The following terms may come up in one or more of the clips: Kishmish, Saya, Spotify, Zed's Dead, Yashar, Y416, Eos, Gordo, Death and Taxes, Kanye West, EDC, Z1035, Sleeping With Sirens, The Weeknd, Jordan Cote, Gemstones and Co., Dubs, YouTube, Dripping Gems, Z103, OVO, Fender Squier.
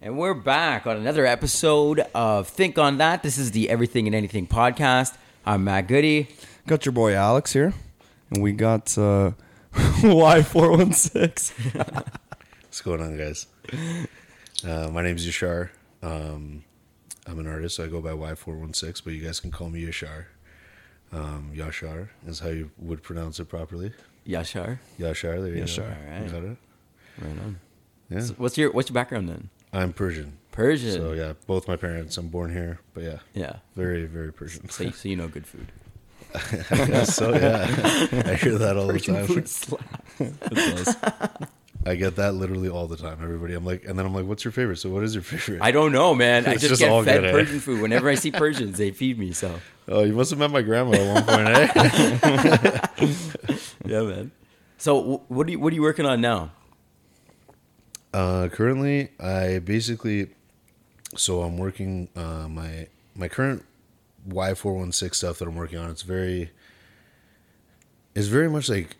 And we're back on another episode of Think On That. This is the Everything and Anything Podcast. I'm Matt Goody. Got your boy Alex here. And we got Y416. What's going on, guys? My name's Yashar. I'm an artist, so I go by Y416, but you guys can call me Yashar. Yashar is how you would pronounce it properly. Yashar? Yashar, there you go. All right. Right on. Yeah. So what's your background then? I'm Persian. So yeah, both my parents. I'm born here, but yeah. Yeah. Very, very Persian. So you know good food. I guess so, yeah. I hear that all Persian the time. Food slaps. I get that literally all the time. Everybody, I'm like, what's your favorite? So what is your favorite? I don't know, man. I just get fed Persian food. Whenever I see Persians, they feed me, so. Oh, you must have met my grandma at one point, eh? Yeah, man. So what are you working on now? Currently, I basically, so I'm working, my current Y416 stuff that I'm working on, it's very much like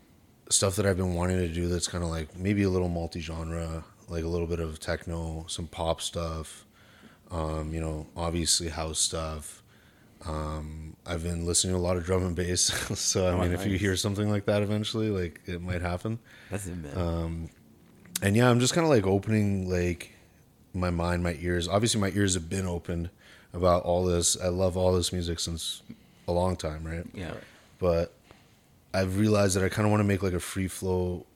stuff that I've been wanting to do that's kind of like maybe a little multi-genre, like a little bit of techno, some pop stuff, obviously house stuff. I've been listening to a lot of drum and bass, so I mean, nice. If you hear something like that eventually, like it might happen. That's it, man. And yeah, I'm just kind of like opening like my mind, my ears. Obviously, my ears have been opened about all this. I love all this music since a long time, right? Yeah. But I've realized that I kind of want to make like a free flow,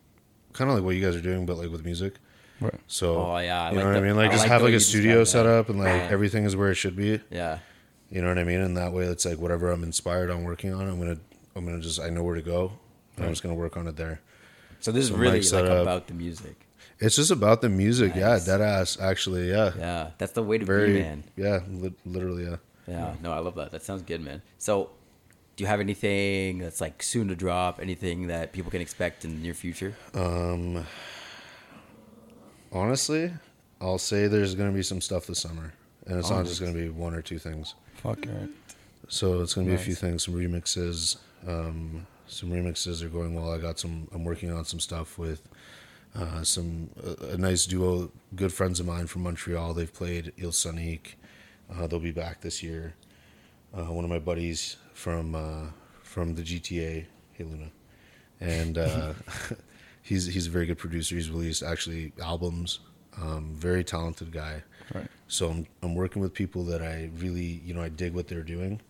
kind of like what you guys are doing, but like with music. Right. So, you know what I mean? Like just have like a studio set up and like everything is where it should be. Yeah. You know what I mean? And that way, it's like whatever I'm inspired on working on, I'm gonna just, I know where to go, and I'm just gonna work on it there. So this is really like about the music. It's just about the music, nice. Yeah, deadass, actually, yeah. Yeah, that's the way to be, man. Yeah, literally, yeah. Yeah, no, I love that. That sounds good, man. So do you have anything that's, like, soon to drop, anything that people can expect in the near future? Honestly, I'll say there's going to be some stuff this summer, and it's not just going to be one or two things. Fuck it. So it's going to be a few things, some remixes. Some remixes are going well. I'm working on some stuff with... a nice duo, good friends of mine from Montreal. They've played Il Sonique. They'll be back this year. One of my buddies from the GTA, hey Luna, and he's a very good producer. He's released actually albums. Very talented guy. Right. So I'm working with people that I really I dig what they're doing,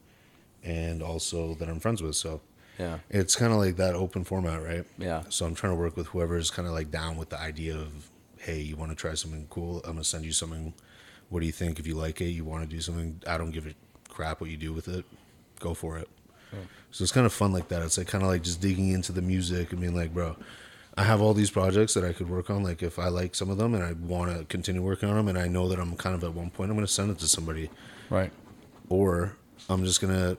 and also that I'm friends with. So. Yeah, it's kind of like that open format, right? Yeah. So I'm trying to work with whoever's kind of like down with the idea of, hey, you want to try something cool? I'm gonna send you something. What do you think? If you like it, you want to do something. I don't give a crap what you do with it. Go for it. Yeah. So it's kind of fun like that. It's like kind of like just digging into the music and being like, bro, I have all these projects that I could work on. Like if I like some of them and I want to continue working on them, and I know that I'm kind of at one point I'm gonna send it to somebody, right? Or I'm just gonna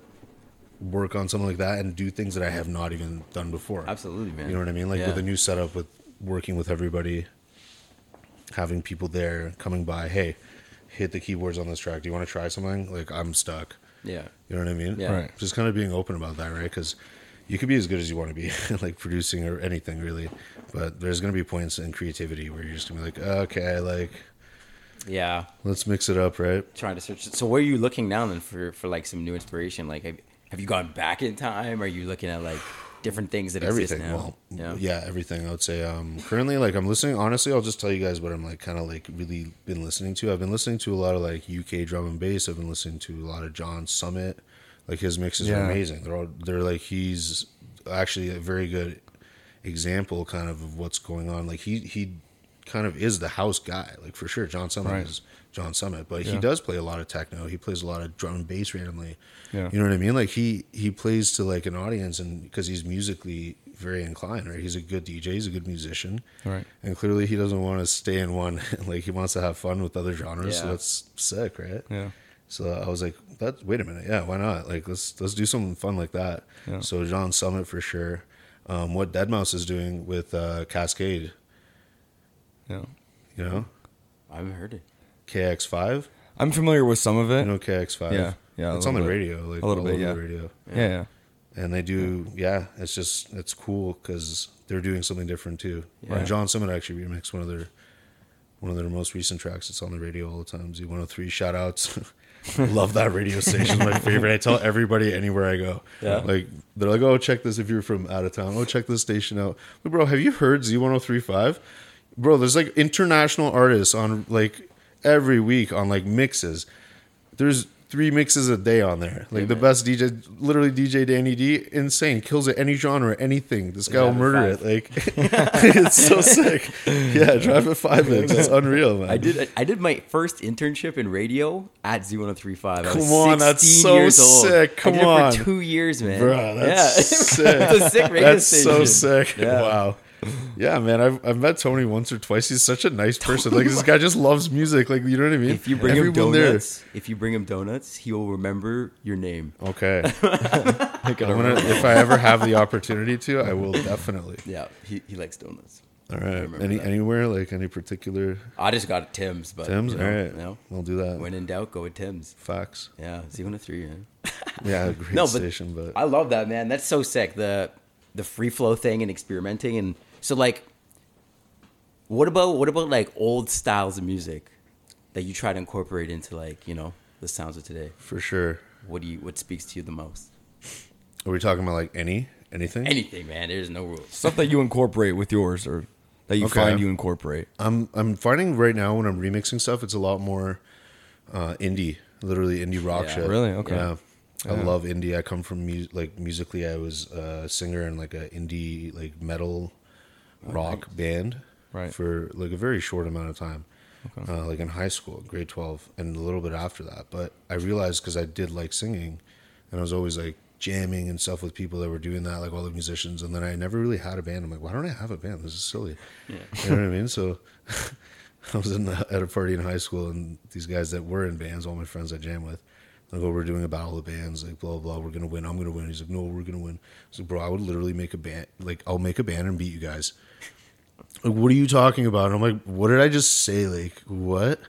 work on something like that and do things that I have not even done before. Absolutely, man. You know what I mean? Like with a new setup, with working with everybody, having people there, coming by, hey, hit the keyboards on this track. Do you want to try something? Like, I'm stuck. Yeah. You know what I mean? Yeah. Right. Just kind of being open about that, right? Because you could be as good as you want to be, like producing or anything really, but there's going to be points in creativity where you're just going to be like, okay, like... Yeah. Let's mix it up, right? Trying to search it. So where are you looking now then for like some new inspiration? Like... Have you gone back in time? Or are you looking at like different things that everything exist now? Well, yeah, everything. I would say currently, like I'm listening. Honestly, I'll just tell you guys what I'm like, kind of like really been listening to. I've been listening to a lot of like UK drum and bass. I've been listening to a lot of John Summit. Like his mixes are amazing. They're like he's actually a very good example, kind of what's going on. Like he kind of is the house guy, like for sure. John Summit is John Summit, but he does play a lot of techno. He plays a lot of drum and bass randomly. Yeah. You know what I mean? Like he plays to like an audience, and because he's musically very inclined, right? He's a good DJ, he's a good musician, right? And clearly he doesn't want to stay in one. Like he wants to have fun with other genres. Yeah. So that's sick, right? Yeah. So I was like, wait a minute, yeah, why not? Like let's do something fun like that. Yeah. So John Summit for sure. What Deadmau5 is doing with Cascade. Yeah. You know? I haven't heard it. KX Five. I'm familiar with some of it. You know KX Five. Yeah, yeah. It's on the radio, like a little bit. Yeah. The radio. Yeah, yeah. And they do. Yeah, it's just it's cool because they're doing something different too. Yeah. Right. John Summit actually remixed one of their one of their most recent tracks. It's on the radio all the time. Z103 shout outs. Love that radio station. My favorite. I tell everybody anywhere I go. Yeah. Like they're like, oh, check this if you're from out of town. Oh, check this station out. But bro, have you heard Z1035? Bro, there's like international artists on like every week on like mixes. There's 3 mixes a day on there. Like the best DJ, literally DJ Danny D, insane. Kills it any genre, anything. This guy will murder it. Like it's so sick. Yeah, Drive at 5 mix. It's unreal, man. I did my first internship in radio at Z1035. Come on, that's so sick. Come on. I did it for 2 years, man. Bro, that's sick. It's a sick radio station. That's so sick. Yeah. Wow. Yeah, man, I've met Tony once or twice. He's such a nice person. Like this guy just loves music. Like you know what I mean. If you bring him donuts, he will remember your name. Okay. If I ever have the opportunity to, I will definitely. Yeah, he likes donuts. All right. Anywhere like any particular? I just got Tim's, but Tim's. You know, all right. You know, we'll do that. When in doubt, go with Tim's. Facts. Yeah, Z103. Man. Yeah, great station. But I love that, man. That's so sick. The free flow thing and experimenting and. So like, what about like old styles of music that you try to incorporate into like, you know, the sounds of today? For sure. What speaks to you the most? Are we talking about like anything? Anything, man. There's no rules. Stuff that you incorporate with yours or that you find you incorporate. I'm finding right now when I'm remixing stuff, it's a lot more indie, literally indie rock shit. Really? Okay. Yeah. I love indie. I come from musically. I was a singer in like an indie like metal. Rock band for like a very short amount of time, like in high school, grade 12, and a little bit after that. But I realized because I did like singing, and I was always like jamming and stuff with people that were doing that, like all the musicians. And then I never really had a band. I'm like, why don't I have a band? This is silly. Yeah. You know what I mean? So I was at a party in high school, and these guys that were in bands, all my friends I jam with, like, oh, we're doing a battle of bands, like, blah, blah, we're going to win. I'm going to win. He's like, no, we're going to win. I said, bro, I would literally make a band. Like, I'll make a band and beat you guys. Like, what are you talking about? And I'm like, what did I just say? Like, what?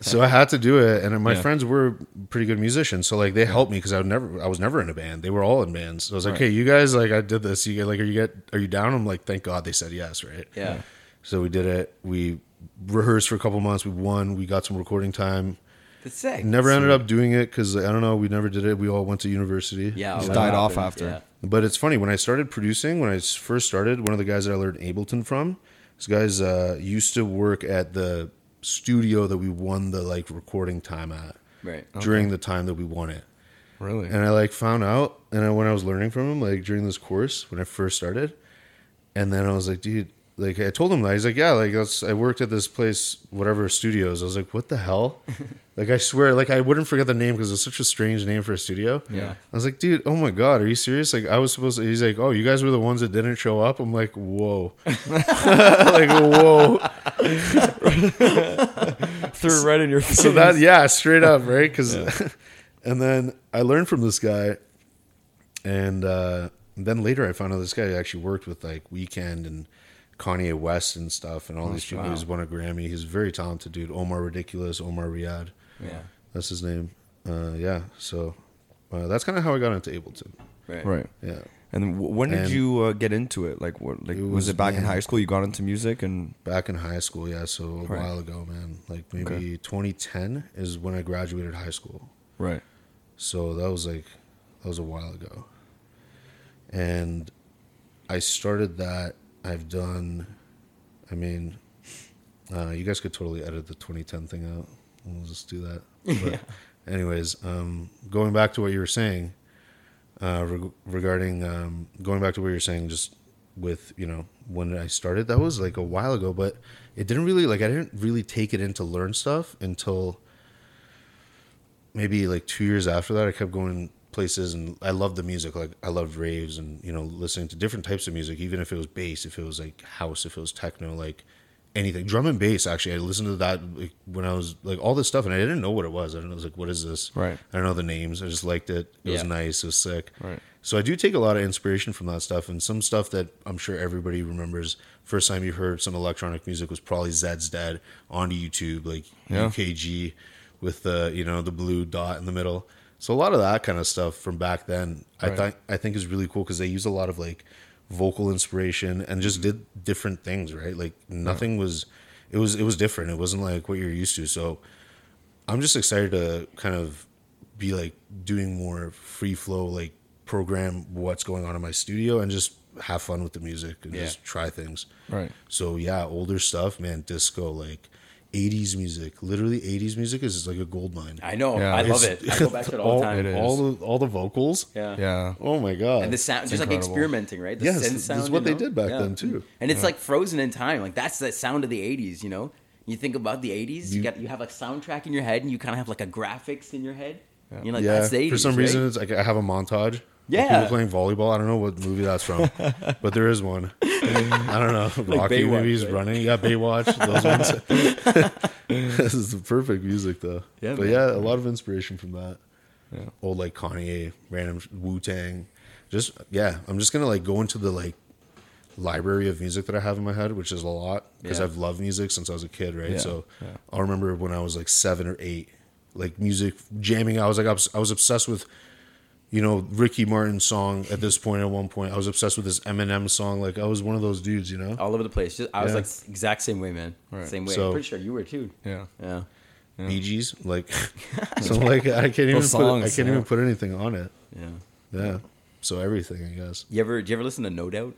So I had to do it. And my friends were pretty good musicians. So, like, they helped me because I was never in a band. They were all in bands. So I was like, hey, you guys, like, I did this. You guys, like, are you down? I'm like, thank God they said yes, right? Yeah. So we did it. We rehearsed for a couple months. We won. We got some recording time. That's sick. Never ended up doing it because, I don't know, we never did it. We all went to university. Yeah. Just died off after. Yeah. But it's funny. When I started producing, when I first started, one of the guys that I learned Ableton from, this guy's used to work at the studio that we won the like recording time at during the time that we won it. Really? And I like found out, and when I was learning from him, like during this course, when I first started, and then I was like, dude, like I told him that. He's like, yeah, like I worked at this place, whatever studios. I was like, what the hell? Like, I swear, like, I wouldn't forget the name because it's such a strange name for a studio. Yeah. I was like, dude, oh my God, are you serious? Like, I was supposed to, he's like, oh, you guys were the ones that didn't show up. I'm like, whoa. Like, whoa. Threw it right in your face. So that, yeah, straight up, right? Because, and then I learned from this guy. And then later I found out this guy actually worked with like Weeknd and Kanye West and stuff and all these people. He's won a Grammy. He's a very talented dude. Omar Ridiculous, Omar Riad. Yeah, that's his name. So that's kind of how I got into Ableton. Right. Yeah. And when did you get into it? Like, what? Like, was it back in high school? You got into music and back in high school, yeah. So a while ago, man. Like maybe 2010 is when I graduated high school. Right. So that was a while ago, and I started that. I've done. I mean, you guys could totally edit the 2010 thing out. We'll just do that. But anyways, going back to what you were saying, regarding going back to what you were saying, just with, you know, when I started, that was like a while ago, but it didn't really, like, I didn't really take it in to learn stuff until maybe like 2 years after that. I kept going places and I loved the music. Like, I loved raves and, you know, listening to different types of music, even if it was bass, if it was like house, if it was techno, like anything, drum and bass. Actually, I listened to that when I was like all this stuff, and I didn't know what it was. I was like, what is this? Right. I don't know the names. I just liked it. It was nice. It was sick. Right. So I do take a lot of inspiration from that stuff, and some stuff that I'm sure everybody remembers. First time you heard some electronic music was probably Zed's Dead on YouTube, like UKG with the, you know, the blue dot in the middle. So a lot of that kind of stuff from back then, I think is really cool because they used a lot of like vocal inspiration and just did different things, right? Like nothing was, it was different. It wasn't like what you're used to. So I'm just excited to kind of be like doing more free flow, like program what's going on in my studio and just have fun with the music and just try things. Right. So yeah, older stuff, man, disco, like 80s music. Literally 80s music is like a gold mine. I know. Yeah. I love it. I go back to it all the time. All the vocals. Yeah. Yeah. Oh my God. And the sound, it's just incredible. Like experimenting, right? The synth sound is what they did back then too. And it's like frozen in time. Like that's the sound of the 80s, you know? You think about the 80s, you have a soundtrack in your head and you kind of have like a graphics in your head. Yeah. You're like, that's the 80s. For some reason, it's like I have a montage. Yeah. People playing volleyball. I don't know what movie that's from, but there is one. I don't know. Like Rocky Baywatch, movies, right? Running. Yeah, Baywatch. Those ones. This is the perfect music, though. Yeah, but man. Yeah, a lot of inspiration from that. Yeah. Old, like, Kanye, random Wu-Tang. Just, yeah, I'm just going to, like, go into the, like, library of music that I have in my head, which is a lot, because I've loved music since I was a kid, right? Yeah. So I remember when I was, like, 7 or 8, like, music jamming. I was obsessed with... You know, Ricky Martin song at this point. At one point, I was obsessed with this Eminem song. Like I was one of those dudes, you know, all over the place. Just, I was like exact same way, man. Right. Same way. So, I'm pretty sure you were too. Yeah, yeah. Bee Gees, like, so like I can't even put anything on it. Yeah, yeah. So everything, I guess. Do you ever listen to No Doubt?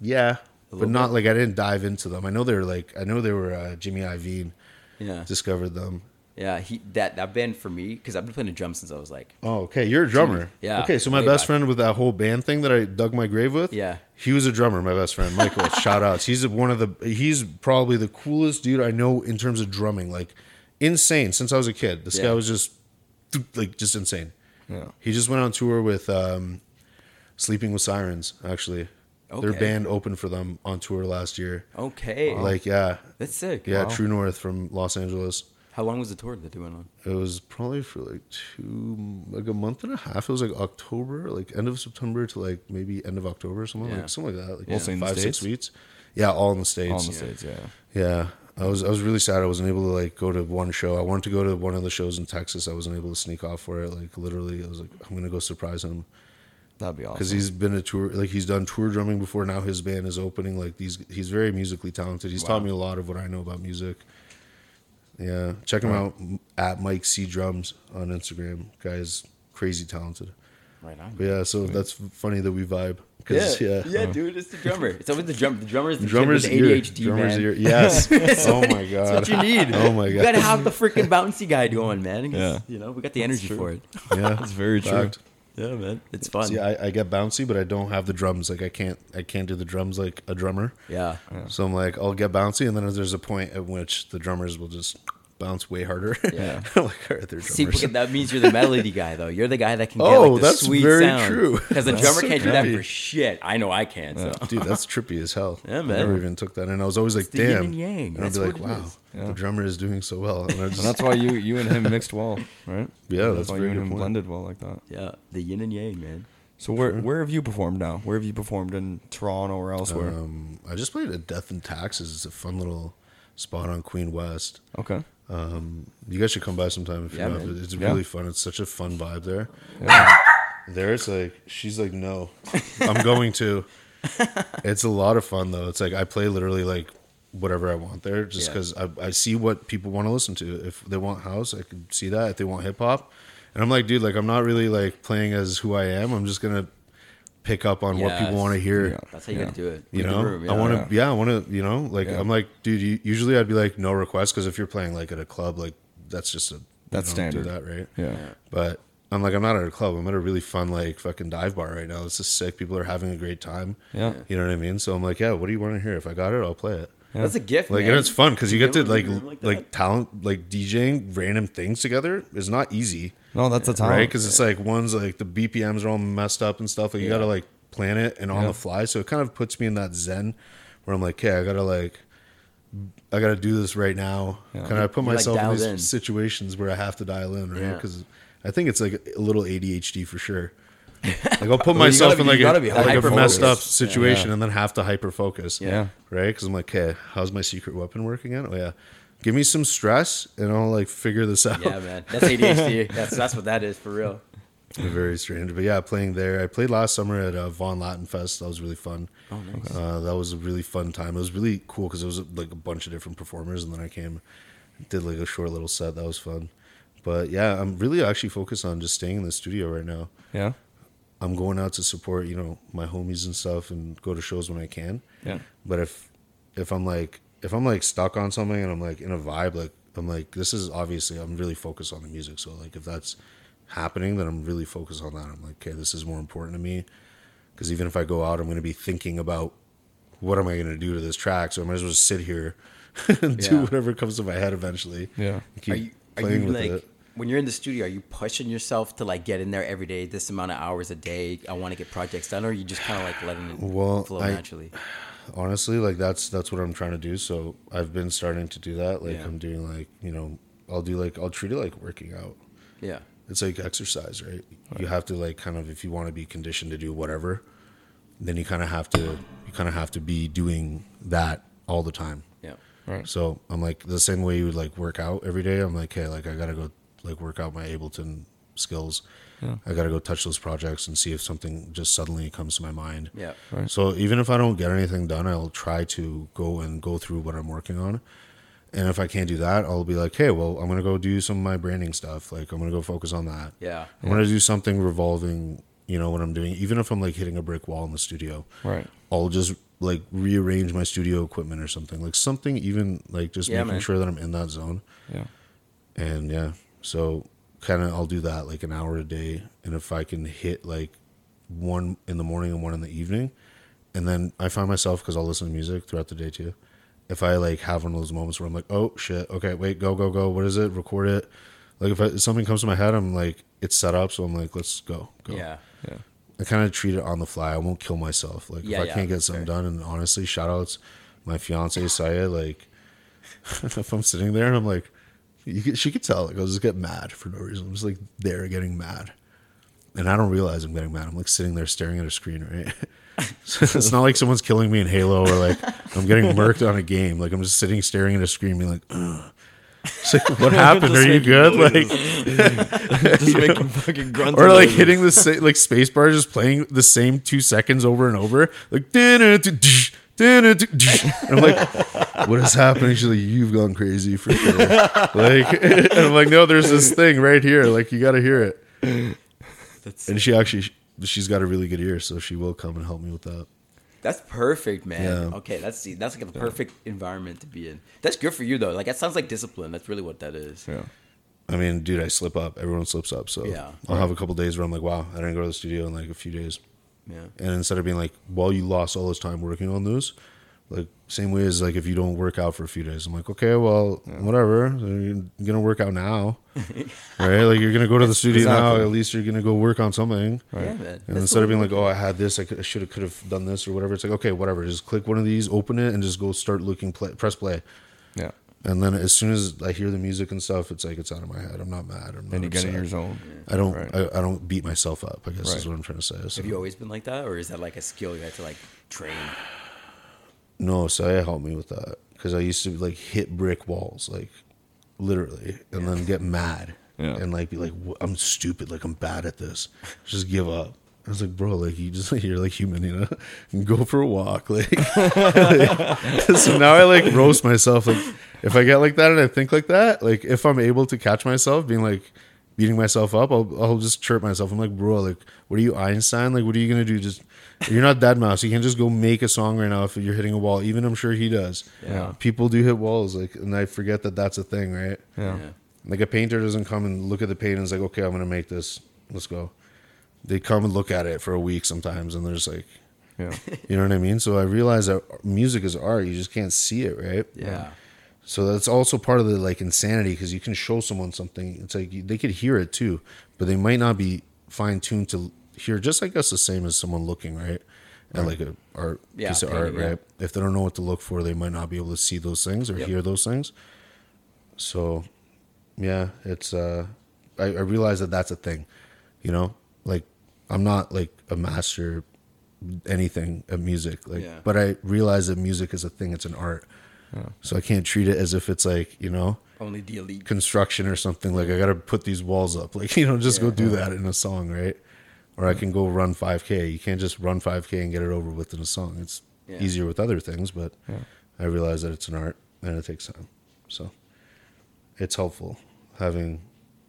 Yeah, but not like I didn't dive into them. I know they were Jimmy Iovine. Yeah, discovered them. Yeah, that band for me, because I've been playing the drums since I was like... Oh, okay, you're a drummer. Yeah. Okay, so my best friend with that whole band thing that I dug my grave with, he was a drummer, my best friend, Michael, shout outs. He's probably the coolest dude I know in terms of drumming, like insane since I was a kid. This guy was just insane. Yeah. He just went on tour with Sleeping with Sirens, actually. Okay. Their band opened for them on tour last year. Okay. Like, yeah. That's sick. Yeah, wow. True North from Los Angeles. How long was the tour that they went on? It was probably for like a month and a half. It was like October, like end of September to like maybe end of October or something, like something like that. Like 5-6 weeks. Yeah, all in the States. All in the States, yeah. Yeah. I was really sad I wasn't able to like go to one show. I wanted to go to one of the shows in Texas. I wasn't able to sneak off for it. Like literally, I was like, I'm gonna go surprise him. That'd be awesome. Because he's been a tour, like he's done tour drumming before. Now his band is opening. Like he's very musically talented. He's taught me a lot of what I know about music. Yeah, check him out at Mike C Drums on Instagram. Guy's crazy talented. Right on. But yeah, so sweet. That's funny that we vibe. Yeah, dude, it's the drummer. It's always the drummer. The drummer's the ADHD, ear. Drummer's man. Ear. Yes. Oh my God. That's what you need. Oh my God. You gotta have the freaking bouncy guy going, man. Yeah. You know, we got the energy for it. Yeah, it's very true. Yeah, man, it's fun. See, I get bouncy, but I don't have the drums. Like I can't do the drums like a drummer. Yeah. So I'm like, I'll get bouncy, and then there's a point at which the drummers will just bounce way harder. Yeah. Like, all right, they're drummers. See, that means you're the melody guy, though. You're the guy that can get like the sweet sound. Oh, that's very true. Because the drummer can't do that for shit. I know I can. Yeah. So. Dude, that's trippy as hell. Yeah, man. I never even took that in. I was always like, damn. Yin and yang. And I'd be like, wow, the drummer is doing so well. And that's why you and him mixed well, right? Yeah, that's why you and him blended well like that. Yeah, the yin and yang, man. So where have you performed now? Where have you performed in Toronto or elsewhere? I just played at Death and Taxes. It's a fun little spot on Queen West. Okay. You guys should come by sometime if you know. It's really fun. It's such a fun vibe there. Yeah. There it's like she's like, no, I'm going to. It's a lot of fun though. It's like I play literally like whatever I want there, just because I see what people want to listen to. If they want house, I can see that. If they want hip hop, and I'm like, dude, like I'm not really like playing as who I am. I'm just gonna pick up on what people want to hear. Yeah. That's how you gotta do it. You know, room, I want to. You know, like I'm like, dude. Usually, I'd be like, no requests, because if you're playing like at a club, like that's just that's standard. Do that, right? Yeah. But I'm like, I'm not at a club. I'm at a really fun like fucking dive bar right now. It's just sick. People are having a great time. Yeah. You know what I mean? So I'm like, yeah. What do you want to hear? If I got it, I'll play it. Yeah. That's a gift, like, man. And it's fun because you get to like talent, like DJing random things together is not easy. No, that's the time, right? Because it's like one's like the BPMs are all messed up and stuff. Like you gotta like plan it and on the fly. So it kind of puts me in that zen where I'm like, okay, I gotta do this right now. Yeah. Can I put myself in these situations where I have to dial in, right? Because I think it's like a little ADHD for sure. Like I'll put myself in a messed up situation and then have to hyper focus. Yeah, right. Because I'm like, okay, how's my secret weapon working again? Oh yeah. Give me some stress, and I'll, like, figure this out. Yeah, man. That's ADHD. That's what that is, for real. Very strange. But yeah, playing there. I played last summer at Von Latin Fest. That was really fun. Oh, nice. That was a really fun time. It was really cool because it was like a bunch of different performers, and then I came, did like a short little set. That was fun. But yeah, I'm really actually focused on just staying in the studio right now. Yeah. I'm going out to support, you know, my homies and stuff, and go to shows when I can. Yeah. But if I'm like stuck on something and I'm like in a vibe, like I'm like, this is obviously, I'm really focused on the music. So like if that's happening, then I'm really focused on that. I'm like, okay, this is more important to me, because even if I go out, I'm going to be thinking about what am I going to do to this track. So I might as well just sit here and do whatever comes to my head eventually. Yeah. Are you like it. When you're in the studio, are you pushing yourself to like get in there every day, this amount of hours a day? I want to get projects done, or are you just kind of like letting it flow naturally? Honestly, like that's what I'm trying to do. So I've been starting to do that. Like I'm doing like, you know, I'll treat it like working out. Yeah. It's like exercise, right? You have to like kind of, if you want to be conditioned to do whatever, then you kind of have to be doing that all the time. Yeah. Right. So I'm like the same way you would like work out every day. I'm like, hey, like I gotta go like work out my Ableton skills. Yeah. I gotta go touch those projects and see if something just suddenly comes to my mind. Yeah. Right. So even if I don't get anything done, I'll try to go through what I'm working on. And if I can't do that, I'll be like, hey, well, I'm going to go do some of my branding stuff. Like, I'm going to go focus on that. Yeah. I'm going to do something revolving, you know, what I'm doing. Even if I'm, like, hitting a brick wall in the studio. Right. I'll just, like, rearrange my studio equipment or something. Like, something even, like, just making sure that I'm in that zone. Yeah. And, yeah. So, kind of, I'll do that, like, an hour a day. And if I can hit, like, one in the morning and one in the evening. And then I find myself, because I'll listen to music throughout the day, too. If I like have one of those moments where I'm like, oh shit, okay, wait, go, what is it? Record it. Like if something comes to my head, I'm like, it's set up, so I'm like, let's go. Yeah. I kind of treat it on the fly. I won't kill myself. Like if I can't get something done, and honestly, shout outs, my fiance Saya. Like if I'm sitting there and I'm like, she could tell. Like I'll just get mad for no reason. I'm just like there getting mad, and I don't realize I'm getting mad. I'm like sitting there staring at a screen, right? It's not like someone's killing me in Halo or like I'm getting murked on a game. Like I'm just sitting staring at a screen being like, ugh. It's like, what happened? Are you good? Like just making fucking grunts. Or like hitting the like space bar, just playing the same 2 seconds over and over. Like and I'm like, what is happening? She's like, you've gone crazy for sure. Like and I'm like, no, there's this thing right here. Like you gotta hear it. And she actually she's got a really good ear, so she will come and help me with that. That's perfect, man. Yeah. Okay, that's like a perfect environment to be in. That's good for you, though. Like, that sounds like discipline. That's really what that is. Yeah. I mean, dude, I slip up. Everyone slips up. So I'll have a couple days where I'm like, wow, I didn't go to the studio in like a few days. Yeah. And instead of being like, well, you lost all this time working on those, like, same way as like if you don't work out for a few days. I'm like, okay, well, whatever. You're going to work out now. Right? Like, you're going to go to the studio now. At least you're going to go work on something. Right? Yeah, man. And instead of being like, oh, I had this. I could have done this or whatever. It's like, okay, whatever. Just click one of these, open it, and just go start looking, press play. Yeah. And then as soon as I hear the music and stuff, it's like, it's out of my head. I'm not mad. I'm not and you get in your zone. Yeah. I don't beat myself up, I guess is what I'm trying to say. So. Have you always been like that? Or is that like a skill you have to like train? No, Saya helped me with that because I used to like hit brick walls, like literally, and then get mad and like be like, I'm stupid, like I'm bad at this, just give up. I was like, bro, like you're like human, you know, and go for a walk, like. So now I like roast myself, like if I get like that and I think like that, like if I'm able to catch myself being like beating myself up, I'll just chirp myself. I'm like, bro, like what are you, Einstein? Like what are you gonna do? Just you're not Deadmau5. You can't just go make a song right now if you're hitting a wall. Even I'm sure he does. Yeah. People do hit walls, like, and I forget that that's a thing, right? Yeah. Like a painter doesn't come and look at the paint and is like, okay, I'm gonna make this. Let's go. They come and look at it for a week sometimes, and they're just like, you know what I mean? So I realize that music is art. You just can't see it, right? Yeah. So that's also part of the like insanity, because you can show someone something. It's like they could hear it too, but they might not be fine-tuned to hear. Just I guess the same as someone looking right at like a art piece of art, right? If they don't know what to look for, they might not be able to see those things or hear those things. So, yeah, it's I realize that that's a thing, you know. Like I'm not like a master anything of music, like, but I realize that music is a thing. It's an art. So I can't treat it as if it's like, you know, only the elite construction or something. Like, I got to put these walls up. Like, you know, just go do that in a song, right? Or I can go run 5K. You can't just run 5K and get it over with in a song. It's easier with other things, but I realize that it's an art and it takes time. So it's helpful having,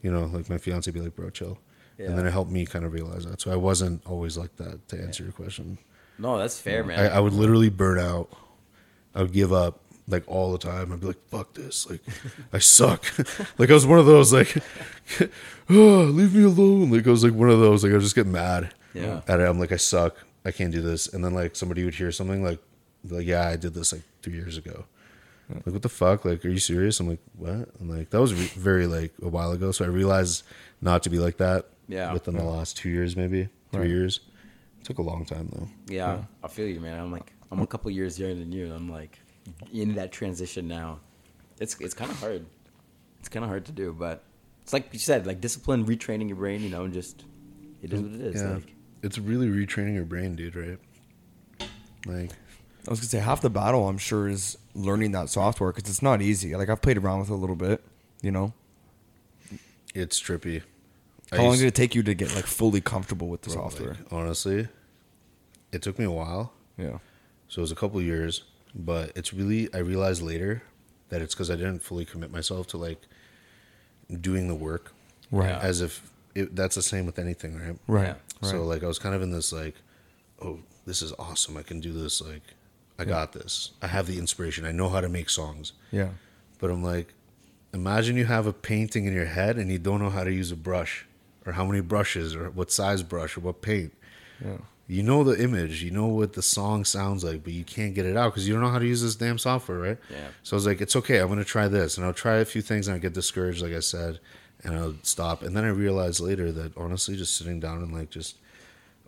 you know, like my fiance be like, bro, chill. Yeah. And then it helped me kind of realize that. So I wasn't always like that, to answer your question. No, that's fair, man. I would literally burn out. I would give up, like, all the time. I'd be like, fuck this. Like, I suck. Like, I was one of those, like, oh, leave me alone. Like, I was, like, one of those. Like, I would just get mad at it. I'm like, I suck. I can't do this. And then, like, somebody would hear something like, yeah, I did this, like, 3 years ago. Like, what the fuck? Like, are you serious? I'm like, what? I'm like, that was very, like, a while ago. So I realized not to be like that within the last 2 years, maybe 3 years. It took a long time, though. Yeah, I feel you, man. I'm like, I'm a couple years younger than you, and I'm like in that transition now. It's kind of hard. It's kind of hard to do, but it's like you said, like discipline, retraining your brain, you know, and just it is what it is. Yeah. Like, it's really retraining your brain, dude, right? Like, I was gonna say, half the battle, I'm sure, is learning that software, because it's not easy. Like, I've played around with it a little bit, you know. It's trippy. How long did it take you to get, like, fully comfortable with the software? Like, honestly, it took me a while. Yeah. So it was a couple of years, but it's really, I realized later that it's because I didn't fully commit myself to, like, doing the work. Right. As if that's the same with anything, right? Right. Yeah. So, like, I was kind of in this, like, oh, this is awesome. I can do this. Like, I got this. I have the inspiration. I know how to make songs. Yeah. But I'm like, imagine you have a painting in your head and you don't know how to use a brush, or how many brushes, or what size brush, or what paint. Yeah. You know the image, you know what the song sounds like, but you can't get it out because you don't know how to use this damn software, right? Yeah. So I was like, it's okay, I'm going to try this. And I'll try a few things, and I'll get discouraged, like I said, and I'll stop. And then I realized later that, honestly, just sitting down and, like, just,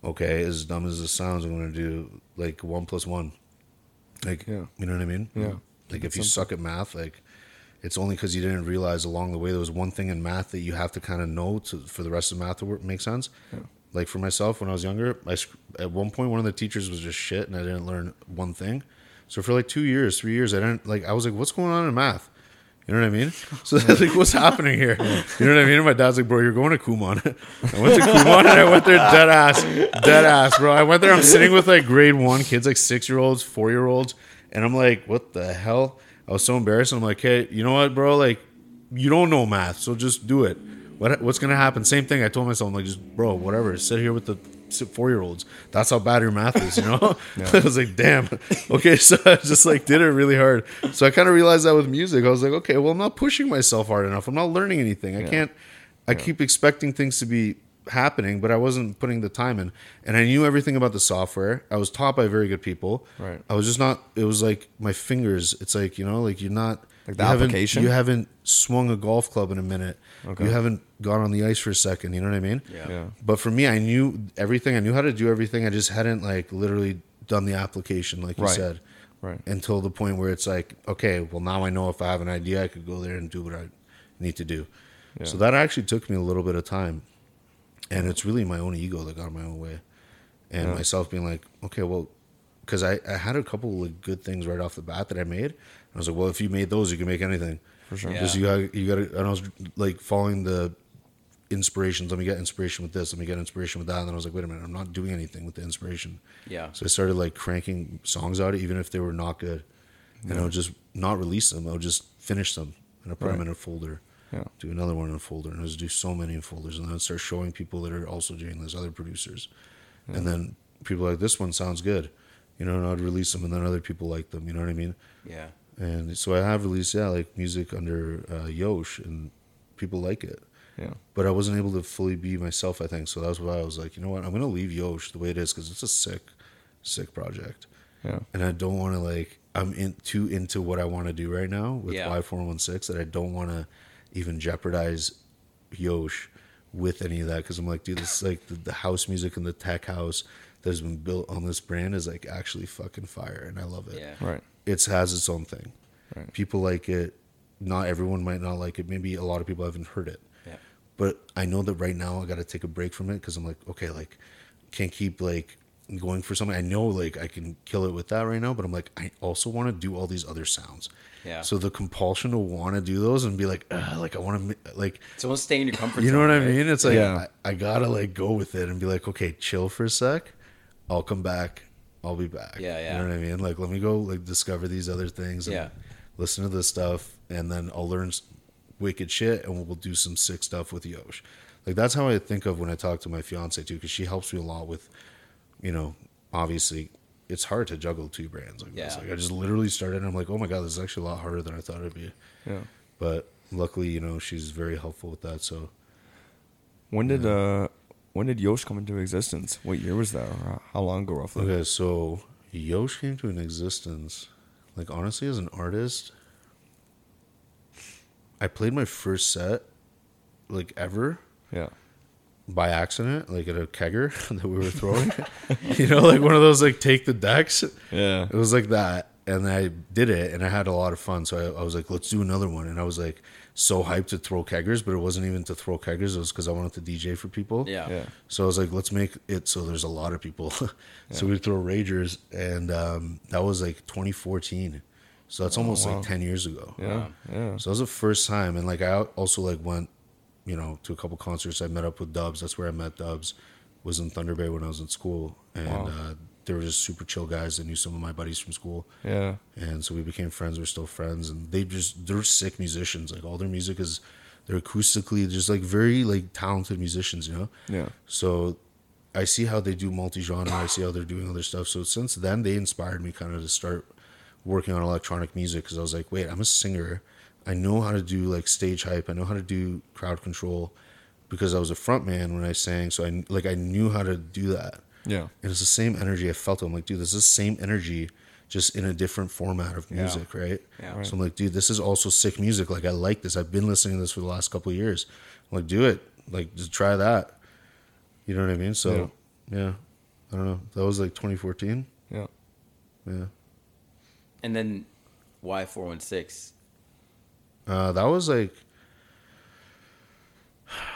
okay, as dumb as this sounds, I'm going to do, like, 1 + 1. Like, you know what I mean? Yeah. Like, if you suck at math, like, it's only because you didn't realize along the way there was one thing in math that you have to kind of know for the rest of math to work, make sense. Yeah. Like, for myself, when I was younger, at one point, one of the teachers was just shit, and I didn't learn one thing. So for, like, 2 years, 3 years, I was like, what's going on in math? You know what I mean? So, like, what's happening here? You know what I mean? And my dad's like, bro, you're going to Kumon. I went to Kumon, and I went there dead ass, bro. I went there, I'm sitting with, like, grade 1 kids, like, 6-year-olds, 4-year-olds, and I'm like, what the hell? I was so embarrassed. I'm like, hey, you know what, bro? Like, you don't know math, so just do it. What's going to happen? Same thing. I told myself, I'm like, just, bro, whatever. Sit here with the 4-year-olds. That's how bad your math is, you know? Yeah. I was like, damn. Okay, so I just, like, did it really hard. So I kind of realized that with music. I was like, okay, well, I'm not pushing myself hard enough. I'm not learning anything. I can't. I keep expecting things to be happening, but I wasn't putting the time in. And I knew everything about the software. I was taught by very good people. Right. I was just not, it was like my fingers. It's like, you know, like you're not. Like the application? You haven't swung a golf club in a minute. Okay. You haven't gone on the ice for a second. You know what I mean? Yeah. But for me, I knew everything. I knew how to do everything. I just hadn't, like, literally done the application, like you said. Right. Until the point where it's like, okay, well, now I know if I have an idea, I could go there and do what I need to do. Yeah. So that actually took me a little bit of time. And it's really my own ego that got in my own way. And myself being like, okay, well, because I had a couple of good things right off the bat that I made. I was like, well, if you made those, you can make anything. For sure. Because you got to, and I was like following the inspirations. Let me get inspiration with this. Let me get inspiration with that. And then I was like, wait a minute, I'm not doing anything with the inspiration. Yeah. So I started, like, cranking songs out, even if they were not good. Yeah. And I would just not release them. I would just finish them and I put them in a folder. Yeah. Do another one in a folder. And I just do so many in folders. And then I'd start showing people that are also doing this, other producers. Yeah. And then people were like, this one sounds good. You know, and I'd release them, and then other people liked them. You know what I mean? Yeah. And so I have released, like, music under Yosh, and people like it. Yeah. But I wasn't able to fully be myself, I think. So that's why I was like, you know what? I'm going to leave Yosh the way it is because it's a sick, sick project. Yeah. And I don't want to, like, I'm too into what I want to do right now with Y416 that I don't want to even jeopardize Yosh with any of that, because I'm like, dude, this is like the house music and the tech house that has been built on this brand is, like, actually fucking fire, and I love it. Yeah. Right. It has its own thing. Right. People like it. Not everyone might not like it. Maybe a lot of people haven't heard it. Yeah. But I know that right now I got to take a break from it because I'm like, okay, like, can't keep, like, going for something. I know, like, I can kill it with that right now, but I'm like, I also want to do all these other sounds. Yeah. So the compulsion to want to do those and be like, I want to, like... It's almost staying in your comfort zone. You know what I mean? It's like, yeah. I got to, like, go with it and be like, okay, chill for a sec. I'll come back. I'll be back. Yeah, yeah. You know what I mean? Like, let me go, like, discover these other things and listen to this stuff, and then I'll learn wicked shit, and we'll do some sick stuff with Yosh. Like, that's how I think of when I talk to my fiance too, because she helps me a lot with, you know, obviously it's hard to juggle two brands like this. Like, I just literally started, and I'm like, oh my God, this is actually a lot harder than I thought it'd be. Yeah. But luckily, you know, she's very helpful with that. So when did Yosh come into existence? What year was that? Or how long ago roughly? Okay, so Yosh came to an existence, like, honestly, as an artist, I played my first set, like, ever. Yeah. By accident, like, at a kegger that we were throwing. You know, like, one of those, like, take the decks. Yeah. It was like that. And I did it, and I had a lot of fun. So I was like, let's do another one. And I was, like, so hyped to throw keggers, but it wasn't even to throw keggers. It was because I wanted to DJ for people. Yeah. Yeah. So I was like, let's make it so there's a lot of people. So we'd throw ragers. And that was, like, 2014. So that's almost like 10 years ago. Yeah. Yeah. So that was the first time. And, like, I also, like, went, you know, to a couple concerts. I met up with Dubs. That's where I met Dubs. Was in Thunder Bay when I was in school. And they were just super chill guys. They knew some of my buddies from school. Yeah. And so we became friends. We're still friends. And they're sick musicians. Like, all their music is, they're acoustically just, like, very, like, talented musicians, you know? Yeah. So I see how they do multi-genre. I see how they're doing other stuff. So since then, they inspired me kind of to start working on electronic music, because I was like, wait, I'm a singer. I know how to do, like, stage hype. I know how to do crowd control, because I was a front man when I sang. So I knew how to do that. Yeah. And it's the same energy I felt. I'm like, dude, this is the same energy, just in a different format of music, right? Yeah. Right. So I'm like, dude, this is also sick music. Like, I like this. I've been listening to this for the last couple of years. I'm like, do it. Like, just try that. You know what I mean? So, yeah. I don't know. That was, like, 2014. Yeah. Yeah. And then Y416. That was like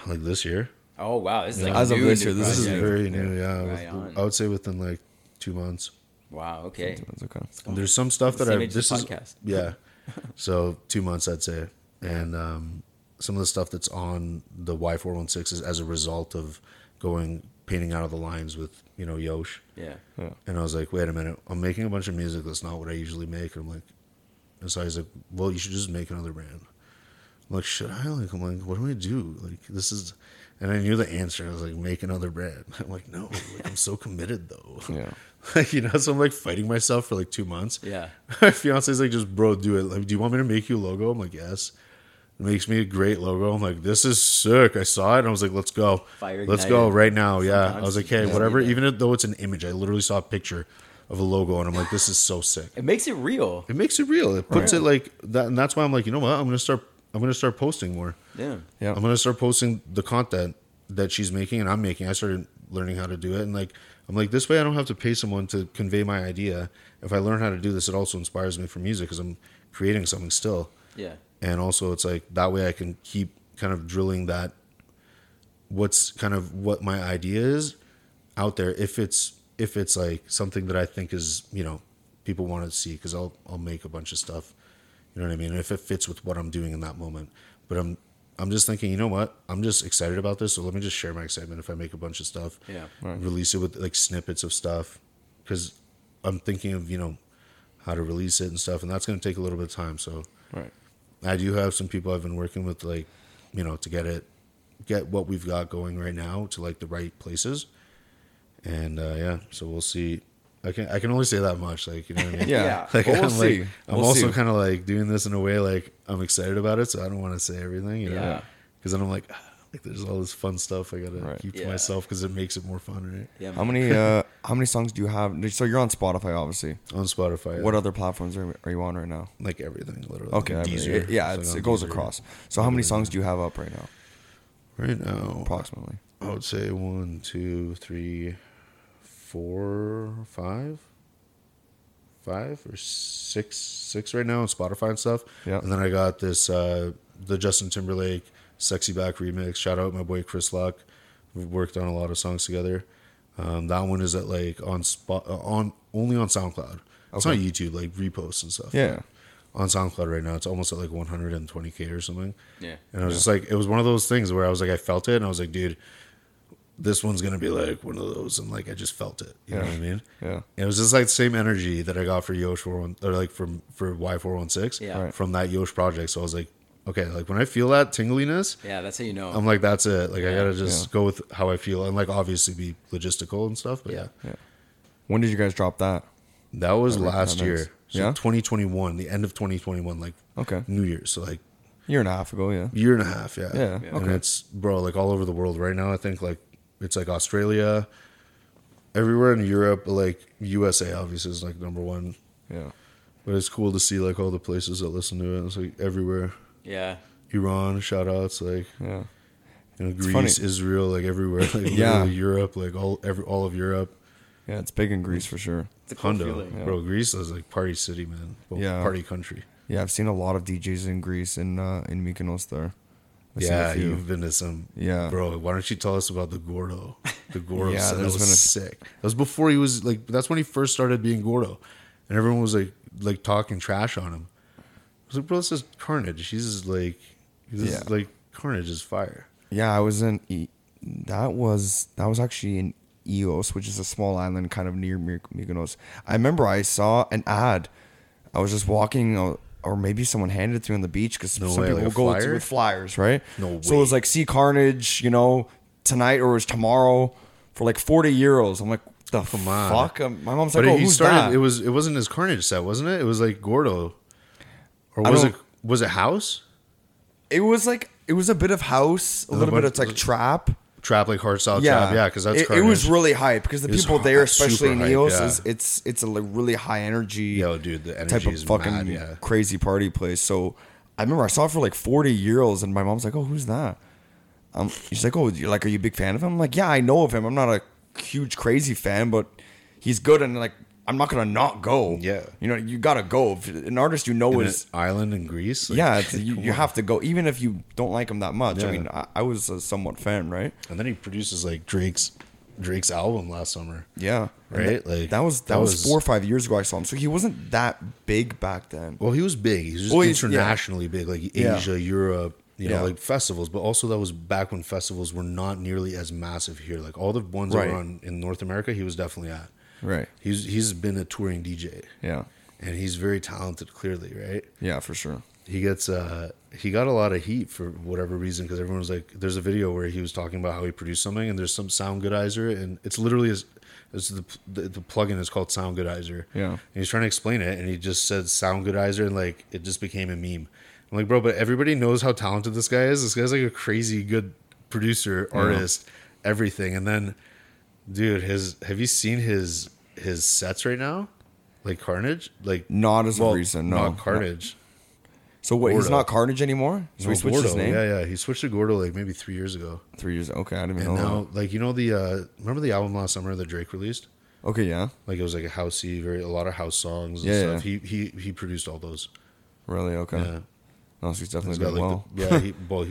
this year. Oh, wow. This is like as of this year. This is very new, yeah. Right, I would say within like 2 months. Wow, okay. 2 months, okay. There's some stuff that I... This is... podcast. Yeah. So 2 months, I'd say. And some of the stuff that's on the Y416 is as a result of painting out of the lines with, you know, Yosh. Yeah. And I was like, wait a minute, I'm making a bunch of music that's not what I usually make. And I'm like, and so he's like, well, you should just make another brand. I'm like, should I? Like, I'm like, what do I do? Like, this is, and I knew the answer. I was like, make another brand. I'm like, no, like, I'm so committed though. Yeah. Like, you know, so I'm like fighting myself for like 2 months. Yeah. My fiance's like, just bro, do it. Like, do you want me to make you a logo? I'm like, yes. Makes me a great logo. I'm like, this is sick. I saw it and I was like, let's go. Fire let's go right now. Yeah. I was like, hey, whatever. Even though it's an image, I literally saw a picture of a logo and I'm like, this is so sick. It makes it real. It makes it real. It puts it like that. And that's why I'm like, you know what? I'm going to start posting more. Yeah. Yeah. I'm going to start posting the content that she's making and I'm making. I started learning how to do it. And like, I'm like, this way I don't have to pay someone to convey my idea. If I learn how to do this, it also inspires me for music because I'm creating something still. Yeah. And also it's like that way I can keep kind of drilling that what's kind of what my idea is out there. If it's like something that I think is, you know, people want to see, because I'll make a bunch of stuff. You know what I mean? And if it fits with what I'm doing in that moment. But I'm just thinking, you know what? I'm just excited about this. So let me just share my excitement if I make a bunch of stuff. Yeah. Right. Release it with like snippets of stuff. Because I'm thinking of, you know, how to release it and stuff. And that's going to take a little bit of time. So right. I do have some people I've been working with, like, you know, to get what we've got going right now to like the right places, and yeah, so we'll see. I can only say that much, like, you know what I mean? Yeah. Like, well, we'll see. Like, I'm also kind of like doing this in a way like I'm excited about it, so I don't want to say everything, you know? Yeah. Because then I'm like, there's all this fun stuff I gotta keep to myself because it makes it more fun, right? Yeah. How many songs do you have? So you're on Spotify, obviously. On Spotify. Yeah. What other platforms are you on right now? Like everything, literally. Okay. Like Deezer. Yeah, it's, like it goes Deezer. Across. So how many songs do you have up right now? Right now, approximately. I would say 1, 2, 3, 4, 5 or 6 right now on Spotify and stuff. Yeah. And then I got this the Justin Timberlake Sexy Back remix. Shout out my boy Chris Luck. We've worked on a lot of songs together. That one is at like on spot on only on SoundCloud. It's not YouTube, like reposts and stuff. Yeah. On SoundCloud right now, it's almost at like 120K or something. Yeah. And I was just like, it was one of those things where I was like, I felt it and I was like, dude, this one's going to be like one of those. And like, I just felt it. You know what I mean? Yeah. And it was just like the same energy that I got for Yosh 416, or like for Y416 from that Yosh project. So I was like, okay, like when I feel that tingliness, that's how you know. I'm like, that's it. Like, I got to just go with how I feel and like obviously be logistical and stuff. But When did you guys drop that? That was last year. So 2021, the end of 2021, like New Year's. So like year and a half ago, Year and a half, And it's like all over the world right now. I think like it's like Australia, everywhere in Europe, like USA obviously is like number one. Yeah. But it's cool to see like all the places that listen to it. It's like everywhere. Yeah. Iran, shout outs, like you know, Greece, Israel, like everywhere. Like Europe, like all of Europe. Yeah, it's big in Greece for sure. It's a cool feeling. Yeah. Bro, Greece is like party city, man. Party country. Yeah, I've seen a lot of DJs in Greece and in Mykonos there. You've been to some. Yeah. Bro, why don't you tell us about the Gordo? The Gordo set. That was sick. That was before he was like, that's when he first started being Gordo. And everyone was like talking trash on him. I was like, bro, this is Carnage. He's like, Carnage is fire. Yeah, I was in, that was actually in Eos, which is a small island kind of near Mykonos. I remember I saw an ad. I was just walking, or maybe someone handed it to me on the beach because people will go with flyers, right? No way. So it was like, see Carnage, you know, tonight or it was tomorrow for like 40 euros. I'm like, the fuck? My mom's like, who's that? It wasn't his Carnage set, wasn't it? It was like Gordo. Or was it house? It was a bit of house, little bit of like trap. Trap, like hardstyle trap, because that's Carnage. It was really hype because the people there, especially in Eos, it's a really high energy. Yo, dude, the energy type of fucking mad, crazy party place. So I remember I saw it for like 40 euros, and my mom's like, "Oh, who's that?" She's like, "Oh, are you a big fan of him?" I'm like, "Yeah, I know of him. I'm not a huge crazy fan, but he's good." And like, I'm not gonna not go. Yeah, you know, you gotta go. If an artist you know is an island in Greece. Like, you have to go, even if you don't like him that much. Yeah. I mean, I was a somewhat fan, right? And then he produces like Drake's album last summer. Yeah, right. Like that was 4 or 5 years ago. I saw him, so he wasn't that big back then. Well, he was big. He was just internationally big, like Asia, Europe. You know, like festivals, but also that was back when festivals were not nearly as massive here. Like all the ones that were on in North America, he was definitely at. Right. He's been a touring DJ. Yeah. And he's very talented, clearly, right? Yeah, for sure. He gets he got a lot of heat for whatever reason because everyone was like, there's a video where he was talking about how he produced something and there's some sound goodizer and it's literally the plugin is called Sound Goodizer. Yeah. And he's trying to explain it and he just said Sound Goodizer and like it just became a meme. I'm like, bro, but everybody knows how talented this guy is. This guy's like a crazy good producer, artist, everything. And then dude, have you seen his sets right now? Like Carnage? Like not as recent, no. Not Carnage. No. So wait, Gordo. He's not Carnage anymore? So he switched Gordo. His name? Yeah. He switched to Gordo like maybe 3 years ago. 3 years, okay, I didn't even know now, that. Like, you know remember the album last summer that Drake released? Okay, yeah. Like it was like a housey, a lot of house songs and stuff. Yeah. He produced all those. Really? Okay. Yeah. No, so he's definitely doing like well.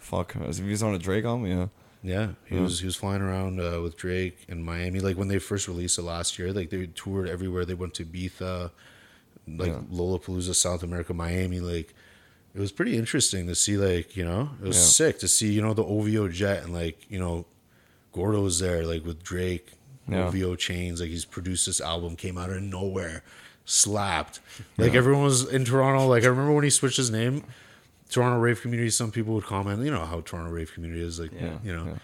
Fuck. He was on a Drake album, Yeah, he was flying around with Drake in Miami. Like when they first released it last year, like they toured everywhere. They went to Ibiza, Lollapalooza, South America, Miami. Like it was pretty interesting to see. Like, you know, it was sick to see. You know, the OVO jet and like, you know, Gordo was there like with Drake, OVO Chains. Like he's produced this album, came out of nowhere, slapped. Like everyone was in Toronto. Like I remember when he switched his name. Toronto rave community, some people would comment, you know how Toronto rave community is, like, you know,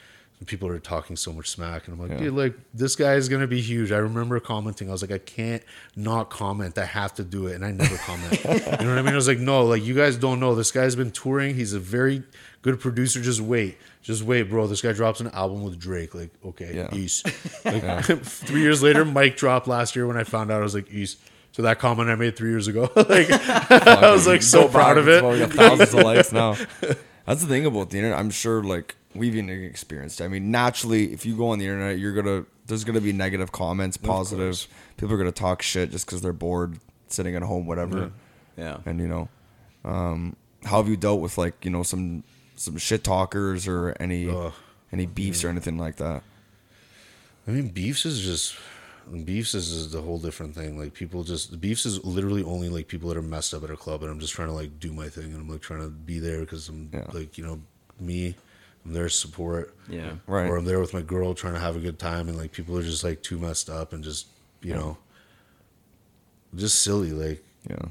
people are talking so much smack, and I'm like, dude, like, this guy is going to be huge. I remember commenting. I was like, I can't not comment. I have to do it, and I never comment. You know what I mean? I was like, no, like, you guys don't know. This guy's been touring. He's a very good producer. Just wait, bro. This guy drops an album with Drake. Like, okay, peace. Like, 3 years later, Mike dropped last year when I found out. I was like, peace. So that comment I made 3 years ago, like, I was like so proud of it. We got thousands of likes now. That's the thing about the internet. I'm sure like we've even experienced it. I mean, naturally, if you go on the internet, there's gonna be negative comments, positive. People are gonna talk shit just because they're bored, sitting at home, whatever. Yeah. And you know, how have you dealt with like, you know, some shit talkers or any beefs or anything like that? I mean, Beefs is a whole different thing. Like, people just... Beefs is literally only, like, people that are messed up at a club, and I'm just trying to, like, do my thing, and I'm, like, trying to be there because I'm, like, you know, me... I'm there to support. Yeah, right. Or I'm there with my girl trying to have a good time, and, like, people are just, like, too messed up and just, you know, just silly, like,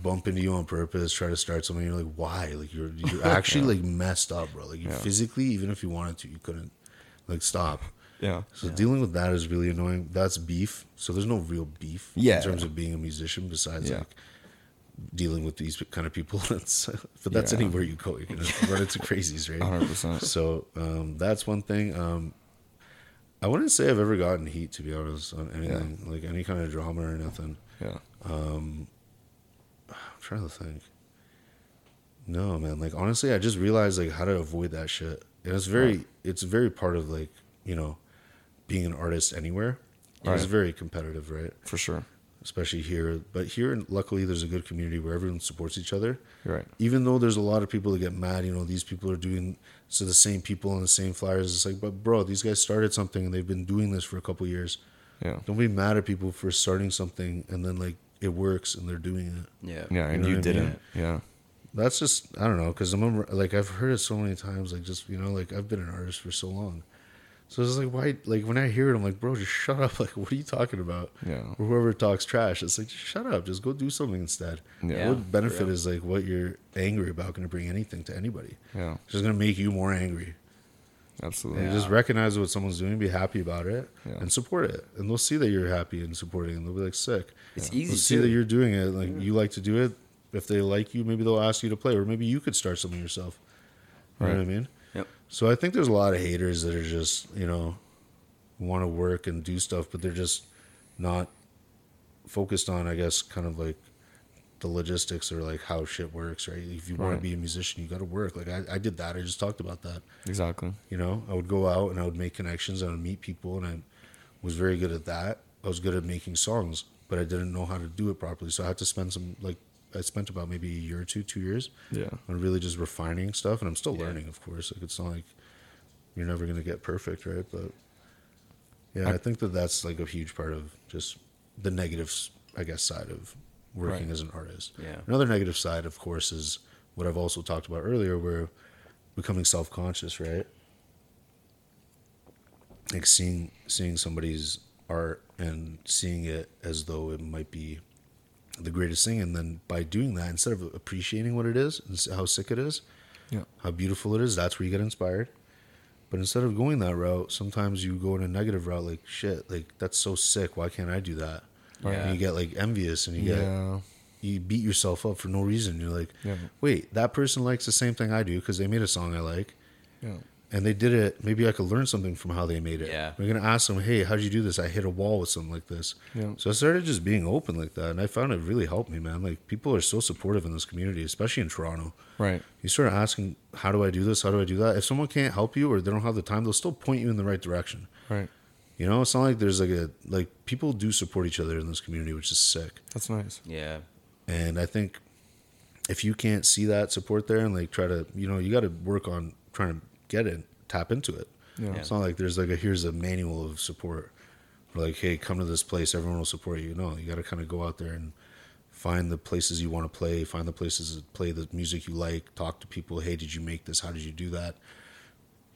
bump into you on purpose, try to start something. You're like, why? Like, you're actually, like, messed up, bro. Like, you physically, even if you wanted to, you couldn't, like, stop. Yeah. So dealing with that is really annoying. That's beef. So there's no real beef in terms of being a musician besides, like, dealing with these kind of people. That's but that's anywhere you go, you're gonna run into crazies, right? 100%. So that's one thing. I wouldn't say I've ever gotten heat, to be honest, on anything, like any kind of drama or nothing. I'm trying to think. No, man, like, honestly, I just realized, like, how to avoid that shit. And it's very it's very part of, like, you know, being an artist anywhere. It's very competitive, right? For sure. Especially here. But here, luckily, there's a good community where everyone supports each other. Right. Even though there's a lot of people that get mad, you know, these people are doing... So the same people on the same flyers. It's like, but bro, these guys started something and they've been doing this for a couple of years. Yeah. Don't be mad at people for starting something and then, like, it works and they're doing it. Yeah. Yeah, and you didn't. Yeah. That's just... I don't know, because I'm... Like, I've heard it so many times. Like, just, you know, like, I've been an artist for so long. So it's like, why, like, when I hear it, I'm like, bro, just shut up. Like, what are you talking about? Yeah. Or whoever talks trash, it's like, just shut up. Just go do something instead. Yeah. What benefit is, like, what you're angry about going to bring anything to anybody? Yeah. It's just going to make you more angry. Absolutely. And just recognize what someone's doing, be happy about it, and support it. And they'll see that you're happy and supporting, and they'll be like, sick. It's easy. They'll see that you're doing it. Like, you like to do it. If they like you, maybe they'll ask you to play, or maybe you could start something yourself. You know what I mean? So I think there's a lot of haters that are just, you know, want to work and do stuff, but they're just not focused on, I guess, kind of like the logistics or like how shit works, right? If you want to be a musician, you got to work. Like I did that. I just talked about that. Exactly. You know, I would go out and I would make connections. I would meet people, and I was very good at that. I was good at making songs, but I didn't know how to do it properly. So I had to spend some, like, I spent about maybe a year or two, 2 years on really just refining stuff. And I'm still learning, of course. Like, it's not like you're never going to get perfect, right? But yeah, I think that that's like a huge part of just the negative, I guess, side of working as an artist. Yeah. Another negative side, of course, is what I've also talked about earlier, where becoming self-conscious, right? Like seeing somebody's art and seeing it as though it might be the greatest thing, and then by doing that, instead of appreciating what it is and how sick it is, how beautiful it is, that's where you get inspired. But instead of going that route, sometimes you go in a negative route, like, shit, like, that's so sick, why can't I do that? And you get, like, envious, and you get, you beat yourself up for no reason. You're like, wait, that person likes the same thing I do because they made a song I like, and they did it. Maybe I could learn something from how they made it. Yeah. We're going to ask them, hey, how'd you do this? I hit a wall with something like this. Yeah. So I started just being open like that, and I found it really helped me, man. Like, people are so supportive in this community, especially in Toronto. Right. You start asking, how do I do this? How do I do that? If someone can't help you or they don't have the time, they'll still point you in the right direction. Right. You know, it's not like there's like a, like, people do support each other in this community, which is sick. That's nice. Yeah. And I think if you can't see that support there and, like, try to, you know, you got to work on trying to get it, tap into it. It's not like there's like a, here's a manual of support, like, hey, come to this place, everyone will support you. No, you got to kind of go out there and find the places you want to play, find the places that play the music you like, talk to people, hey, did you make this, how did you do that,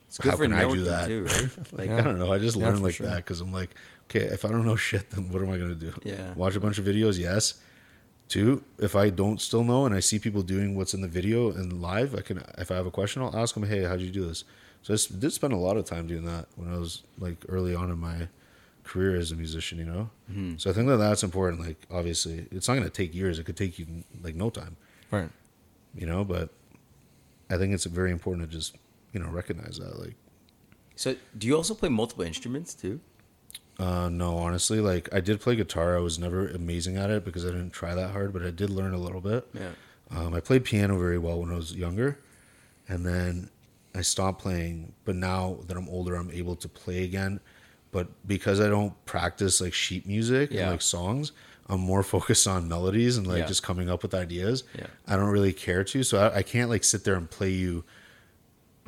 it's how can I do that too, right? Like, I don't know, I just learned like that, because I'm like, okay, if I don't know shit, then what am I going to do? Watch a bunch of videos. Two, if I don't still know and I see people doing what's in the video and live, I can, if I have a question, I'll ask them, hey, how'd you do this? So I did spend a lot of time doing that when I was, like, early on in my career as a musician, you know? Mm-hmm. So I think that that's important. Like, obviously, it's not going to take years. It could take you, like, no time. Right. You know, but I think it's very important to just, you know, recognize that. Like, so do you also play multiple instruments too? No, honestly, like, I did play guitar. I was never amazing at it because I didn't try that hard, but I did learn a little bit. Yeah. I played piano very well when I was younger, and then I stopped playing. But now that I'm older, I'm able to play again. But because I don't practice, like, sheet music and, like, songs, I'm more focused on melodies and, like, just coming up with ideas. I don't really care to, so I can't, like, sit there and play you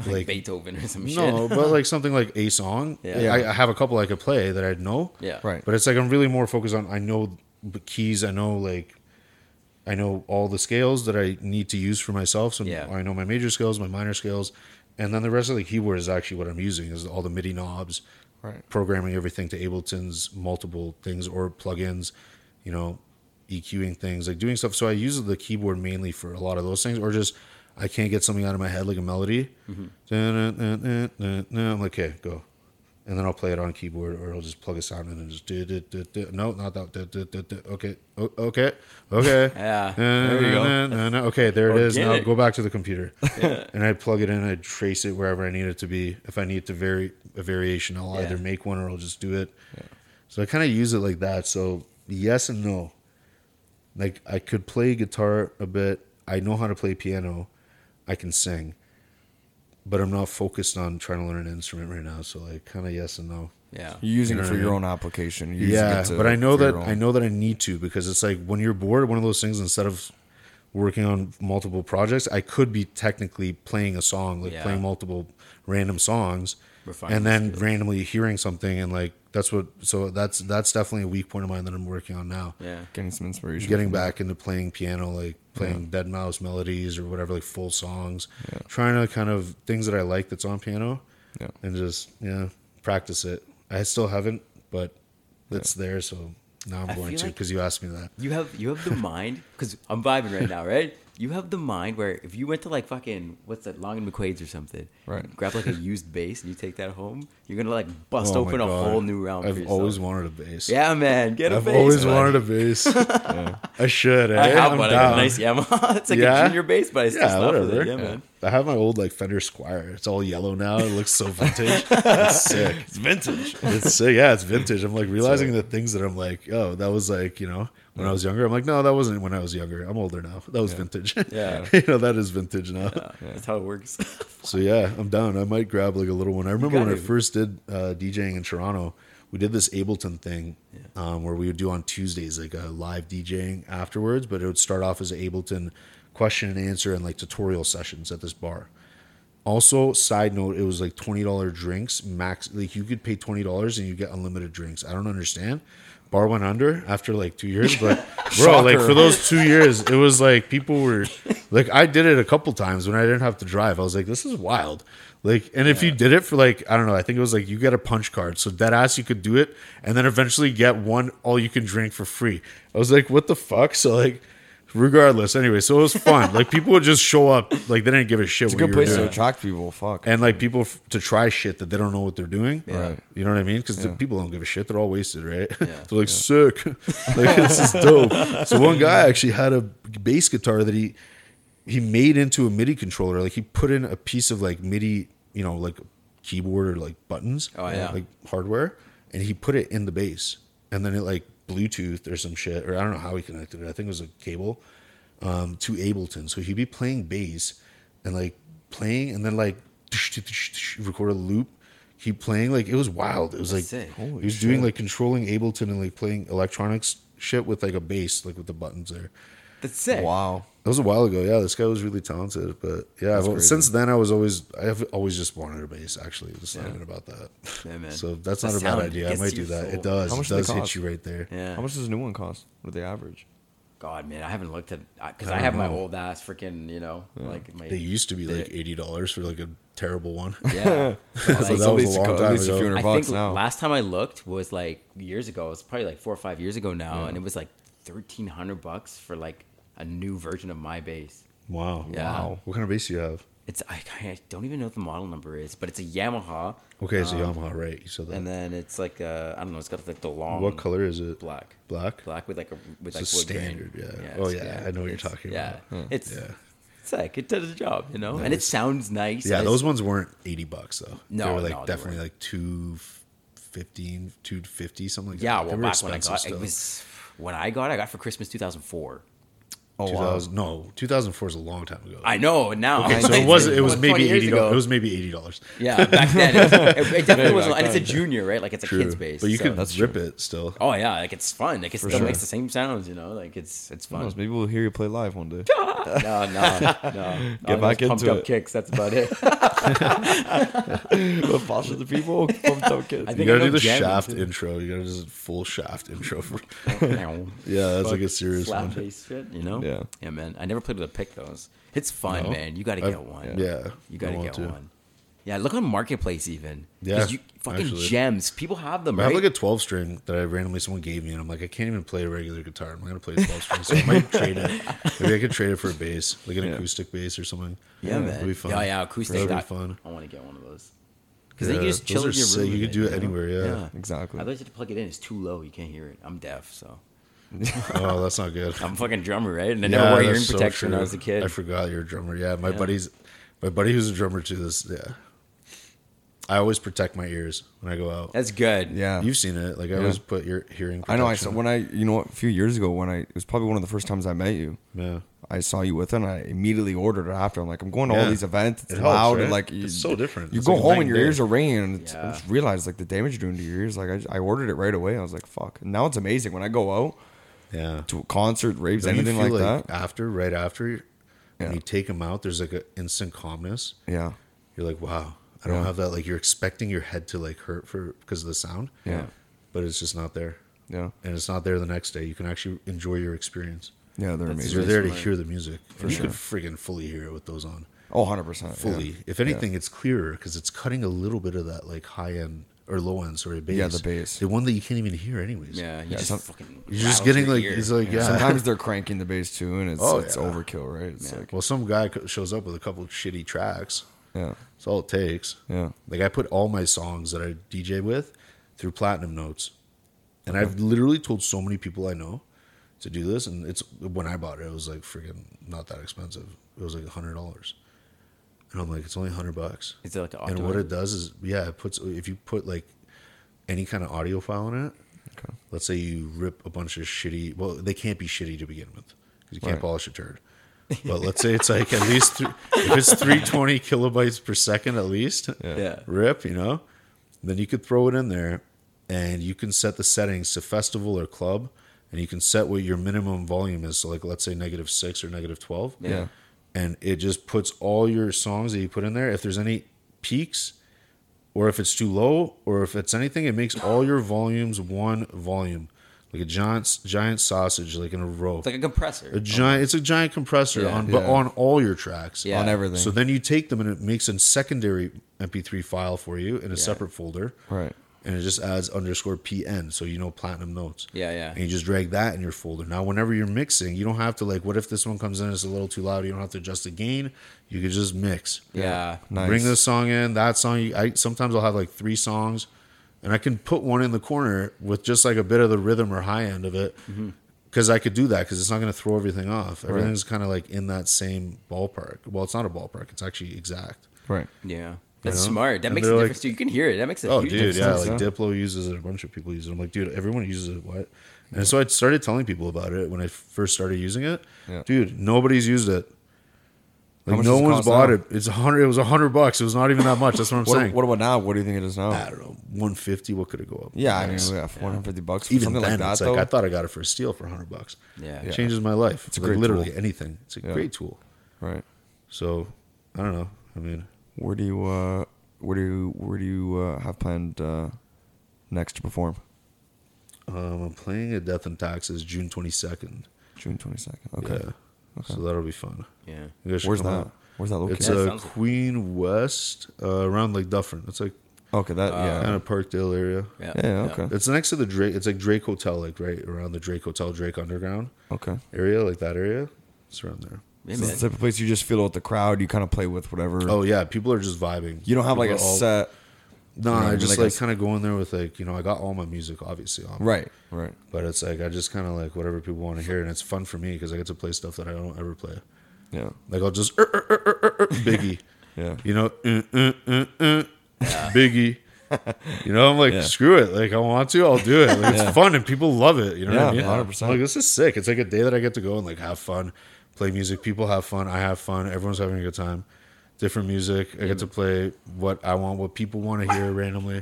Like Beethoven or some shit. No, but like something like a song. Yeah. I have a couple I could play that I know. Yeah. Right. But it's like I'm really more focused on I know the keys. I know all the scales that I need to use for myself. So yeah. I know my major scales, my minor scales. And then the rest of the keyboard is actually what I'm using is all the MIDI knobs. Right. Programming everything to Ableton's multiple things or plugins, you know, EQing things, like doing stuff. So I use the keyboard mainly for a lot of those things, or just I can't get something out of my head like a melody. Mm-hmm. I'm like, okay, go. And then I'll play it on keyboard, or I'll just plug a sound in and just no, not that. Okay. Yeah. There we go. Okay, there it is. Now I'll go back to the computer. Yeah. And I plug it in, I trace it wherever I need it to be. If I need to vary a variation, I'll either make one or I'll just do it. Yeah. So I kind of use it like that. So yes and no. Like I could play guitar a bit. I know how to play piano. I can sing. But I'm not focused on trying to learn an instrument right now, so like kind of yes and no. Yeah, you're using it for your own application. Yeah, but I know that I need to, because it's like when you're bored, one of those things. Instead of working on multiple projects, I could be technically playing a song, like playing multiple random songs, and then randomly hearing something, and like that's what. So that's definitely a weak point of mine that I'm working on now. Yeah, getting some inspiration, getting back into playing piano, like playing Deadmau5 melodies or whatever, like full songs, trying to kind of things that I like that's on piano, and just practice it. I still haven't, but it's there. So now I'm going to, because you asked me that. You have the mind, because I'm vibing right now, right? You have the mind where if you went to like fucking what's that, Long and McQuaid's or something, right? Grab like a used bass and you take that home. You're gonna like bust open a whole new realm. I've always wanted a bass. Yeah, man, get a bass. I've always wanted a bass. Yeah. I should. I have one. I have a nice Yamaha. It's like a junior bass, but I still stuff with it. Yeah, man. I have my old like Fender Squier. It's all yellow now. It looks so vintage. It's sick. It's vintage. It's sick. Yeah, it's vintage. I'm like realizing the things that I'm like, oh, that was like, you know, when I was younger. I'm like, no, that wasn't when I was younger. I'm older now. That was vintage. Yeah. You know, that is vintage now. Yeah. Yeah. That's how it works. So yeah, I'm down. I might grab like a little one. I remember when I first did DJing in Toronto, we did this Ableton thing where we would do on Tuesdays, like a live DJing afterwards, but it would start off as an Ableton question and answer and like tutorial sessions at this bar. Also, side note, it was like $20 drinks max. Like you could pay $20 and you get unlimited drinks. I don't understand. Bar went under after like 2 years, but bro, like for those 2 years, it was like people were like, I did it a couple times when I didn't have to drive. I was like, this is wild. Like, and if you did it for like, I don't know, I think it was like you get a punch card. So that ass you could do it and then eventually get one all you can drink for free. I was like, what the fuck? So like, regardless, anyway, so it was fun. Like people would just show up, like they didn't give a shit. It's a good place to attract people, fuck, and like people to try shit that they don't know what they're doing. Yeah. Right? You know what I mean? Because the people don't give a shit. They're all wasted, right? Yeah. They're like sick. Like this is dope. So one guy actually had a bass guitar that he made into a MIDI controller. Like he put in a piece of like MIDI, you know, like keyboard or like buttons, like hardware, and he put it in the bass, and then it like Bluetooth or some shit, or I don't know how he connected it. I think it was a cable to Ableton. So he'd be playing bass and like playing, and then like record a loop, keep playing. Like it was wild. It was like he was doing like controlling Ableton and like playing electronics shit with like a bass, like with the buttons there. That's sick. Wow. That was a while ago. Yeah, this guy was really talented. But yeah, since then I have always just wanted a bass. Actually, just thinking about that. Yeah, man. So that's not a bad idea. I might do that. Soul. It does. How much does hit you right there? Yeah. How much does a new one cost? What are they average? God, man, I haven't looked at because I have my old ass freaking. You know, like they used to be like $80 for like a terrible one. Yeah, so like, that was a long time ago. I think last time I looked was like years ago. It's probably like 4 or 5 years ago now, and it was like $1,300 for like a new version of my bass. Wow. Yeah. Wow. What kind of bass do you have? It's I don't even know what the model number is, but it's a Yamaha. Okay, it's a Yamaha, right? You said that. And then it's like I don't know. It's got like the long. What color is it? Black. Black. Black with like a with it's like a wood standard. Grain. Yeah. Oh yeah, I know what you're talking about. Yeah. Huh. It's like it does the job, you know, and it sounds nice. Yeah, those ones weren't $80 though. No, they were like definitely like $215, $250, something like that. Yeah, well, back when I got it for Christmas 2004. 2004 is a long time ago. I know now. Okay, so it was maybe $80. It was maybe $80. Yeah, back then it definitely was, and it's a junior, right? Like it's a kid's bass, but you can rip it still. Oh yeah, like it's fun. Like it still makes the same sounds, you know. Like it's fun. Who knows, maybe we'll hear you play live one day. No. Get back into pumped it. Up kicks. That's about it. We'll foster the people. Pumped up kicks. You gotta do the Shaft intro. You gotta do the full Shaft intro. Yeah, that's like a serious one. Slap bass shit, you know. Yeah, man. I never played with a pick those. It's fun, man. You got to get one. Yeah. You got to get one. Yeah, look on Marketplace even. Yeah. You, fucking actually. Gems. People have them, right? I have like a 12-string that I randomly someone gave me, and I'm like, I can't even play a regular guitar. I'm going to play a 12-string, so I might trade it. Maybe I could trade it for a bass, like an acoustic bass or something. Yeah, man. It would be fun. Yeah, acoustic. That would be fun. I want to get one of those. Because they can just chill in your room. You could do it anywhere, yeah. Exactly. I thought you had to plug it in. It's too low. You can't hear it. I'm deaf, so... Oh, that's not good. I'm a fucking drummer, right? And I never wore earring protection when I was a kid. I forgot you're a drummer. Yeah, my buddy who's a drummer too. I always protect my ears when I go out. That's good. Yeah, you've seen it. Like I always put your hearing protection. I know. A few years ago it was probably one of the first times I met you. Yeah. I saw you with it, and I immediately ordered it after. I'm like, I'm going to all these events. It's loud. Helps, right? And like, it's so different. You go home and your ears are ringing, and I just realized like the damage you're doing to your ears. Like I ordered it right away. I was like, fuck. And now it's amazing when I go out. Yeah, to a concert, raves, don't anything like that. Right after, when you take them out, there's like an instant calmness. Yeah, you're like, wow, I don't have that. Like you're expecting your head to like hurt because of the sound. Yeah, but it's just not there. Yeah, and it's not there the next day. You can actually enjoy your experience. Yeah, they're amazing. You're there to hear the music. You can freaking fully hear it with those on. Oh, 100%. Fully. Yeah. If anything, it's clearer because it's cutting a little bit of that like high end. Or low end, sorry, bass. Yeah, the bass. The one that you can't even hear anyways. Yeah, you're just getting like, it's like, sometimes they're cranking the bass too, and it's overkill, right? It's like, well, some guy shows up with a couple of shitty tracks. Yeah. That's all it takes. Yeah. Like I put all my songs that I DJ with through Platinum Notes. And I've literally told so many people I know to do this. And it's when I bought it, it was like freaking not that expensive. It was like $100. And I'm like, it's only $100. It's like an audio. And what it does is, it puts, if you put like any kind of audio file in it, let's say you rip a bunch of shitty, well, they can't be shitty to begin with because you can't polish a turd. But let's say it's like at least, if it's 320 kilobytes per second at least, rip, you know, then you could throw it in there and you can set the settings to festival or club and you can set what your minimum volume is. So like, let's say -6 or -12. Yeah. And it just puts all your songs that you put in there. If there's any peaks, or if it's too low, or if it's anything, it makes all your volumes one volume, like a giant sausage, like in a row. It's like a compressor. It's a giant compressor but on all your tracks, on everything. So then you take them and it makes a secondary MP3 file for you in a separate folder, right? And it just adds _PN, so you know Platinum Notes. Yeah. And you just drag that in your folder. Now, whenever you're mixing, you don't have to, like, what if this one comes in and it's a little too loud? You don't have to adjust the gain. You can just mix. Yeah, nice. Bring this song in, that song. Sometimes I'll have, like, 3 songs, and I can put one in the corner with just, like, a bit of the rhythm or high end of it because I could do that because it's not going to throw everything off. Everything's kind of, like, in that same ballpark. Well, it's not a ballpark. It's actually exact. Right. Yeah. That's smart. That makes a difference too. You can hear it. That makes a huge difference. Oh, dude, yeah. Like Diplo uses it. A bunch of people use it. I'm like, dude, everyone uses it. What? And so I started telling people about it when I first started using it. Yeah. Dude, nobody's used it. Like no one's bought it. It's $100. It was $100. It was not even that much. That's what I'm saying. What about now? What do you think it is now? I don't know. 150. What could it go up? Yeah, I mean, $150. Even something then, like that, it's like I thought I got it for a steal for $100. Yeah, it changes my life. It's a great, literally anything. It's a great tool. Right. So I don't know. I mean. Where do you have planned next to perform? I'm playing at Death and Taxes June 22nd. June 22nd. Okay. Yeah. Okay. So that'll be fun. Yeah. Where's that? Where's that located? It's Queen West, around Lake Dufferin. It's like kind of Parkdale area. Yeah. Yeah. Okay. It's next to the Drake. It's like Drake Hotel, like right around the Drake Hotel, Drake Underground. Okay. Area like that area. It's around there. So it's the type of place you just feel out the crowd. You kind of play with whatever. Oh, yeah. People are just vibing. You don't have like a set. No, I just like kind of go in there with like, you know, I got all my music obviously on. Right, right. But it's like I just kind of like whatever people want to hear. And it's fun for me because I get to play stuff that I don't ever play. Yeah. Like I'll just Biggie. Yeah. You know, Biggie. You know, I'm like, screw it. Like, I want to, I'll do it. Like, it's fun and people love it. You know what I mean? 100%. I'm like, this is sick. It's like a day that I get to go and like have fun, play music. People have fun. I have fun. Everyone's having a good time. Different music. I get to play what I want, what people want to hear randomly.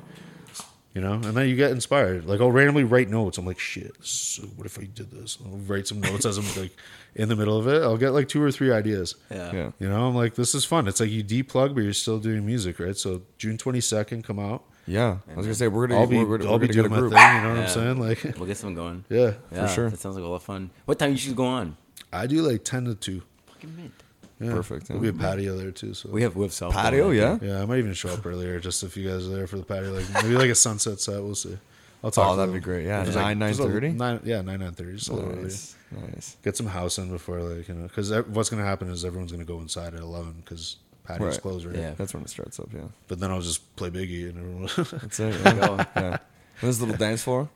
You know, and then you get inspired. Like, I'll randomly write notes. I'm like, shit, so what if I did this? I'll write some notes as I'm like in the middle of it. I'll get like 2 or 3 ideas. Yeah. You know, I'm like, this is fun. It's like you deplug, but you're still doing music, right? So June 22nd, come out. Yeah. I was going to say, I'll be doing my thing. You know what I'm saying? Like, we'll get something going. Yeah, for sure. That sounds like a lot of fun. What time you should go on? I do like 10 to 2. Fucking mid. Yeah. Perfect. There'll be a patio there too. So we have self patio, yeah. Yeah, I might even show up earlier just if you guys are there for the patio. Like maybe like a sunset set. We'll see. I'll talk. Oh, that'd be great. Yeah, 9:30. 9:30. Just a little earlier. Nice. Get some house in before like because what's gonna happen is everyone's gonna go inside at 11 because patio's closed. Right. Yeah, that's when it starts up. Yeah. But then I'll just play Biggie and everyone. That's it. Yeah. This little dance floor.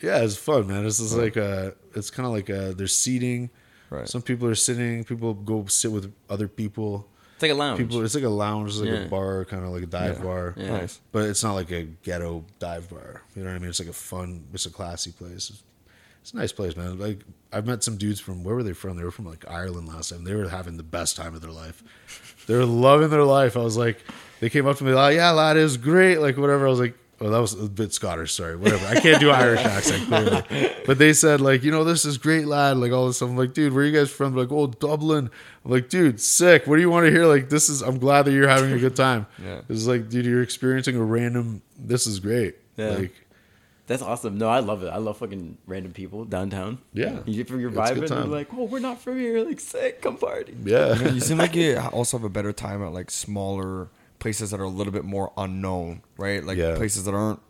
Yeah, it's fun, man. This is like it's kind of like there's seating. Right. Some people are sitting. People go sit with other people. It's like a lounge. It's like a lounge. It's like a bar, kind of like a dive bar. Yeah. Nice. But it's not like a ghetto dive bar. You know what I mean? It's like a fun, it's a classy place. It's a nice place, man. Like I've met some dudes from, where were they from? They were from like Ireland last time. They were having the best time of their life. They were loving their life. I was like, they came up to me like, yeah, lad, it was great. Like whatever. I was like, oh, that was a bit Scottish, sorry, whatever. I can't do Irish accent, clearly. But they said, like, you know, this is great, lad, like, all this stuff. I'm like, dude, where are you guys from? They're like, oh, Dublin. I'm like, dude, sick. What do you want to hear? Like, this is, I'm glad that you're having a good time. This is like, dude, you're experiencing a random, this is great. Yeah. Like, that's awesome. No, I love it. I love fucking random people downtown. Yeah. You're vibing. You're like, oh, we're not from here. Like, sick, come party. Yeah. You seem like you also have a better time at, like, smaller places that are a little bit more unknown, right? Like places that aren't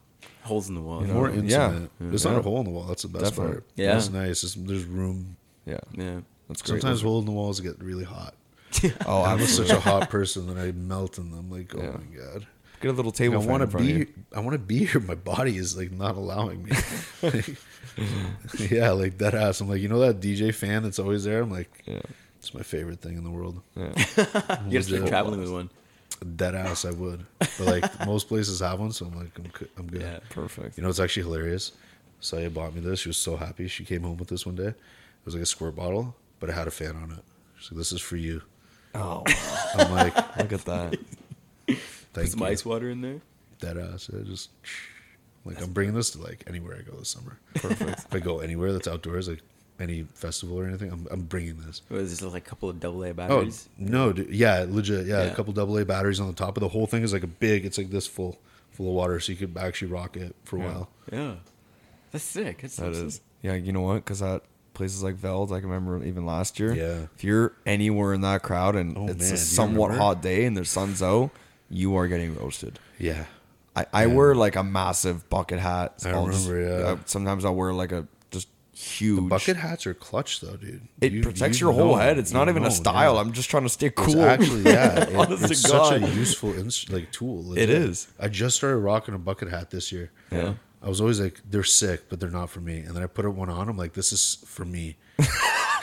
holes in the wall, you know? More intimate. There's not a hole in the wall. That's the best part. Yeah, it's nice. There's room. Yeah, that's great. Sometimes holes in the walls get really hot. Oh, I was such a hot person that I melt in them. Like, oh my god, get a little table. Like, I want to be here. My body is like not allowing me. Yeah, like that ass. I'm like, you know that DJ fan that's always there. I'm like, it's my favorite thing in the world. You gotta start traveling with one. Dead ass, I would, but like most places have one, so I'm like, I'm good. Yeah, perfect. You know, it's actually hilarious. Saya bought me this. She was so happy. She came home with this one day. It was like a squirt bottle, but it had a fan on it. She's like, "This is for you." Oh, I'm like, look at that. Put some ice water in there. Dead ass. I just like, I'm bringing this to like anywhere I go this summer. Perfect. If I go anywhere that's outdoors, like any festival or anything, I'm bringing this. What is this, like a couple of AA batteries? Oh, no, dude, yeah, legit, yeah, a couple AA batteries on the top of the whole thing is like a big, it's like this full of water, so you could actually rock it for a while. Yeah, that's sick. That is sick. Yeah, you know what? Because at places like Veld, I can remember even last year. Yeah, if you're anywhere in that crowd and it's a somewhat hot day and the sun's out, you are getting roasted. Yeah, I wear like a massive bucket hat. Sometimes I'll wear like a huge. The bucket hats are clutch though, dude. It protects your whole head. It's not even a style. Yeah. I'm just trying to stay cool. It's actually, it's such a useful tool. Legit. It is. I just started rocking a bucket hat this year. Yeah. I was always like, they're sick, but they're not for me. And then I put one on. I'm like, this is for me.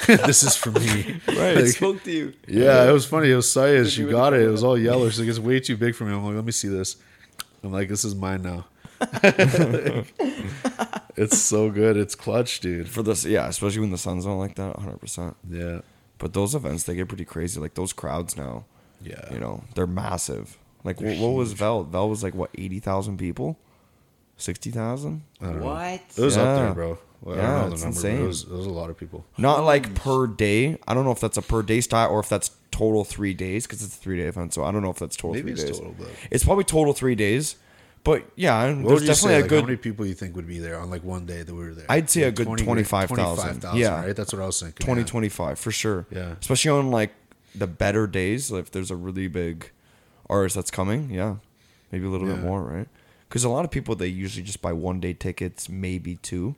This is for me. Right. Like, I spoke to you. Yeah, it was funny. It was Saya. She got it. It was all yellow. She's like, it's way too big for me. I'm like, let me see this. I'm like, this is mine now. Like, it's so good. It's clutch, dude. For this, yeah, especially when the sun's on like that, 100%. Yeah. But those events, they get pretty crazy. Like those crowds now. Yeah. You know, they're massive. Like they're what was Veld? Veld was like, what, 80,000 people? 60,000? What? Know. It was up there, bro. Well, yeah, I don't know the number, insane. It was a lot of people. Not like per day. I don't know if that's a per day style or if that's total 3 days, because it's a 3-day event. So I don't know if that's total. Maybe 3 days. Total, but it's probably total 3 days. But yeah, there's definitely say, like, a good. How many people you think would be there on like one day that we were there? I'd say like a good 25,000. Yeah, right. That's what I was thinking. 25 for sure. Yeah, especially on like the better days. Like, if there's a really big artist that's coming, maybe a little bit more, right? Because a lot of people, they usually just buy 1-day tickets, maybe 2.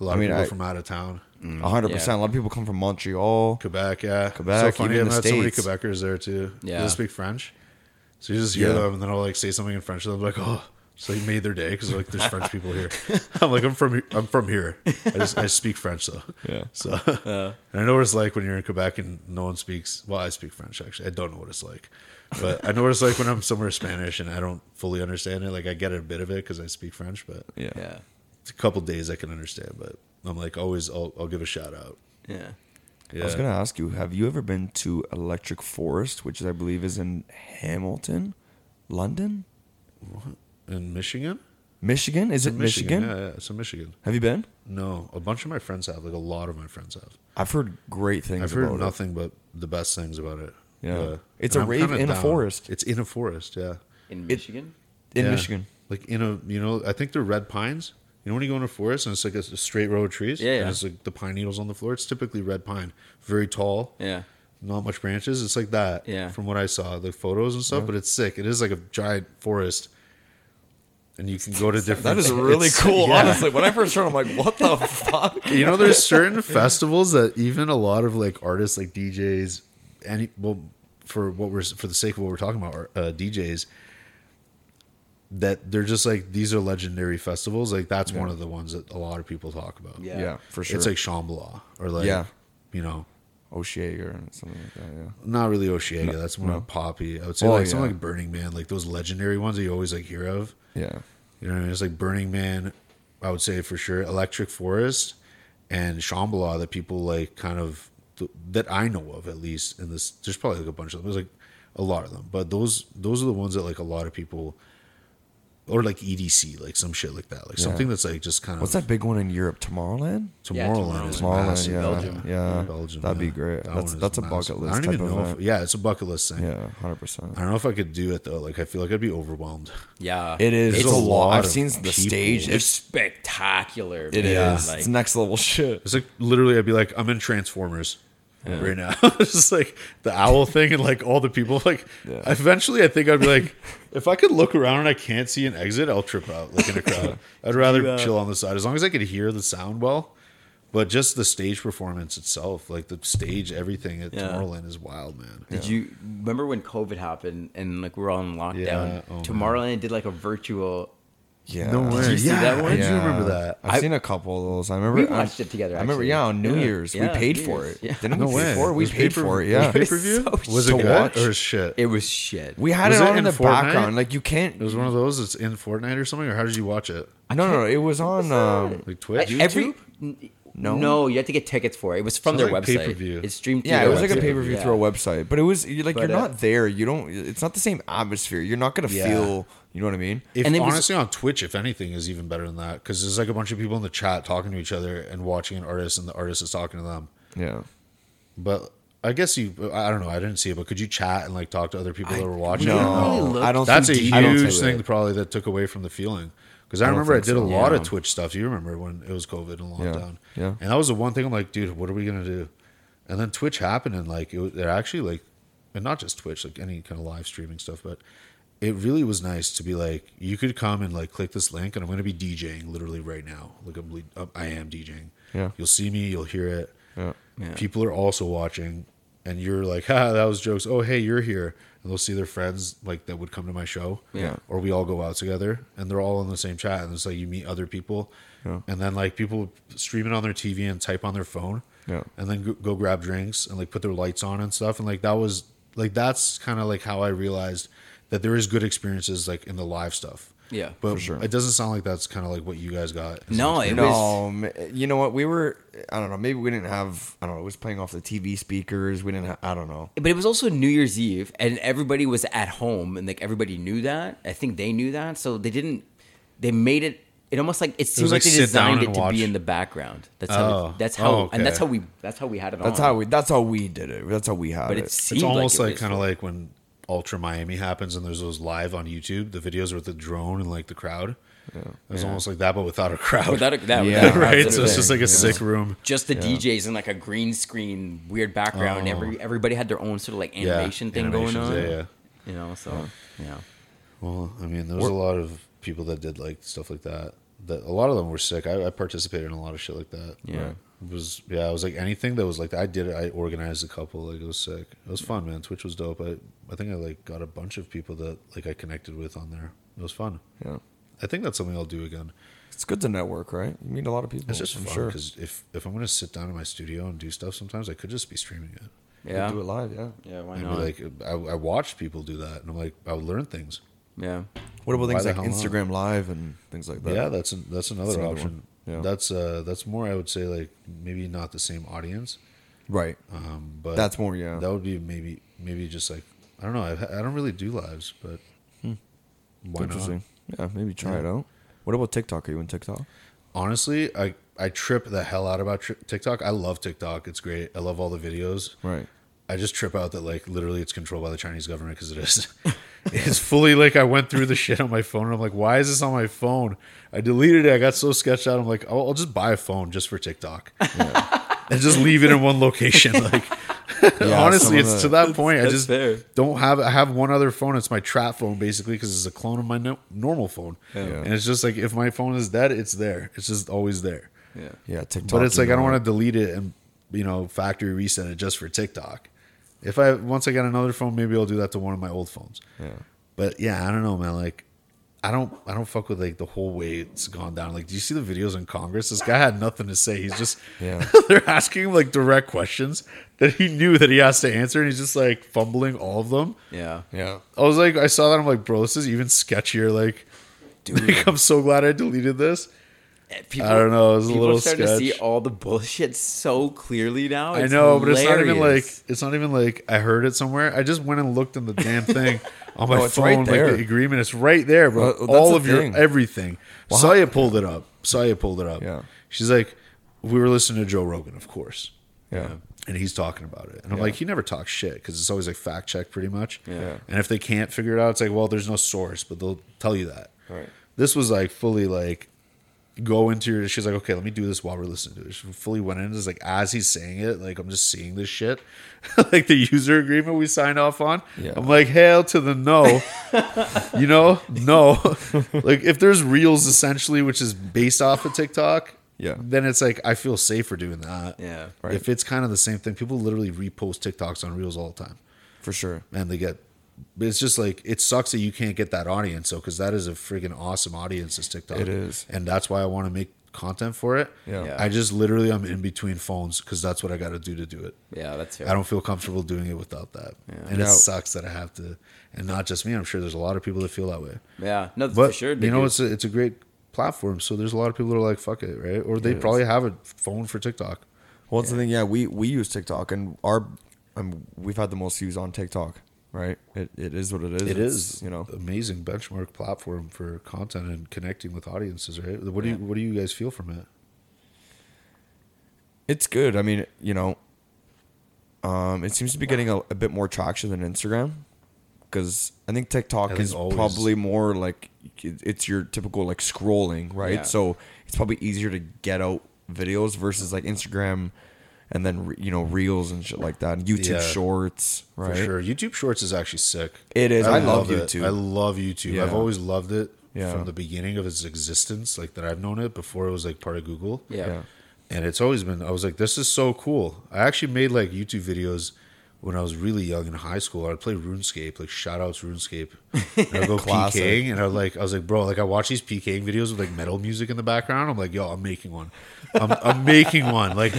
A lot of people from out of town. 100%. A lot of people come from Montreal, Quebec. Yeah, Quebec. So funny, I've had so many Quebecers there too. Yeah, do they speak French? So you just hear them, and then I'll like say something in French to them, like, "Oh, So he made their day because like there's French people here. I'm like I'm from here. I speak French though. Yeah. So and I know what it's like when you're in Quebec and no one speaks. Well, I speak French actually. I don't know what it's like, but I know what it's like when I'm somewhere Spanish and I don't fully understand it. Like I get a bit of it because I speak French, but yeah, it's a couple days I can understand. But I'm like always I'll give a shout out. Yeah. Yeah. I was gonna ask you, have you ever been to Electric Forest, which I believe is in Hamilton, London? What? In Michigan? Michigan? Is it Michigan? Yeah, it's in Michigan. Have you been? No. A bunch of my friends have. Like, a lot of my friends have. I've heard great things about it. I've heard nothing but the best things about it. Yeah. It's a rave in a forest. It's in a forest, yeah. In Michigan? In Michigan. Like, in a, you know, I think they're red pines. You know when you go in a forest and it's like a straight row of trees? Yeah, yeah. And it's like the pine needles on the floor. It's typically red pine. Very tall. Yeah. Not much branches. It's like that. Yeah. From what I saw, the photos and stuff. Yeah. But it's sick. It is like a giant forest. And you can go to different... That is really cool, yeah. Honestly. When I first heard it, I'm like, what the fuck? You know, there's certain festivals that even a lot of, like, artists, like DJs, for the sake of what we're talking about, DJs, that they're just like, these are legendary festivals. Like, that's one of the ones that a lot of people talk about. Yeah, yeah, for sure. It's like Shambhala or, like, you know... Oceaga or something like that, yeah. Not really Oceaga. No, that's more poppy. I would say something like Burning Man, like those legendary ones that you always like hear of. Yeah. You know what I mean? It's like Burning Man, I would say for sure. Electric Forest and Shambhala that people like kind of, that I know of at least. And this, there's probably like a bunch of them. There's like a lot of them. But those are the ones that like a lot of people, or like EDC, like some shit like that. Like something that's like just kind of... What's that big one in Europe? Tomorrowland? Tomorrowland is massive. Yeah. Belgium. Yeah. Belgium, that'd be great. That's a bucket list. I don't even know. It's a bucket list thing. Yeah, 100%. I don't know if I could do it though. Like I feel like I'd be overwhelmed. Yeah. It is. It's a lot. I've seen the stage. It's spectacular. It is. Like, it's next level shit. It's like literally I'd be like, I'm in Transformers. Yeah. Right now, it's just like the owl thing and like all the people. Like, eventually, I think I'd be like, if I could look around and I can't see an exit, I'll trip out like in a crowd. I'd rather chill on the side as long as I could hear the sound well. But just the stage performance itself, like the stage, everything at Tomorrowland is wild, man. Did you remember when COVID happened and like we're all in lockdown? Yeah. Oh, Tomorrowland did like a virtual. Yeah. No way. Did you see that one? Yeah. Do you remember that? I've seen a couple of those. I remember. We watched it together. Actually. I remember, on New Year's. Yeah, we paid for it. Yeah. Didn't we pay for it? We paid for it, yeah. Pay-per-view? Was it good or shit? It was shit. We had it on in the background. Like, you can't... It was one of those that's in Fortnite or something? Or how did you watch it? No. It was on... like Twitch? YouTube? No, you had to get tickets for it. It was from their website. Pay-per-view. It's streamed through it was like a pay-per-view through a website. But it was... Like, you're not there. You don't... It's not the same atmosphere. You're not going to feel... You know what I mean? And honestly, on Twitch, if anything, is even better than that. Because there's like a bunch of people in the chat talking to each other and watching an artist, and the artist is talking to them. Yeah. But I guess I don't know. I didn't see it, but could you chat and like talk to other people that were watching? No. I don't think that's a huge thing probably that took away from the feeling. Because I remember I did a lot of Twitch stuff. You remember when it was COVID and lockdown. Yeah. And that was the one thing I'm like, dude, what are we going to do? And then Twitch happened and like, they're actually like, and not just Twitch, like any kind of live streaming stuff, but it really was nice to be like, you could come and like click this link and I'm going to be DJing literally right now. Like I am DJing. Yeah. You'll see me. You'll hear it. Yeah. Yeah. People are also watching and you're like, ha, that was jokes. Oh, hey, you're here. And they'll see their friends like that would come to my show. Yeah. Or we all go out together and they're all in the same chat. And it's like you meet other people and then like people stream it on their TV and type on their phone and then go grab drinks and like put their lights on and stuff. And like, that was like, that's kind of like how I realized that there is good experiences like in the live stuff. Yeah, but for sure. It doesn't sound like that's kind of like what you guys got. No, you know what? We were, I don't know, maybe we didn't have, I don't know, it was playing off the TV speakers. We didn't have, I don't know. But it was also New Year's Eve and everybody was at home and like everybody knew that. I think they knew that. So they didn't, they made it. It almost like it seems like they designed it to be in the background. That's how we had it on. That's how we did it. That's how we had it. It's almost like kind of like when Ultra Miami happens and there's those live on YouTube, the videos with the drone and like the crowd. Yeah. It was almost like that, but without a crowd. Right? So it's just like a sick room. Just the DJs and like a green screen, weird background. Everybody had their own sort of like animation thing going on. Yeah. You know, Well, I mean, there was a lot of people that did like stuff like that. That a lot of them were sick. I participated in a lot of shit like that. Yeah. Right? It was like anything that was like that. I did it. I organized a couple. Like it was sick. It was fun, man. Twitch was dope. I think I like got a bunch of people that like I connected with on there. It was fun. Yeah. I think that's something I'll do again. It's good to network, right? You meet a lot of people. It's just fun because if I'm going to sit down in my studio and do stuff sometimes, I could just be streaming it. Yeah. I could do it live, yeah. Yeah, why not? Like, I watched people do that, and I'm like, I would learn things. Yeah. What about things like Instagram Live and things like that? Yeah, that's another option. Yeah. That's more, I would say, like, maybe not the same audience. Right. But that's more, yeah. That would be maybe just like, I don't know. I don't really do lives, but why Interesting. Not? Yeah, maybe try it out. What about TikTok? Are you on TikTok? Honestly, I trip the hell out about TikTok. I love TikTok. It's great. I love all the videos. Right. I just trip out that, like, literally it's controlled by the Chinese government, because it is. It's fully, like, I went through the shit on my phone, and I'm like, why is this on my phone? I deleted it. I got so sketched out. I'm like, I'll just buy a phone just for TikTok. Yeah. And just leave it in one location. Like, yeah, honestly, it's to that point. I just don't have. I have one other phone. It's my trap phone, basically, because it's a clone of my normal phone. Yeah. And it's just like, if my phone is dead, it's there. It's just always there. Yeah, yeah. TikTok. But it's like, I don't want to delete it and, you know, factory reset it just for TikTok. If once I get another phone, maybe I'll do that to one of my old phones. Yeah. But yeah, I don't know, man. Like, I don't fuck with, like, the whole way it's gone down. Like, do you see the videos in Congress? This guy had nothing to say. He's just, they're asking him, like, direct questions that he knew that he has to answer, and he's just, like, fumbling all of them. Yeah, yeah. I was like, I saw that. I'm like, bro, this is even sketchier. Like, dude, like, I'm so glad I deleted this. People, I don't know. It was a little sketch. People are starting to see all the bullshit so clearly now. It's I know, hilarious. But it's not even like I heard it somewhere. I just went and looked in the damn thing on my phone. Right there. Like, the agreement, it's right there, bro. Well, all of your everything. Wow. Saya pulled it up. Yeah. She's like, we were listening to Joe Rogan, of course. Yeah. And he's talking about it. And I'm like, he never talks shit, because it's always like fact check, pretty much. Yeah. And if they can't figure it out, it's like, well, there's no source, but they'll tell you that. Right. This was like fully like. Go into your. She's like, okay, let me do this while we're listening to it. She fully went in. It's like, as he's saying it, like, I'm just seeing this shit, like the user agreement we signed off on. Yeah. I'm like, hail to the no, you know, no. Like, if there's reels essentially, which is based off of TikTok, yeah, then it's like, I feel safer doing that. Yeah, right. If it's kind of the same thing, people literally repost TikToks on reels all the time, for sure, and they get. But it's just like, it sucks that you can't get that audience, though, because that is a freaking awesome audience, is TikTok. It is. And that's why I want to make content for it. Yeah. Yeah. I just literally, I'm in between phones, because that's what I got to do it. Yeah, that's fair. I don't feel comfortable doing it without that. Yeah. And it sucks that I have to, and not just me. I'm sure there's a lot of people that feel that way. Yeah, no, but for sure. You know, it's a great platform. So there's a lot of people that are like, fuck it, right? Or they probably have a phone for TikTok. Well, that's the thing. Yeah, we use TikTok, and we've had the most views on TikTok. Right, it is what it is. It's, you know, amazing benchmark platform for content and connecting with audiences. Right, what do you guys feel from it? It's good. I mean, you know, it seems to be getting a bit more traction than Instagram, because I think TikTok is probably more like it's your typical like scrolling, right? Yeah. So it's probably easier to get out videos versus like Instagram. And then, you know, reels and shit like that. And YouTube Shorts, right? For sure. YouTube Shorts is actually sick. It is. I love YouTube. I love YouTube. Yeah. I've always loved it from the beginning of its existence, like that I've known it before it was like part of Google. Yeah. And it's always been, I was like, this is so cool. I actually made like YouTube videos when I was really young in high school. I'd play RuneScape, like shout outs RuneScape. And I'd go PKing, and I was like, bro, like I watch these PKing videos with like metal music in the background. I'm like, yo, I'm making one. I'm making one. Like,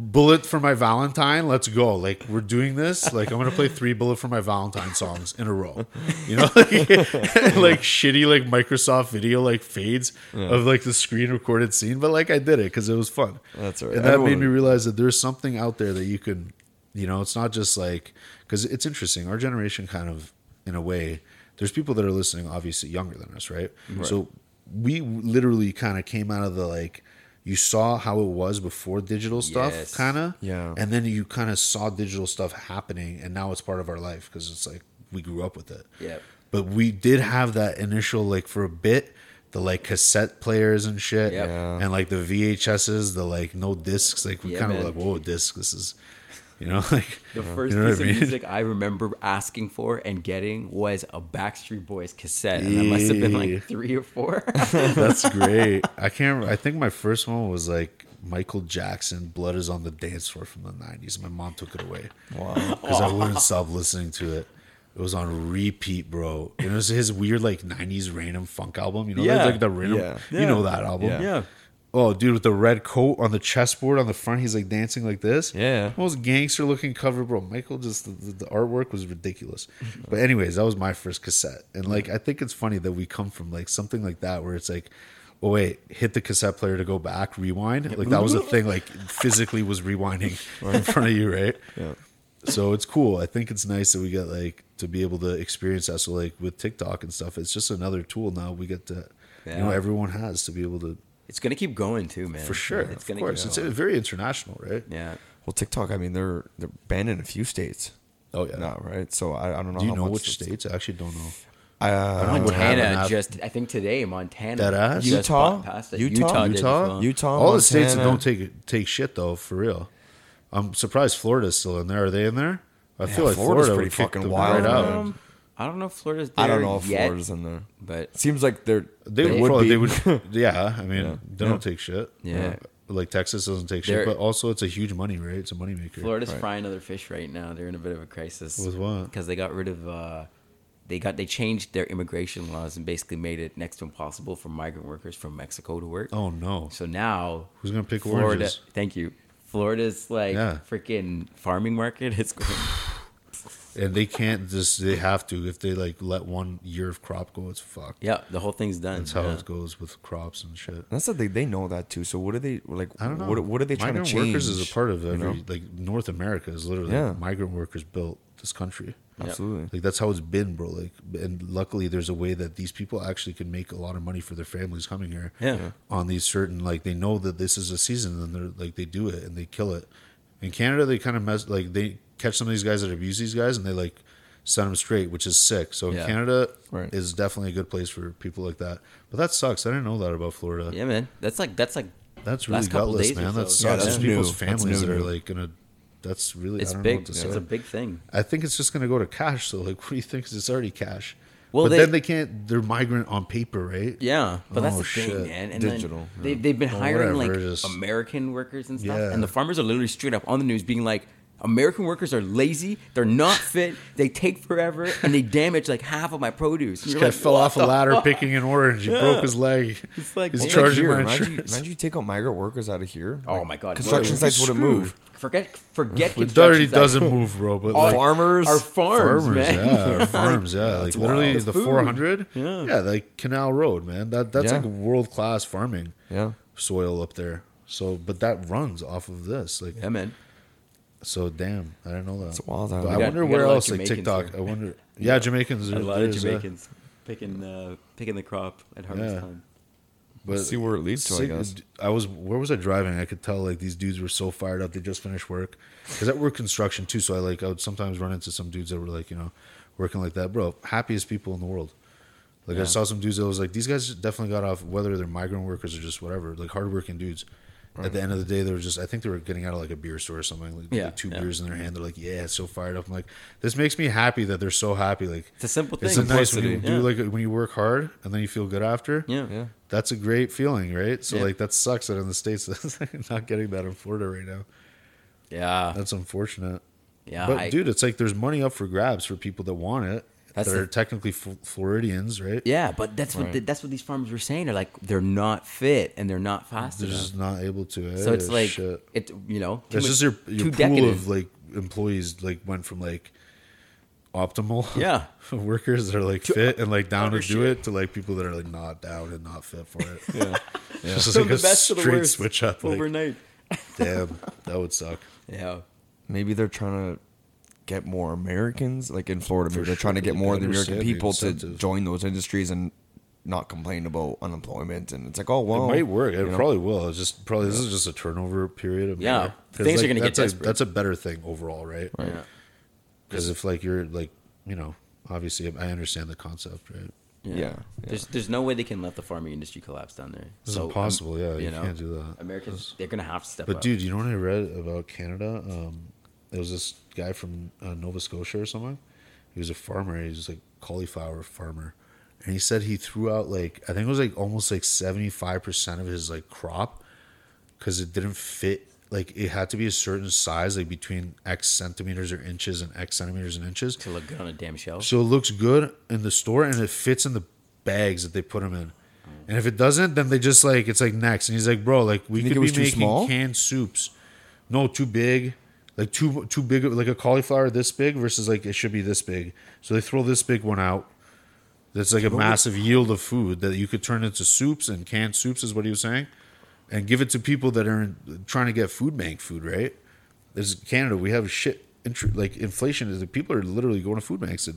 bullet for my Valentine, let's go. Like, we're doing this. Like, I'm gonna play 3 bullet for my Valentine songs in a row. You know, like shitty like Microsoft Video like fades of like the screen recorded scene. But like I did it because it was fun. That's right. And that made me realize that there's something out there that you can. You know, it's not just like, because it's interesting. Our generation kind of, in a way, there's people that are listening, obviously younger than us, right? So we literally kind of came out of the, like, you saw how it was before digital stuff, kind of. Yeah. And then you kind of saw digital stuff happening, and now it's part of our life, because it's like, we grew up with it. Yeah. But we did have that initial, like, for a bit, the, like, cassette players and shit. Yep. Yeah. And, like, the VHSs, the, like, no discs. Like, we kind of like, whoa, disc, this is... You know, like the first piece of music I remember asking for and getting was a Backstreet Boys cassette, and I must have been like 3 or 4. That's great. I think my first one was like Michael Jackson, Blood Is on the Dance Floor, from the 90s. My mom took it away because I wouldn't stop listening to it. It was on repeat, bro. And it was his weird, like, 90s random funk album. You know, like the random, you know that album. Yeah. Oh, dude, with the red coat on the chessboard on the front, he's, like, dancing like this. Yeah. Most gangster-looking cover, bro. Michael, just, the artwork was ridiculous. But anyways, that was my first cassette. And, like, I think it's funny that we come from, like, something like that where it's, like, oh, wait, hit the cassette player to go back, rewind. Like, that was a thing, like, physically was rewinding in front of you, right? Yeah. So it's cool. I think it's nice that we get, like, to be able to experience that. So, like, with TikTok and stuff, it's just another tool now we get to, you know, everyone has to be able to. It's going to keep going, too, man. For sure. It's going to keep going. It's very international, right? Yeah. Well, TikTok, I mean, they're banned in a few states. Oh, yeah. Now, right? So, I don't know. Do you know which states? I actually don't know. Montana just, I think today, Montana. That ass? Utah. All the states that don't take shit, though, for real. I'm surprised Florida's still in there. Are they in there? I feel like Florida's pretty fucking wild. I don't know if Florida's there. I don't know if Florida's in there. But it seems like they would be. They would, I mean, they don't take shit. Yeah. Like Texas doesn't take shit, but also it's a huge money, right? It's a moneymaker. Florida's frying other fish right now. They're in a bit of a crisis. With what? Because they got rid of... They changed their immigration laws and basically made it next to impossible for migrant workers from Mexico to work. Oh, no. So now... Who's going to pick oranges? Thank you. Florida's like freaking farming market. It's going... And they can't just... They have to. If they like let 1 year of crop go, it's fucked. Yeah, the whole thing's done. That's how it goes with crops and shit. That's the thing. They know that too. So what are they... like? I don't know. What are they trying to change? Migrant workers is a part of every... You know? Like North America is literally... Migrant workers built this country. Absolutely. Like that's how it's been, bro. Like, and luckily there's a way that these people actually can make a lot of money for their families coming here. Yeah. On these certain, like, they know that this is a season, and they're like, they do it and they kill it. In Canada, they kind of they catch some of these guys that abuse these guys, and they like send them straight, which is sick. So Canada is definitely a good place for people like that. But that sucks. I didn't know that about Florida. Yeah, man. That's really gutless, man. That sucks. That's people's families that are like gonna. That's really... It's big. It's a big thing. I think it's just going to go to cash. So, like, what do you think? Because it's already cash. Well, but then they can't... They're migrant on paper, right? Yeah. But that's the thing, man. And digital. They've been hiring, like, American workers and stuff. Yeah. And the farmers are literally straight up on the news being like, American workers are lazy. They're not fit. They take forever. And they damage, like, half of my produce. This guy fell off a ladder picking an orange. He broke his leg. It's like... He's charging my insurance. Imagine you take out migrant workers out of here. Oh, my God. Construction sites wouldn't move. Forget it already doesn't move, bro. But like, our farms, like literally the 400, like Canal Road, man. That's like world class farming, soil up there. So, but that runs off of this, like, yeah, man. So damn, I don't know that. It's wild. I wonder where else, like TikTok. I wonder, Jamaicans. A lot of Jamaicans picking the crop at harvest time. But see where it leads to, I guess. Where was I driving? I could tell, like, these dudes were so fired up. They just finished work. Because I work construction, too. So I would sometimes run into some dudes that were, like, you know, working like that. Bro, happiest people in the world. Like, I saw some dudes that was like, these guys definitely got off, whether they're migrant workers or just whatever. Like, hardworking dudes. Right. At the end of the day, they were just, I think they were getting out of, like, a beer store or something. Like, like two beers in their hand. They're like, it's so fired up. I'm like, this makes me happy that they're so happy. Like, it's a simple thing. It's a nice when you do, like, when you work hard and then you feel good after. Yeah. That's a great feeling, right? So, like, that sucks that in the States, that's like not getting that in Florida right now. Yeah. That's unfortunate. Yeah. But, dude, it's like there's money up for grabs for people that want it. They're technically Floridians, right? Yeah, but that's what that's what these farmers were saying. They're like, they're not fit and they're not fast enough. They're just not able to. So it's like, it's just your pool of, like, employees, like, went from, like, optimal workers that are, like, fit and, like, down to do it to, like, people that are, like, not down and not fit for it. It's just, like, a straight switch up. Like, overnight. Damn, that would suck. Yeah. Maybe they're trying to get more Americans, like, in Florida. Maybe they're trying to get more of the American people to join those industries and not complain about unemployment. And it's like, oh, well, it might work. It probably will. It's just probably this is just a turnover period. Of things are going to get desperate. That's a better thing overall, right? Right. Yeah. Because if, like, you're, like, you know, obviously I understand the concept, right? Yeah. There's no way they can let the farming industry collapse down there. It's impossible, you can't do that. Americans, they're going to have to step up. But, dude, you know what I read about Canada? There was this guy from Nova Scotia or something. He was a farmer. He was, like, cauliflower farmer. And he said he threw out, like, I think it was, like, almost, like, 75% of his, like, crop because it didn't fit like it had to be a certain size, like between X centimeters or inches and X centimeters and inches, to look good on a damn shelf. So it looks good in the store and it fits in the bags that they put them in. And if it doesn't, then they just like, it's like next. And he's like, bro, like we could be making canned soups. No, too big. Like too big, like a cauliflower this big versus like it should be this big. So they throw this big one out. That's like a massive yield of food that you could turn into soups, and canned soups is what he was saying. And give it to people that are trying to get food bank food, right? There's Canada, we have shit, like inflation is like people are literally going to food banks. They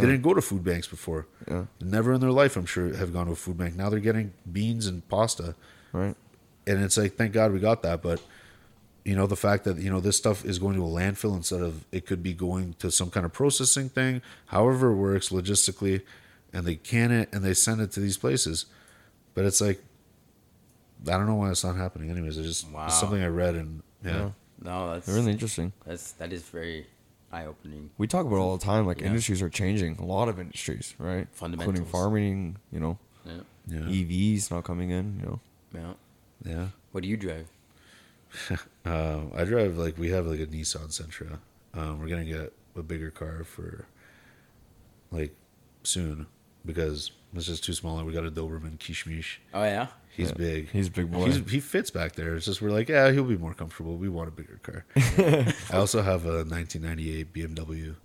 didn't go to food banks before. Yeah. Never in their life, I'm sure, have gone to a food bank. Now they're getting beans and pasta. Right. And it's like, thank God we got that. But, you know, the fact that, you know, this stuff is going to a landfill instead of it could be going to some kind of processing thing, however it works logistically, and they can it and they send it to these places. But it's like, I don't know why it's not happening anyways. It's just it's something I read and No, that's really interesting. That is very eye-opening. We talk about it all the time, like industries are changing. A lot of industries, right? Fundamentals. Including farming, you know. Yeah. EVs not coming in, you know. Yeah. Yeah. What do you drive? I drive we have a Nissan Sentra. We're gonna get a bigger car for soon because it's just too small. We got a Doberman Kishmish. Oh yeah. He's big. He's a big boy. He fits back there. It's just we're like, yeah, he'll be more comfortable. We want a bigger car. I also have a 1998 BMW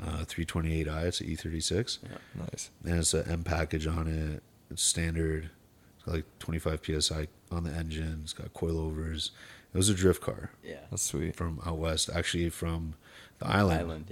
328i. It's an E36. Yeah, nice. And it's an M package on it. It's standard. It's got 25 PSI on the engine. It's got coilovers. It was a drift car. Yeah. That's sweet. From out west. Actually, from the island.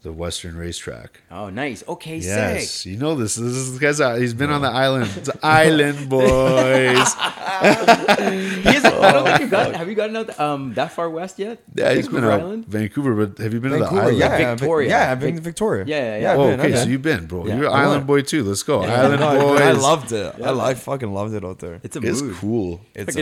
The Western Racetrack. Oh, nice. Okay, yes, sick. You know this. This is the guy's out. He's been on the island. It's island boys. I don't think have you gotten out that far west yet? Yeah, he's been out Vancouver, but have you been to the island? Yeah, Victoria. Yeah, I've been to Victoria. Yeah. Oh, okay, so you've been, bro. Yeah. You're an island boy too. Let's go. Yeah. Island boys. I loved it. Yeah. I fucking loved it out there. It's a mood. It's cool. It's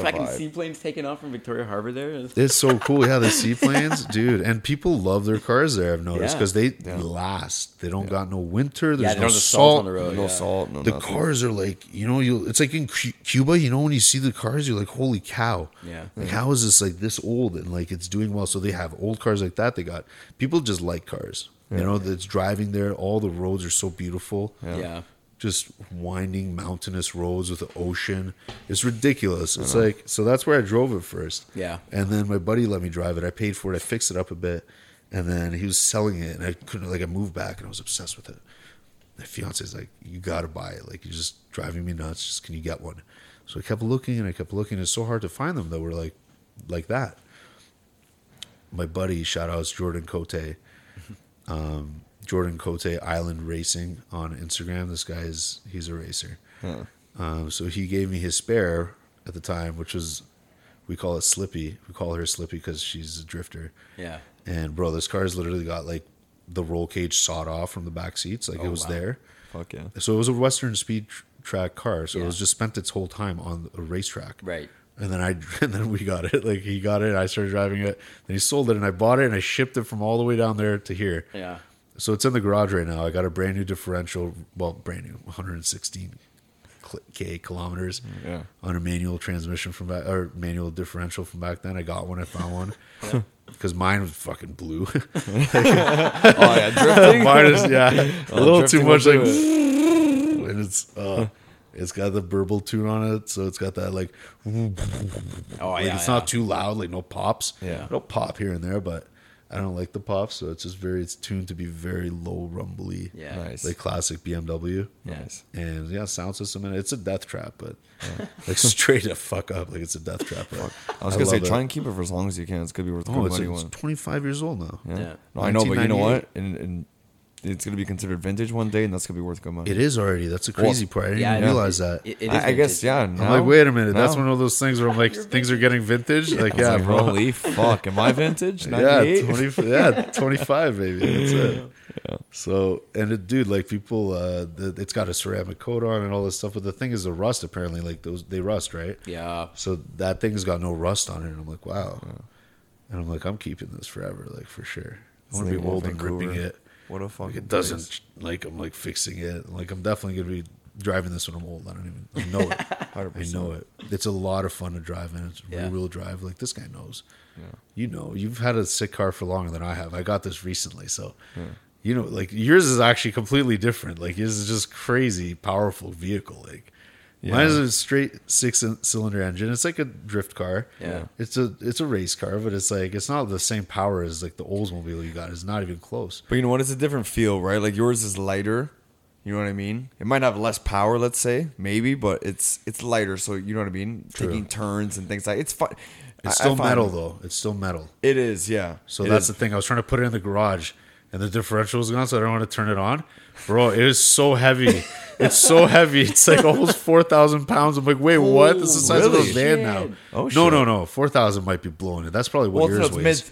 fucking seaplanes taking off from Victoria Harbor there. It's so cool. Yeah, the seaplanes, dude. And people love their cars there, I've noticed. Because they last. They don't got no winter. There's no salt on the road. No salt. No the nothing. Cars are it's like in Cuba, you know, when you see the cars, you're like, holy cow. Yeah. Like, how is this this old and it's doing well? So they have old cars like that. They got people just like cars. Yeah. You know, that's driving there. All the roads are so beautiful. Yeah. Just winding mountainous roads with the ocean. It's ridiculous. It's so that's where I drove it first. Yeah. And then my buddy let me drive it. I paid for it. I fixed it up a bit. And then he was selling it, and I couldn't, I moved back, and I was obsessed with it. My fiance's like, you got to buy it. You're just driving me nuts. Just, can you get one? So I kept looking, and I kept looking. It's so hard to find them that were like that. My buddy, shout out to Jordan Cote. Jordan Cote Island Racing on Instagram. This guy, he's a racer. Huh. So he gave me his spare at the time, which was, we call it Slippy. We call her Slippy because she's a drifter. Yeah. And, bro, this car's literally got, the roll cage sawed off from the back seats. It was there. Fuck yeah. So it was a Western speed track car. So it was just spent its whole time on a racetrack. Right. And then we got it. He got it. I started driving it. Then he sold it. And I bought it. And I shipped it from all the way down there to here. Yeah. So it's in the garage right now. I got a brand new differential. Well, brand new. 116K kilometers on a manual transmission from back, or manual differential from back then. I got one. I found one. Yeah. Because mine was fucking blue. Drifting. Mine is, a little too much and it's got the burble tune on it, so it's got that it's not too loud, no pops. Yeah. It'll pop here and there, but I don't like the pops, so it's just it's tuned to be very low rumbly. Yeah. Nice. Classic BMW. Nice. And sound system in it. It's a death trap, but straight to fuck up. It's a death trap. But I was gonna say try and keep it for as long as you can. It's gonna be worth good money. It's 25 years old now. Yeah. No, I know, but you know what? And it's gonna be considered vintage one day, and that's gonna be worth good money. It is already. That's the crazy part. I didn't realize that. I guess now, I'm wait a minute. Now. That's one of those things where I'm things are getting vintage. Bro. Holy fuck, am I vintage? 98? 25 baby. That's it. Yeah. So people, it's got a ceramic coat on and all this stuff. But the thing is, the rust apparently they rust, right? Yeah. So that thing's got no rust on it, and I'm like, wow. Yeah. And I'm like, I'm keeping this forever, for sure. I want to be old and ripping it. What a fucking place. It doesn't I'm fixing it. I'm definitely gonna be driving this when I'm old. I know it. 100%. I know it. It's a lot of fun to drive, and it's rear-wheel drive. Like, this guy knows. Yeah. You know, you've had a sick car for longer than I have. I got this recently, so... Yeah. You know, like, yours is actually completely different. Like, yours is just crazy, powerful vehicle. Like, mine is a straight 6-cylinder engine. It's like a drift car. Yeah. It's a race car, but it's like, it's not the same power as, like, the Oldsmobile you got. It's not even close. But you know what? It's a different feel, right? Like, yours is lighter. You know what I mean? It might have less power, let's say, maybe, but it's lighter. So, you know what I mean? True. Taking turns and things like it's fun. It's still metal, though. It's still metal. It is, yeah. So, that's the thing. I was trying to put it in the garage. And the differential was gone, so I don't want to turn it on. Bro, it is so heavy. It's so heavy. It's like almost 4,000 pounds. I'm like, wait, what? This is the size of a van now. Oh, shit. No. 4,000 might be blowing it. That's probably what yours weighs.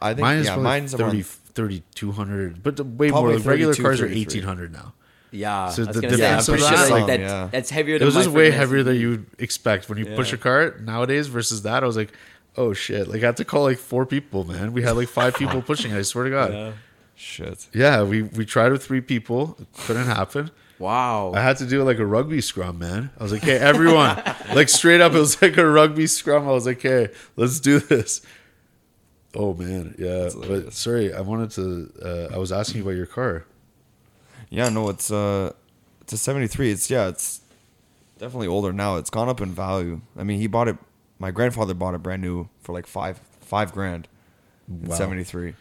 I think, mine's 3,200. But way more. Like, regular cars are 1,800 now. Yeah. So the difference of that, like, that's heavier than it was just way heavier than you'd expect. When you push a car nowadays versus that, I was like, oh, shit. Like, I had to call, like, 4 people, man. We had, like, 5 people pushing it. I swear to God. Yeah. Shit. Yeah, we tried with 3 people. It couldn't happen. Wow. I had to do like a rugby scrum, man. I was like, hey, everyone. Like, straight up, it was like a rugby scrum. I was like, hey, let's do this. Oh, man. Yeah. But sorry, I wanted to, I was asking you about your car. Yeah, no, it's a 73. It's definitely older now. It's gone up in value. I mean, my grandfather bought it brand new for like five grand in 73.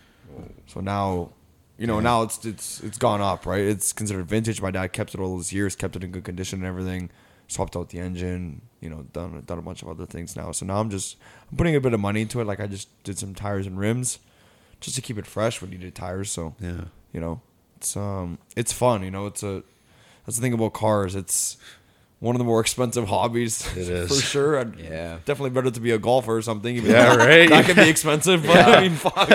So now... You know, now it's gone up, right? It's considered vintage. My dad kept it all those years, kept it in good condition and everything. Swapped out the engine, you know, done a bunch of other things now. So now I'm putting a bit of money into it. Like, I just did some tires and rims, just to keep it fresh. We needed tires, so you know, it's fun. You know, that's the thing about cars. It's one of the more expensive hobbies. It is. For sure. Definitely better to be a golfer or something. Right? That can be expensive, but I mean, fuck.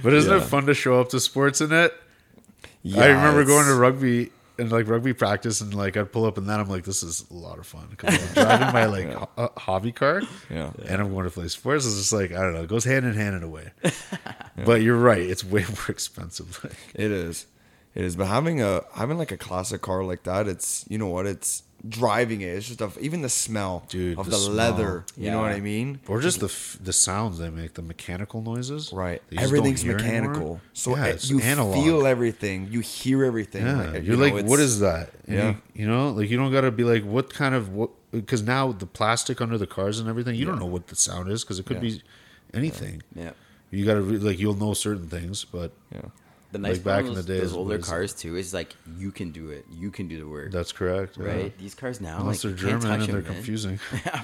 But isn't it fun to show up to sports in it? Yeah, I remember going to rugby and, like, rugby practice, and, like, I'd pull up in that. I'm like, this is a lot of fun. Because I'm driving my, like, hobby car, and I'm going to play sports. It's just like, I don't know. It goes hand in hand in a way. But you're right. It's way more expensive. Like, it is. It is, but having like a classic car like that, it's, you know what, it's driving it. It's just even the smell, dude, of the leather. You know what I mean? Or just the sounds they make, the mechanical noises. Right, everything's mechanical. Anymore. So you analog. Feel everything, you hear everything. Yeah. Like, you're like, what is that? And you know, like, you don't gotta be like, what kind of what? Because now the plastic under the cars and everything, you don't know what the sound is, because it could be anything. Yeah, you gotta you'll know certain things, but The nice, like, back in the days, those older cars too, is like, you can do it. You can do the work. That's correct. Right? Yeah. These cars now, unless like, they're German and they're confusing.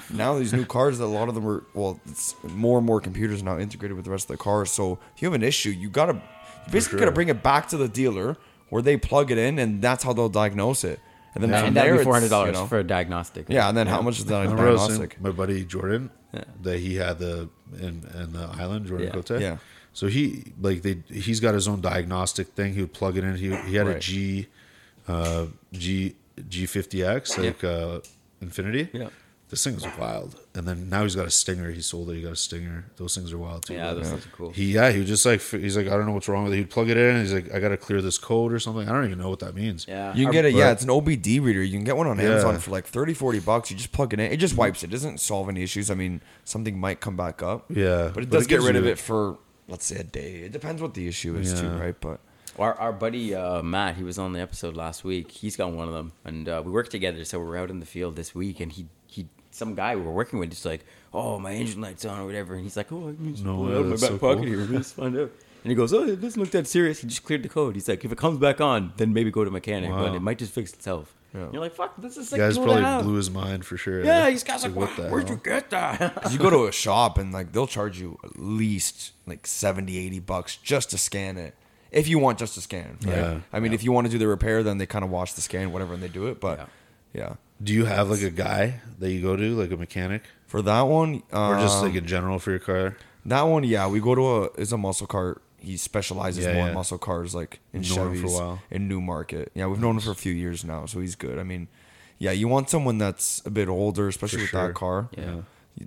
Now these new cars, a lot of them are, well, it's more and more computers now integrated with the rest of the cars. So if you have an issue, you basically gotta bring it back to the dealer where they plug it in, and that's how they'll diagnose it. And then from there, that'd be $400 for a diagnostic. Yeah, and then how much is that diagnostic? My buddy Jordan, that he had in the island, Jordan Cote. Yeah. So he's got his own diagnostic thing. He would plug it in. He had a G50X, like Infinity. Yeah, this thing was wild. And then now he's got a Stinger. He sold it. He got a Stinger. Those things are wild too. Yeah, those things are cool. He would just like, he's like, I don't know what's wrong with it. He'd plug it in. And he's like, I got to clear this code or something. I don't even know what that means. Yeah, you can get it. Yeah, it's an OBD reader. You can get one on Amazon for like $30-$40. You just plug it in. It just wipes it. It doesn't solve any issues. I mean, something might come back up. Yeah, but it does get rid of it for, let's say, a day. It depends what the issue is too, right? But our buddy Matt, he was on the episode last week. He's got one of them, and we work together. So we're out in the field this week, and he some guy we were working with just like, oh, my engine light's on or whatever, and he's like, oh, I can just pull it out of my back pocket here. Let's find out. And he goes, oh, it doesn't look that serious. He just cleared the code. He's like, if it comes back on, then maybe go to mechanic, but it might just fix itself. Yeah. You're like, fuck, this is like, guys probably blew his mind for sure. Yeah, he's guys like, what the where'd hell? You get that? You go to a shop and like they'll charge you at least like $70-$80 just to scan it. If you want just to scan. Right? Yeah. I mean, if you want to do the repair, then they kind of watch the scan, whatever, and they do it. But do you have like a guy that you go to, like a mechanic? For that one? Or just like in general for your car? That one, we go to it's a muscle car. He specializes more in muscle cars, like in Chevys, for a while. In Newmarket. Yeah, we've known him for a few years now, so he's good. I mean, you want someone that's a bit older, especially with that car. Yeah,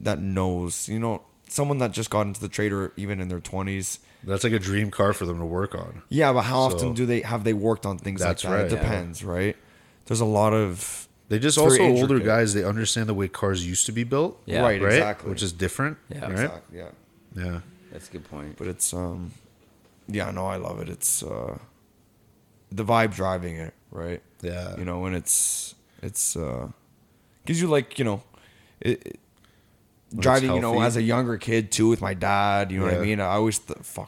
that knows. You know, someone that just got into the trade or even in their 20s. That's like a dream car for them to work on. Yeah, but how often have they worked on things like that? Right. It depends, right? there's a lot of... They just also older guys, they understand the way cars used to be built. Yeah. Right, exactly. Which is different. Yeah, right? Exactly. Yeah. Yeah. That's a good point. But it's... yeah, no, I love it. It's the vibe driving it, right? Yeah. You know, and it's gives you like, you know, it driving, you know, as a younger kid too with my dad, you know what I mean? I always,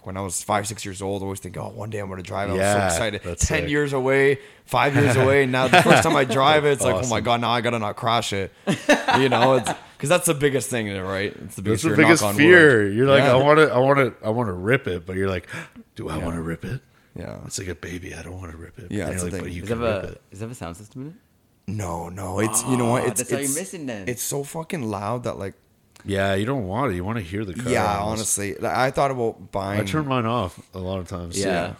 when I was 5, 6 years old, I always think, oh, one day I'm going to drive. I was so excited. 10 sick. Years away, 5 years away. Now the first time I drive it, it's awesome. Like, oh my God, now I got to not crash it. You know, it's because that's the biggest thing, right? It's the biggest, fear. Wood. You're like, yeah. I want to rip it. But you're like, do I want to rip it? Yeah. It's like a baby. I don't want to rip it. Yeah. It's like, but you can rip it. Does it have a sound system in it? No. It's, you know what? That's how you're missing then. It's so fucking loud that like, yeah, you don't want it. You want to hear the car. Yeah, honestly. I thought about buying... I turn mine off a lot of times. Yeah.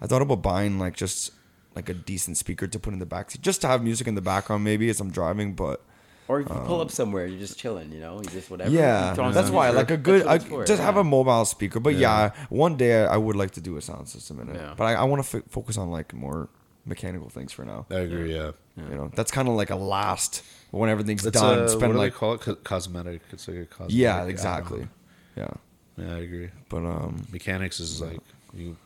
I thought about buying like just like a decent speaker to put in the backseat. Just to have music in the background maybe as I'm driving, but... Or if you pull up somewhere, you're just chilling, you know? You just whatever. Yeah, that's why. Like a good... Just have a mobile speaker. But yeah, one day I would like to do a sound system in it. Yeah. But I want to focus on like more mechanical things for now. I agree, yeah. You know, that's kind of like a last... When everything's done, spend like... What do they call it? Cosmetic. It's like a cosmetic. Yeah, exactly. Yeah, I agree. But mechanics is like... You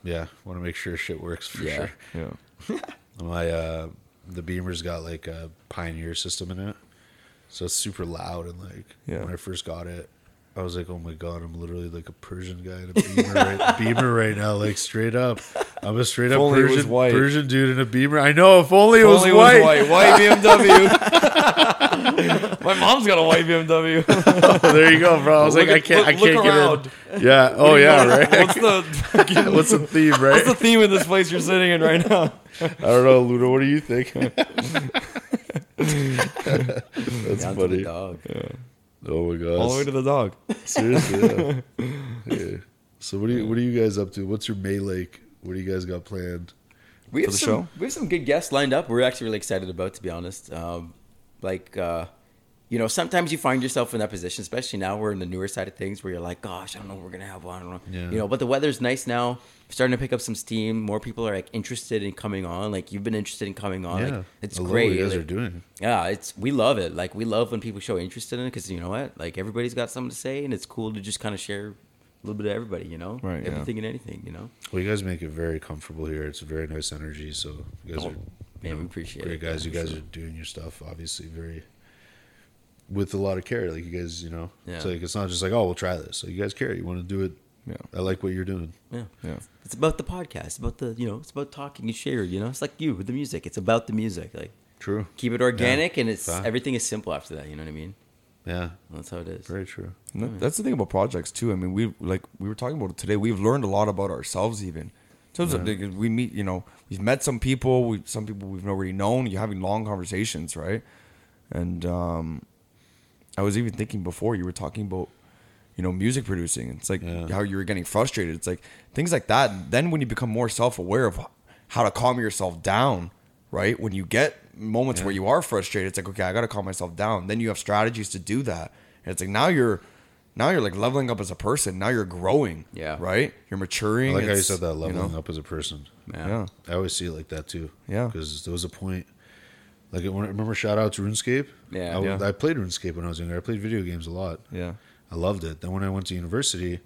want to make sure shit works for sure. Yeah. My, the Beamer's got like a Pioneer system in it. So it's super loud and like... When I first got it, I was like, oh my God, I'm literally like a Persian guy in a Beamer, Beamer right now. Like straight up. I'm a straight up Persian dude in a Beamer. I know, if only it was white. White BMW. My mom's got a white BMW. Oh, there you go, bro. I was I can't get in. Yeah. Oh, yeah, right? What's the theme, right? What's the theme of this place you're sitting in right now? I don't know, Ludo. What do you think? That's funny. Dog. Yeah. Oh, my gosh. All the way to the dog. Seriously, yeah. So what are you guys up to? What's your May Lake? What do you guys got planned for the show? We have some good guests lined up. We're actually really excited about, to be honest. Like, you know, sometimes you find yourself in that position, especially now we're in the newer side of things where you're like, gosh, I don't know what we're going to have on. I don't know. Yeah. You know, but the weather's nice now. Starting to pick up some steam. More people are like interested in coming on. Like you've been interested in coming on. Yeah. Like, it's great. What you guys are doing. Yeah. We love it. Like we love when people show interest in it because you know what? Like everybody's got something to say and it's cool to just kind of share a little bit of everybody, you know? Right. Everything and anything, you know? Well, you guys make it very comfortable here. It's a very nice energy. So you guys are... Man, we appreciate it. Great guys. You guys are doing your stuff, obviously, very with a lot of care. Like you guys, you know, it's like it's not just like, oh, we'll try this. Like you guys care. You want to do it. Yeah, I like what you're doing. Yeah. It's about the podcast. About the, you know, it's about talking and sharing. You know, it's like you with the music. It's about the music. Like true. Keep it organic, and it's everything is simple after that. You know what I mean? Yeah, that's how it is. Very true. And that's the thing about projects too. I mean, we were talking about it today. We've learned a lot about ourselves even. So we meet, you know, we've met some people, we've already known. You're having long conversations, right? And I was even thinking before you were talking about, you know, music producing. It's like how you were getting frustrated. It's like things like that. And then when you become more self-aware of how to calm yourself down, right? When you get moments where you are frustrated, it's like, okay, I got to calm myself down. Then you have strategies to do that. And it's like now you're like leveling up as a person. Now you're growing. Yeah. Right? You're maturing. I like how you said that, leveling up as a person. Yeah. I always see it like that too. Yeah. Because there was a point, like when I remember shout out to RuneScape. Yeah. I played RuneScape when I was younger. I played video games a lot. Yeah. I loved it. Then when I went to university,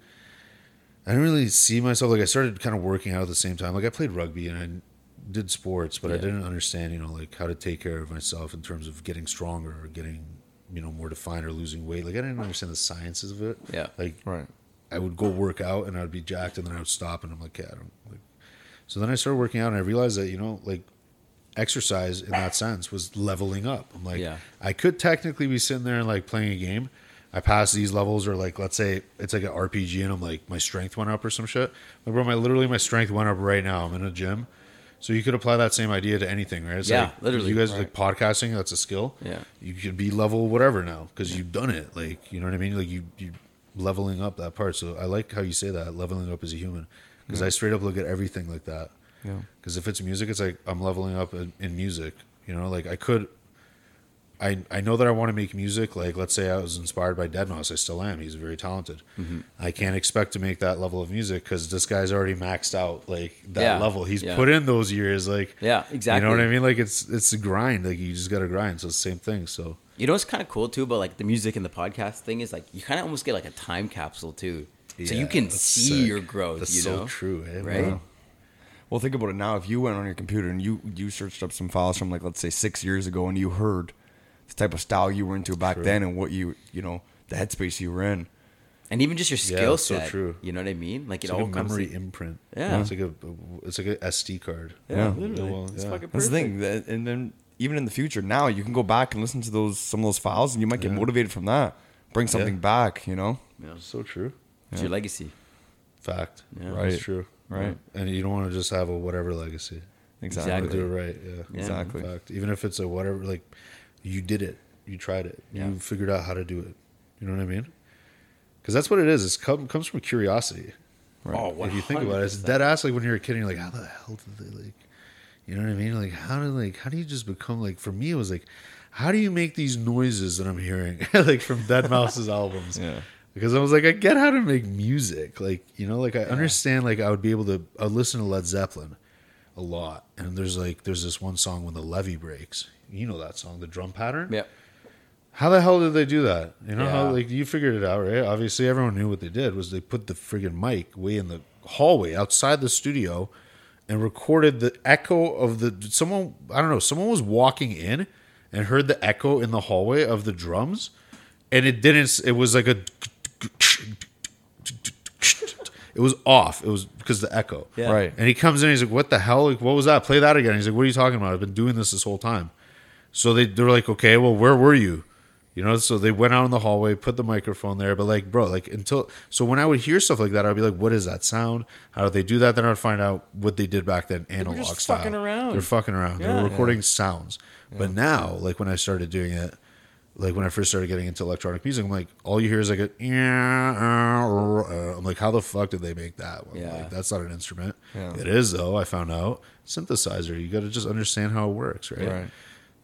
I didn't really see myself. Like I started kind of working out at the same time. Like I played rugby and I did sports, but I didn't understand, you know, like how to take care of myself in terms of getting stronger or getting, you know, more defined or losing weight. Like I didn't understand the sciences of it. Yeah. Like right. I would go work out and I'd be jacked and then I would stop and I'm like, yeah, I don't like. So then I started working out and I realized that, you know, like exercise in that sense was leveling up. I'm like, I could technically be sitting there and like playing a game. I passed these levels or like, let's say it's like an RPG and I'm like, my strength went up or some shit. Like bro, my strength went up right now. I'm in a gym. So you could apply that same idea to anything, right? It's like, literally. You guys like podcasting, that's a skill. Yeah. You could be level whatever now because you've done it. Like, you know what I mean? Like you leveling up that part. So I like how you say that, leveling up as a human, because I straight up look at everything like that. Yeah. Because if it's music, it's like I'm leveling up in music. You know, like I could I know that I want to make music. Like, let's say I was inspired by Deadmau5. I still am. He's very talented. Mm-hmm. I can't expect to make that level of music because this guy's already maxed out, like, that level. He's put in those years. Like, yeah, exactly. You know what I mean? Like, it's a grind. Like, you just got to grind. So it's the same thing. So, you know, it's kind of cool, too, but, like, the music and the podcast thing is, like, you kind of almost get, like, a time capsule, too. Yeah, so you can see your growth, that's so true, eh? Right? Wow. Well, think about it now. If you went on your computer and you searched up some files from, like, let's say 6 years ago and you heard the type of style you were into back then and what you know, the headspace you were in. And even just your skill set. So true. You know what I mean? Like, it's all like a memory imprint. Yeah. It's like an SD card. Yeah, literally. Well, it's fucking perfect. That's the thing. And then even in the future, now you can go back and listen to some of those files and you might get motivated from that. Bring something back, you know? Yeah, so true. It's your legacy. Fact. Yeah. Right. It's true. Right. Yeah. And you don't want to just have a whatever legacy. Exactly. You do it right. Yeah. Exactly. Fact. Even if it's a whatever, like, you did it. You tried it. Yeah. You figured out how to do it. You know what I mean? Because that's what it is. It comes from curiosity. Right. Oh, what? If you think about it, it's dead ass. Like when you're a kid, and you're like, how the hell did they like? You know what I mean? Like how do you just become like? For me, it was like, how do you make these noises that I'm hearing like from Deadmau5's albums? Yeah. Because I was like, I get how to make music. Like, you know, like I understand. Like I would be able to. I would listen to Led Zeppelin a lot, and there's this one song when the levee breaks. You know that song, the drum pattern? Yeah. How the hell did they do that? You know how, like, you figured it out, right? Obviously, everyone knew what they did was they put the friggin' mic way in the hallway outside the studio and recorded the echo of someone was walking in and heard the echo in the hallway of the drums, and it was like a... It was off. It was because of the echo. Yeah. Right. And he comes in, he's like, what the hell? Like, what was that? Play that again. He's like, what are you talking about? I've been doing this whole time. So they were like, okay, well, where were you? You know, so they went out in the hallway, put the microphone there. But like, bro, like so when I would hear stuff like that, I'd be like, what is that sound? How did they do that? Then I'd find out what they did back then, analog style. They're fucking around. Yeah. They were recording sounds. Yeah. But now, like when I started doing it, like when I first started getting into electronic music, I'm like, all you hear is like a, I'm like, how the fuck did they make that one? Yeah. Like, that's not an instrument. Yeah. It is though. I found out synthesizer. You got to just understand how it works, right? Right.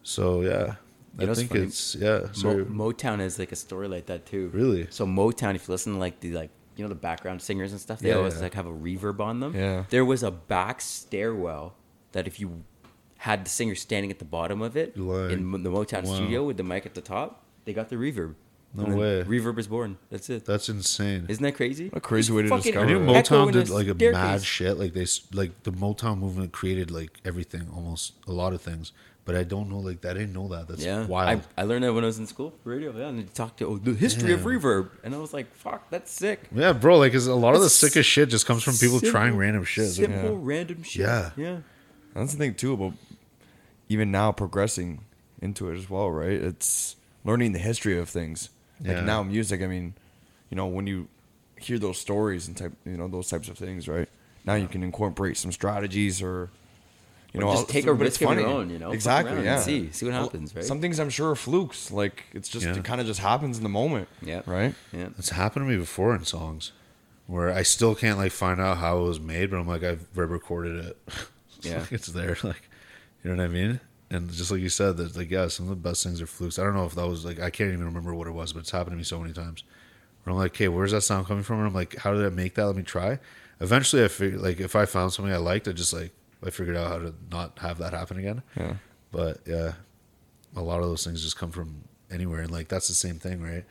So, yeah, I think funny. It's, yeah. Sorry. Motown is like a story like that, too. Really? So Motown, if you listen to like the, like, you know, the background singers and stuff, they always like have a reverb on them. Yeah. There was a back stairwell that if you had the singer standing at the bottom of it, like, in the Motown studio with the mic at the top, they got the reverb. No way. Reverb is born. That's it. That's insane. Isn't that crazy? A crazy way to discover it. I knew Motown did like a mad shit. Like they, like the Motown movement created like everything, almost a lot of things. But I don't know, like, I didn't know that. That's wild. I learned that when I was in school for radio. Yeah, and they talked to the history of reverb. And I was like, fuck, that's sick. Yeah, bro. Like, cause a lot of the sickest shit just comes from people trying random shit. Simple, random shit. Yeah. Yeah. That's the thing, too, about even now progressing into it as well, right? It's learning the history of things. Like now music, I mean, you know, when you hear those stories and those types of things, right? Now you can incorporate some strategies or... You know, just take a risk on your own, you know? Exactly, yeah. See what happens, right? Some things I'm sure are flukes. Like, it's just, it kind of just happens in the moment. Yeah. Right? Yeah. It's happened to me before in songs where I still can't, like, find out how it was made, but I'm like, I've re-recorded it. Yeah. Like, it's there. Like, you know what I mean? And just like you said, that, like, some of the best things are flukes. I don't know if that was, like, I can't even remember what it was, but it's happened to me so many times. Where I'm like, okay, where's that sound coming from? And I'm like, how did I make that? Let me try. Eventually, I figured, like, if I found something I liked, I just, like, I figured out how to not have that happen again. Yeah. But yeah, a lot of those things just come from anywhere. And like, that's the same thing, right?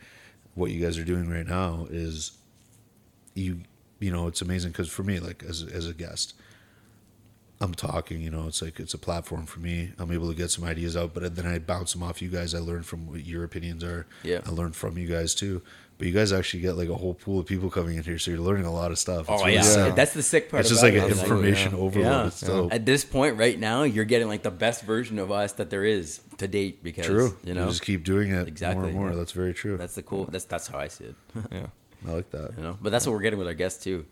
What you guys are doing right now is you know, it's amazing. Cause for me, like as a guest, I'm talking, you know, it's like, it's a platform for me. I'm able to get some ideas out, but then I bounce them off you guys. I learn from what your opinions are. Yeah. I learn from you guys too. But you guys actually get like a whole pool of people coming in here, so you're learning a lot of stuff. It's that's the sick part. It's just like an information overload. Yeah. It's dope. At this point, right now, you're getting like the best version of us that there is to date. Because you know, you just keep doing it more and more. Yeah. That's very true. That's the cool. That's how I see it. Yeah, I like that. You know, but that's what we're getting with our guests too.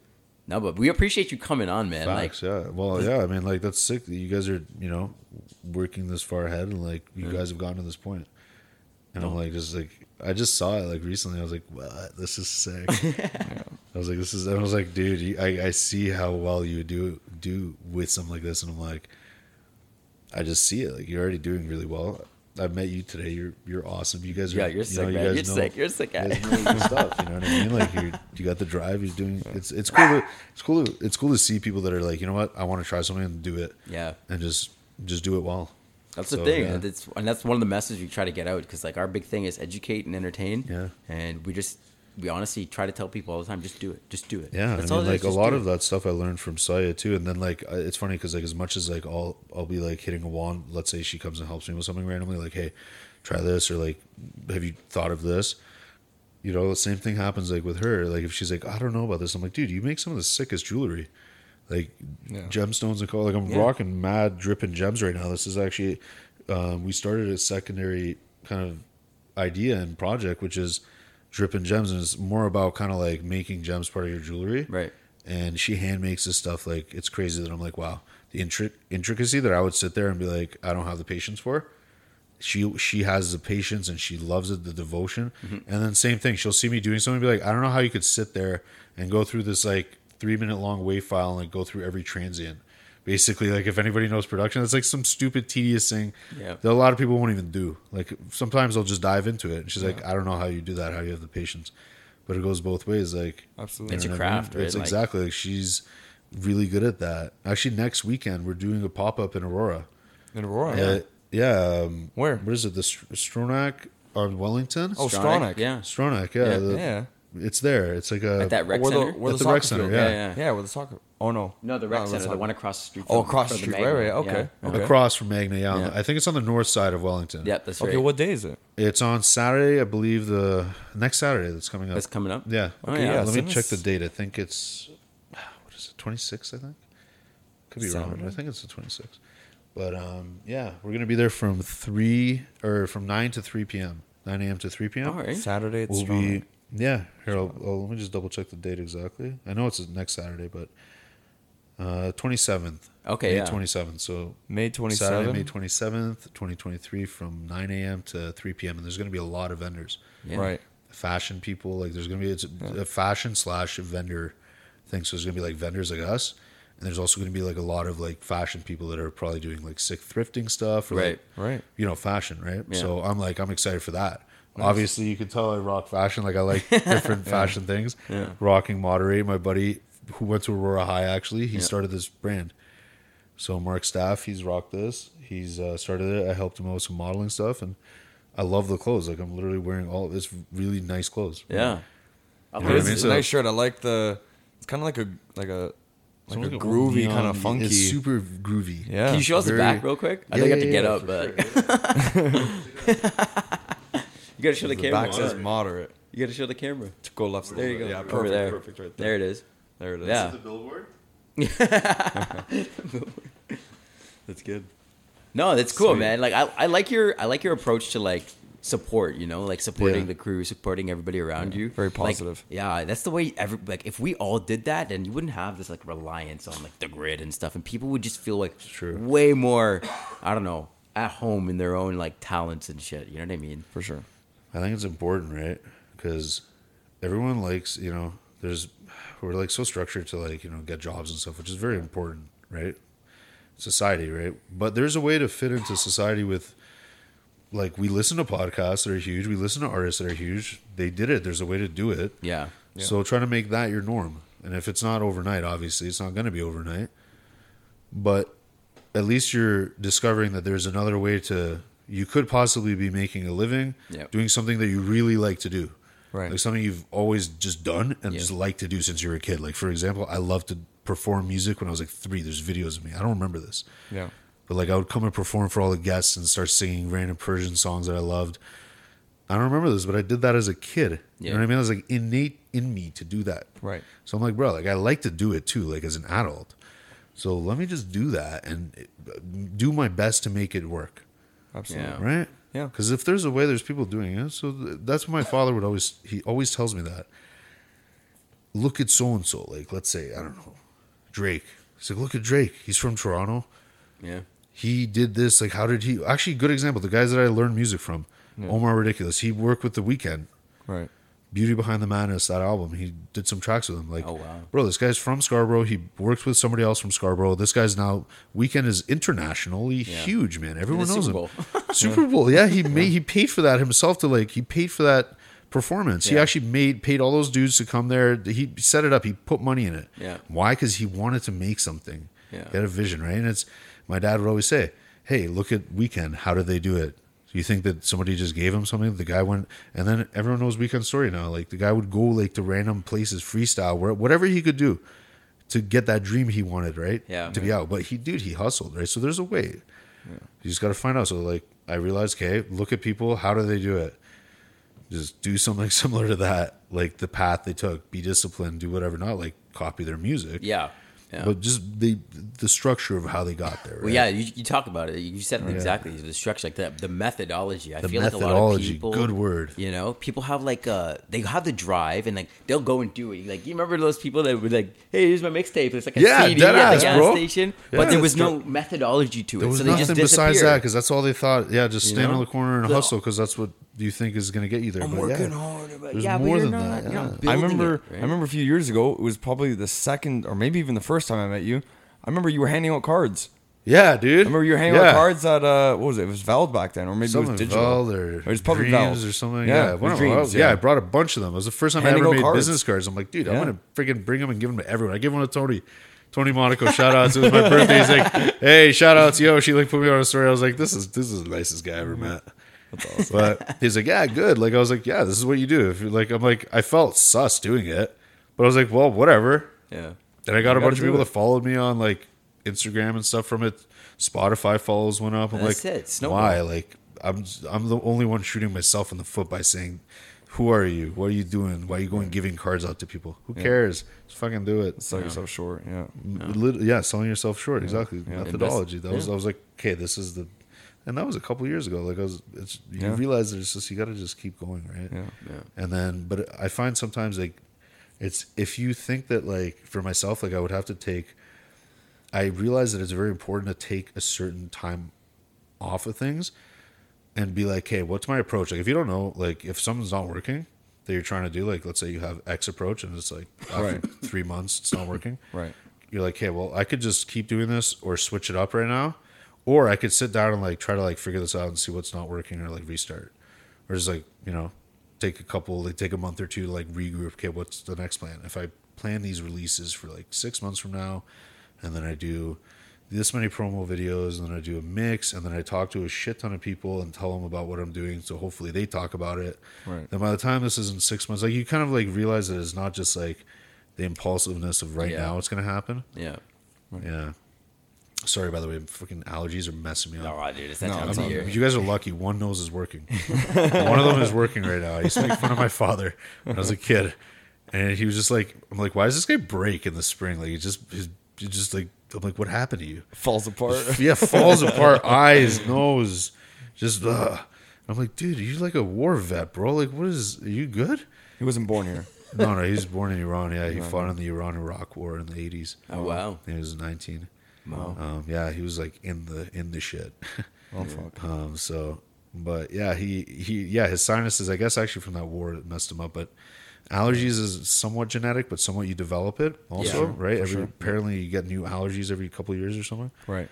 No, but we appreciate you coming on, man. Facts, like, Well, I mean, like that's sick that you guys are, you know, working this far ahead, and like you guys have gotten to this point. And I'm like, just like. I just saw it like recently. I was like, "What? This is sick." I was like, "This is." I was like, "Dude, I see how well you do with something like this," and I'm like, "I just see it. Like you're already doing really well. I met you today. You're awesome. You guys are You're sick. You guys know your stuff. You know what I mean? Like you got the drive. You're doing. It's cool to see people that are like, you know what? I want to try something and do it. Yeah. And just do it well. That's the thing, yeah. And that's one of the messages we try to get out, because like our big thing is educate and entertain. Yeah. And we honestly try to tell people all the time, just do it, just do it. Yeah, that's I mean, like a lot of that stuff I learned from Saya too. And then like it's funny because like as much as like I'll be like hitting a wall. Let's say she comes and helps me with something randomly, like, hey, try this, or like, have you thought of this? You know, the same thing happens like with her. Like if she's like, I don't know about this, I'm like, dude, you make some of the sickest jewelry. Like gemstones and like I'm rocking mad dripping gems right now. This is actually we started a secondary kind of idea and project, which is Dripping Gems, and it's more about kind of like making gems part of your jewelry. Right. And she hand makes this stuff, like it's crazy that I'm like, wow, the intricacy that I would sit there and be like, I don't have the patience for. She has the patience and she loves it, the devotion. Mm-hmm. And then same thing, she'll see me doing something and be like, I don't know how you could sit there and go through this like 3-minute long wave file and like go through every transient. Basically, like if anybody knows production, it's like some stupid tedious thing that a lot of people won't even do. Like sometimes they'll just dive into it. And she's like, I don't know how you do that, how you have the patience. But it goes both ways. Like absolutely, it's a craft, I mean? Right? It's like, exactly. Like she's really good at that. Actually, next weekend we're doing a pop up in Aurora. In Aurora, where? What is it? The Stronach on Wellington. Oh, Stronach, yeah. Stronach, yeah. Yeah. It's there. It's like at that rec center. The rec center, where the soccer. Oh no, the rec center, the one across the street. Across the street, right? Okay. Across from Magna, yeah. I think it's on the north side of Wellington. Yeah, that's right. Okay, what day is it? It's on Saturday, I believe. The next Saturday that's coming up. That's coming up. Yeah. Okay. Let me check the date. I think it's 26th. I think could be Saturday. Wrong. I think it's the 26th. But we're gonna be there from 9 a.m. to 3 p.m. All right. Saturday. It's Stronach. Yeah, here, let me just double check the date exactly. I know it's next Saturday, but 27th. Okay, May 27th. So May 27th. Saturday, May 27th, 2023 from 9 a.m. to 3 p.m. And there's going to be a lot of vendors. Yeah. Right. Fashion people. Like there's going to be a fashion / vendor thing. So there's going to be like vendors like us. And there's also going to be like a lot of like fashion people that are probably doing like sick thrifting stuff. Or, right. You know, fashion, right? Yeah. So I'm excited for that. Nice. Obviously, you can tell I rock fashion. Like I like different fashion things. Yeah. Rocking Moderate. My buddy who went to Aurora High, actually, he started this brand. So Mark Staff, he's rocked this. He's started it. I helped him out with some modeling stuff, and I love the clothes. Like I'm literally wearing all of this really nice clothes. Yeah, it's a nice shirt. I like the. It's kind of like a groovy kind of funky. It's super groovy. Yeah. Can you show us the back real quick? I think I have to get up, but. You gotta show the camera. Back says Moderate. You gotta show the camera. To go left. There you go. Yeah, perfect. Over there. Perfect right there. There it is. Yeah. This is the billboard. That's good. No, that's cool, man. Like I like your approach to like support. You know, like supporting the crew, supporting everybody around you. Very positive. Like, that's the way. If we all did that, then you wouldn't have this like reliance on like the grid and stuff, and people would just feel like way more. I don't know, at home in their own like talents and shit. You know what I mean? For sure. I think it's important, right? Because everyone likes, you know, we're like so structured to like, you know, get jobs and stuff, which is very important, right? Society, right? But there's a way to fit into society with, like, we listen to podcasts that are huge. We listen to artists that are huge. They did it. There's a way to do it. Yeah. So try to make that your norm. And if it's not overnight, obviously, it's not going to be overnight. But at least you're discovering that there's another way to... You could possibly be making a living doing something that you really like to do. Right. Like something you've always just done and just like to do since you were a kid. Like, for example, I loved to perform music when I was like 3. There's videos of me. I don't remember this. Yeah. But like I would come and perform for all the guests and start singing random Persian songs that I loved. I don't remember this, but I did that as a kid. Yeah. You know what I mean? It was like innate in me to do that. Right. So I'm like, bro, like I like to do it too, like as an adult. So let me just do that and do my best to make it work. Absolutely. Yeah. Right? Yeah. Because if there's a way, there's people doing it. So that's what my father would always... He always tells me that. Look at so-and-so. Like, let's say, I don't know, Drake. He's like, look at Drake. He's from Toronto. Yeah. He did this. Like, how did he... Actually, good example. The guys that I learned music from. Yeah. Omar Ridiculous. He worked with The Weeknd. Right. Beauty Behind the Madness, that album, he did some tracks with him. Like, oh, wow. Bro, this guy's from Scarborough. He worked with somebody else from Scarborough. This guy's now, Weeknd is internationally huge, man. Everyone knows him. Super Bowl. Yeah, he paid for that himself to, like, he paid for that performance. Yeah. He actually paid all those dudes to come there. He set it up. He put money in it. Yeah. Why? Because he wanted to make something. Yeah. He had a vision, right? And it's, my dad would always say, hey, look at Weeknd. How did they do it? You think that somebody just gave him something? The guy went, and then everyone knows Weeknd's story now. Like, the guy would go, like, to random places, freestyle, where, whatever he could do to get that dream he wanted, right? Yeah. To be out. But he hustled, right? So there's a way. Yeah. You just got to find out. So, like, I realized, okay, look at people. How do they do it? Just do something similar to that. Like, the path they took. Be disciplined. Do whatever. Not, like, copy their music. Yeah. Yeah. But just the structure of how they got there. Right? Well, yeah, you talk about it. You said it exactly. The structure, like the methodology. I feel like a lot of people. Good word. You know, people have like they have the drive and like they'll go and do it. Like, you remember those people that were like, "Hey, here's my mixtape." It's like a CD at the gas station, but there was no methodology to it. There was so nothing besides that because that's all they thought. Yeah, just stand on the corner and hustle because that's what you think is going to get you there. I'm working hard. There's more than that. Yeah. I remember a few years ago. It was probably the second or maybe even the first time I met you. I remember you were handing out cards. Yeah, dude. I remember you were handing out cards at what was it? It was Veld back then, or maybe something it was digital. Veld or it was probably Dreams Veld or something. Yeah, yeah. I brought a bunch of them. It was the first time I ever made business cards. I'm like, dude, I'm gonna freaking bring them and give them to everyone. I gave one to Tony Monaco, shout outs. It was my birthday. He's like, hey, shout outs, yo. She like put me on a story. I was like, this is the nicest guy I ever met. That's awesome. But he's like, yeah, good. Like I was like, yeah, this is what you do. If you're like, I'm like, I felt sus doing it, but I was like, well, whatever. Yeah. And I got a bunch of people that followed me on like Instagram and stuff from it. Spotify follows went up. I'm like, why? Like, I'm the only one shooting myself in the foot by saying, "Who are you? What are you doing? Why are you going giving cards out to people? Who cares? Just fucking do it. Sell yourself short. Yeah. Yeah, selling yourself short. Yeah. Exactly. Yeah. Methodology. That was. I was like, okay, this is the. And that was a couple years ago. Like I was, you realize there's just you got to just keep going, right? Yeah. And then, but I find sometimes like. It's if you think that like for myself, like I would have to take, I realize that it's very important to take a certain time off of things and be like, hey, what's my approach? Like if you don't know, like if something's not working that you're trying to do, like let's say you have X approach and it's like after 3 months, it's not working. Right. You're like, hey, well, I could just keep doing this or switch it up right now. Or I could sit down and like try to like figure this out and see what's not working or like restart or just like, you know, take a month or two to like regroup. Okay, what's the next plan? If I plan these releases for like 6 months from now, and then I do this many promo videos, and then I do a mix, and then I talk to a shit ton of people and tell them about what I'm doing, so hopefully they talk about it. Right. Then by the time this is in 6 months, like you kind of like realize that it's not just like the impulsiveness of right now it's gonna happen. Yeah. Right. Yeah. Sorry, by the way, fucking allergies are messing me up. All right, dude, it's that time of year. You guys are lucky. One nose is working. One of them is working right now. I used to make fun of my father when I was a kid, and he was just like, "I'm like, why does this guy break in the spring? Like, it just like, I'm like, what happened to you? Falls apart. Yeah, falls apart. Eyes, nose, just. I'm like, dude, you're like a war vet, bro. Like, what is? Are you good? He wasn't born here. No, he was born in Iran. Yeah, he fought in the Iran-Iraq War in the '80s. Oh wow, he was 19. Wow. He was like in the shit. Oh fuck. So, but yeah, he his sinuses, I guess, actually from that war it messed him up. But allergies is somewhat genetic, but somewhat you develop it also, right? Apparently, you get new allergies every couple of years or something, right?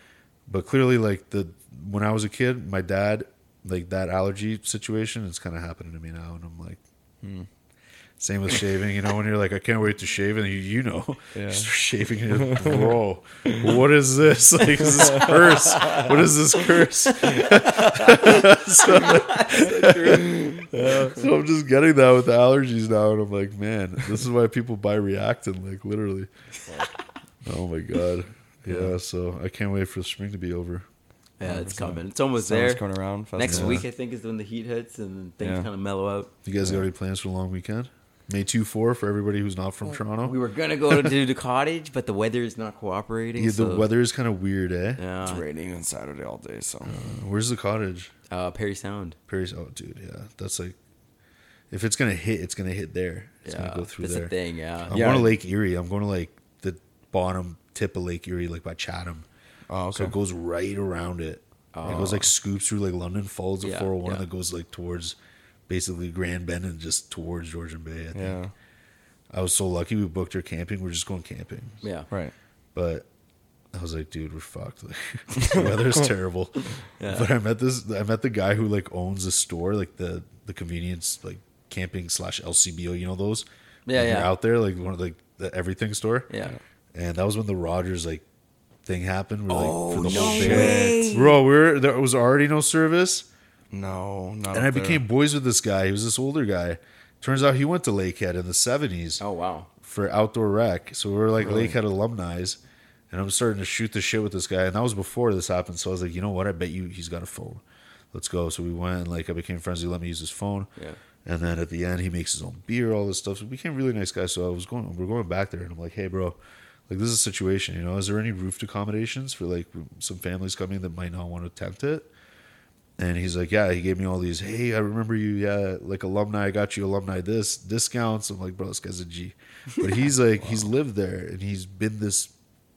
But clearly, like when I was a kid, my dad like that allergy situation. It's kind of happening to me now, and I'm like. Same with shaving, you know, when you're like, I can't wait to shave, and you start shaving, and you're like, bro, what is this? Like, is this curse? What is this curse? So I'm just getting that with the allergies now, and I'm like, man, this is why people buy Reactin, like, literally. Oh, my God. Yeah, so I can't wait for the spring to be over. Yeah, it's coming. It's almost there. It's coming around. Next week, I think, is when the heat hits and things kind of mellow out. You guys got any plans for a long weekend? May 2-4 for everybody who's not from Toronto. We were going to go to the cottage, but the weather is not cooperating. Yeah, the weather is kind of weird, eh? Yeah. It's raining on Saturday all day, so. Where's the cottage? Perry Sound. Oh, dude, yeah. That's like, if it's going to hit, it's going to hit there. It's going to go through there. That's the thing, yeah. I'm going to Lake Erie. I'm going to like the bottom tip of Lake Erie, like by Chatham. Oh, okay. So it goes right around it. Oh. It goes like scoops through like London Falls, the 401 that goes like towards basically Grand Bend and just towards Georgian Bay, I think. Yeah. I was so lucky we booked her camping. We're just going camping. Yeah. Right. But I was like, dude, we're fucked. Like, the weather's terrible. Yeah. But I met the guy who like owns a store, like the convenience, like camping / LCBO, you know those? Yeah, yeah. Out there, like one of like the everything store. Yeah. And that was when the Rogers like thing happened. We're, like, for the whole day. Bro, there was already no service. No, not. And I became boys with this guy. He was this older guy. Turns out he went to Lakehead in the 70s. Oh, wow. For outdoor rec. So we were like Lakehead alumni. And I'm starting to shoot the shit with this guy. And that was before this happened. So I was like, you know what? I bet you he's got a phone. Let's go. So we went and like I became friends. He let me use his phone. Yeah. And then at the end, he makes his own beer, all this stuff. So we became really nice guys. So we're going back there. And I'm like, hey, bro, like this is a situation. You know, is there any roofed accommodations for like some families coming that might not want to attempt it? And he's like, yeah, he gave me all these, hey, I remember you, yeah, like alumni, I got you alumni this, discounts. I'm like, bro, this guy's a G. But he's like, wow. He's lived there and he's been this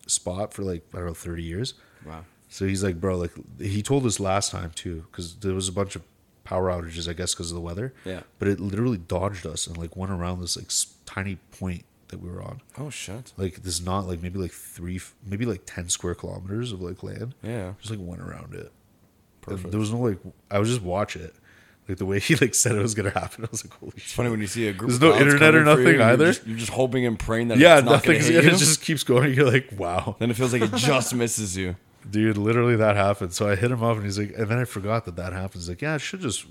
spot for like, I don't know, 30 years. Wow. So he's like, bro, like he told us last time too, because there was a bunch of power outages, I guess, because of the weather. Yeah. But it literally dodged us and like went around this like tiny point that we were on. Oh, shit. Like this not like maybe like 10 square kilometers of like land. Yeah. Just like went around it. There was no like, I was just watch it, like the way he like said it was gonna happen. I was like, holy shit! It's funny when you see a group. There's no internet or nothing either. You're just hoping and praying that yeah, it's not gonna hit you. It just keeps going. You're like, wow. Then it feels like it just misses you, dude. Literally that happened. So I hit him up and he's like, and then I forgot that happens. He's like, yeah, it should just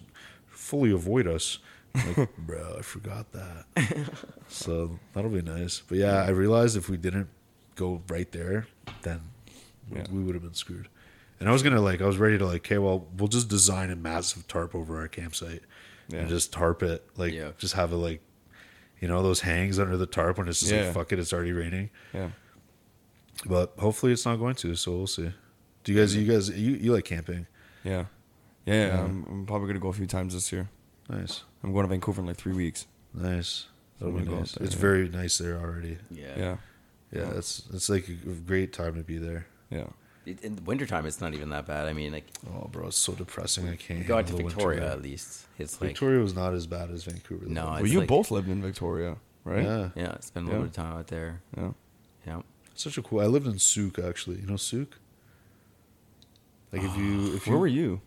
fully avoid us. I'm like, bro, I forgot that. So that'll be nice. But yeah, I realized if we didn't go right there, then we would have been screwed. And I was going to like, I was ready to like, okay, well, we'll just design a massive tarp over our campsite and just tarp it. Like, just have it like, you know, those hangs under the tarp when it's just like, fuck it, it's already raining. Yeah. But hopefully it's not going to, so we'll see. Do you guys, you like camping? Yeah. Yeah, yeah. I'm probably going to go a few times this year. Nice. I'm going to Vancouver in like 3 weeks. Nice. That'll be nice. There, it's very nice there already. Yeah. Yeah. Yeah, it's like a great time to be there. Yeah. In the wintertime, it's not even that bad. I mean, like... Oh, bro, it's so depressing. I can't... Go out to Victoria, at least. It's like Victoria was not as bad as Vancouver. No, it's well, you like, both lived in Victoria, right? Yeah. Yeah, spent a little bit of time out there. Yeah. Yeah. Such a cool... I lived in Souk, actually. You know Souk? Like, if you... Where were you?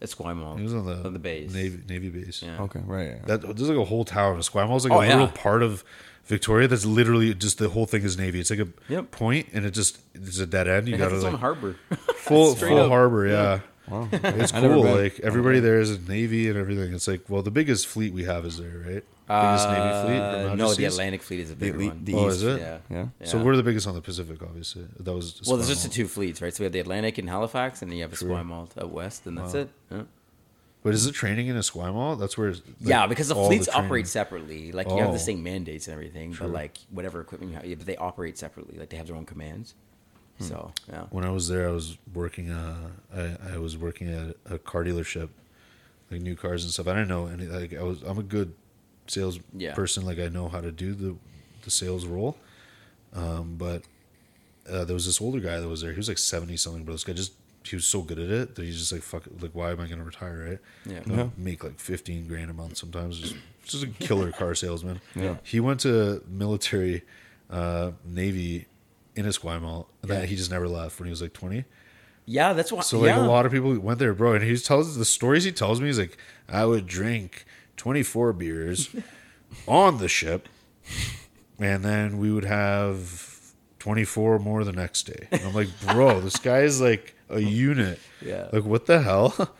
Esquimalt. It was on the base. Navy base. Yeah. Okay, right. Yeah. There's like a whole town. Esquimalt is like a little part of Victoria that's literally just the whole thing is Navy. It's like a point and it's a dead end. You got to like harbor. full harbor, yeah. Wow. It's cool. Like everybody there is in Navy and everything. It's like, well, the biggest fleet we have is there, right? Biggest Navy fleet? No, the Atlantic fleet is a bigger one. Oh, is it? Yeah. Yeah. So we're the biggest on the Pacific, obviously. That was well, there's just the two fleets, right? So we have the Atlantic in Halifax, and then you have Esquimalt out west, and that's it. Yeah. But is it training in Esquimalt? That's where... Like, yeah, because the fleets operate separately. Like, you have the same mandates and everything, but like, whatever equipment you have, but they operate separately. Like, they have their own commands. So, yeah. When I was there, I was working at a car dealership, like new cars and stuff. I didn't know any... Like, I'm a good... sales person, like I know how to do the sales role, but there was this older guy that was there. He was like 70 something, but this guy he was so good at it that he's just like, fuck it, like why am I gonna retire, right? Make like 15 grand a month sometimes, just a killer car salesman. He went to military Navy in Esquimalt that he just never left when he was like 20. Yeah, that's why. So like a lot of people went there, bro, and he tells the stories he tells me. He's like, I would drink 24 beers on the ship, and then we would have 24 more the next day. And I'm like, bro, this guy is like a unit. Yeah. Like, what the hell?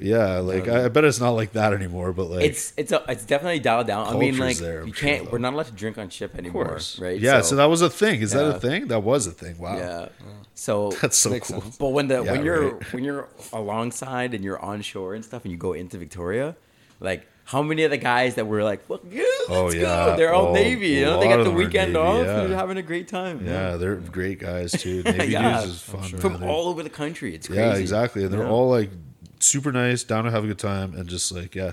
Yeah, like I bet it's not like that anymore. But like, it's definitely dialed down. I mean, like there, you can't. We're not allowed to drink on ship anymore, right? Yeah. So that was a thing. Is that a thing? That was a thing. Wow. Yeah. So that's so cool. Sense. But when you're alongside and you're on shore and stuff, and you go into Victoria. Like, how many of the guys that were like, fuck you, let's go. They're all Navy, you know? They got the weekend off. They're having a great time. Yeah, they're great guys, too. Navy dudes is fun. Sure. From all over the country. It's crazy. Yeah, exactly. And they're all, like, super nice, down to have a good time, and just, like, Yeah,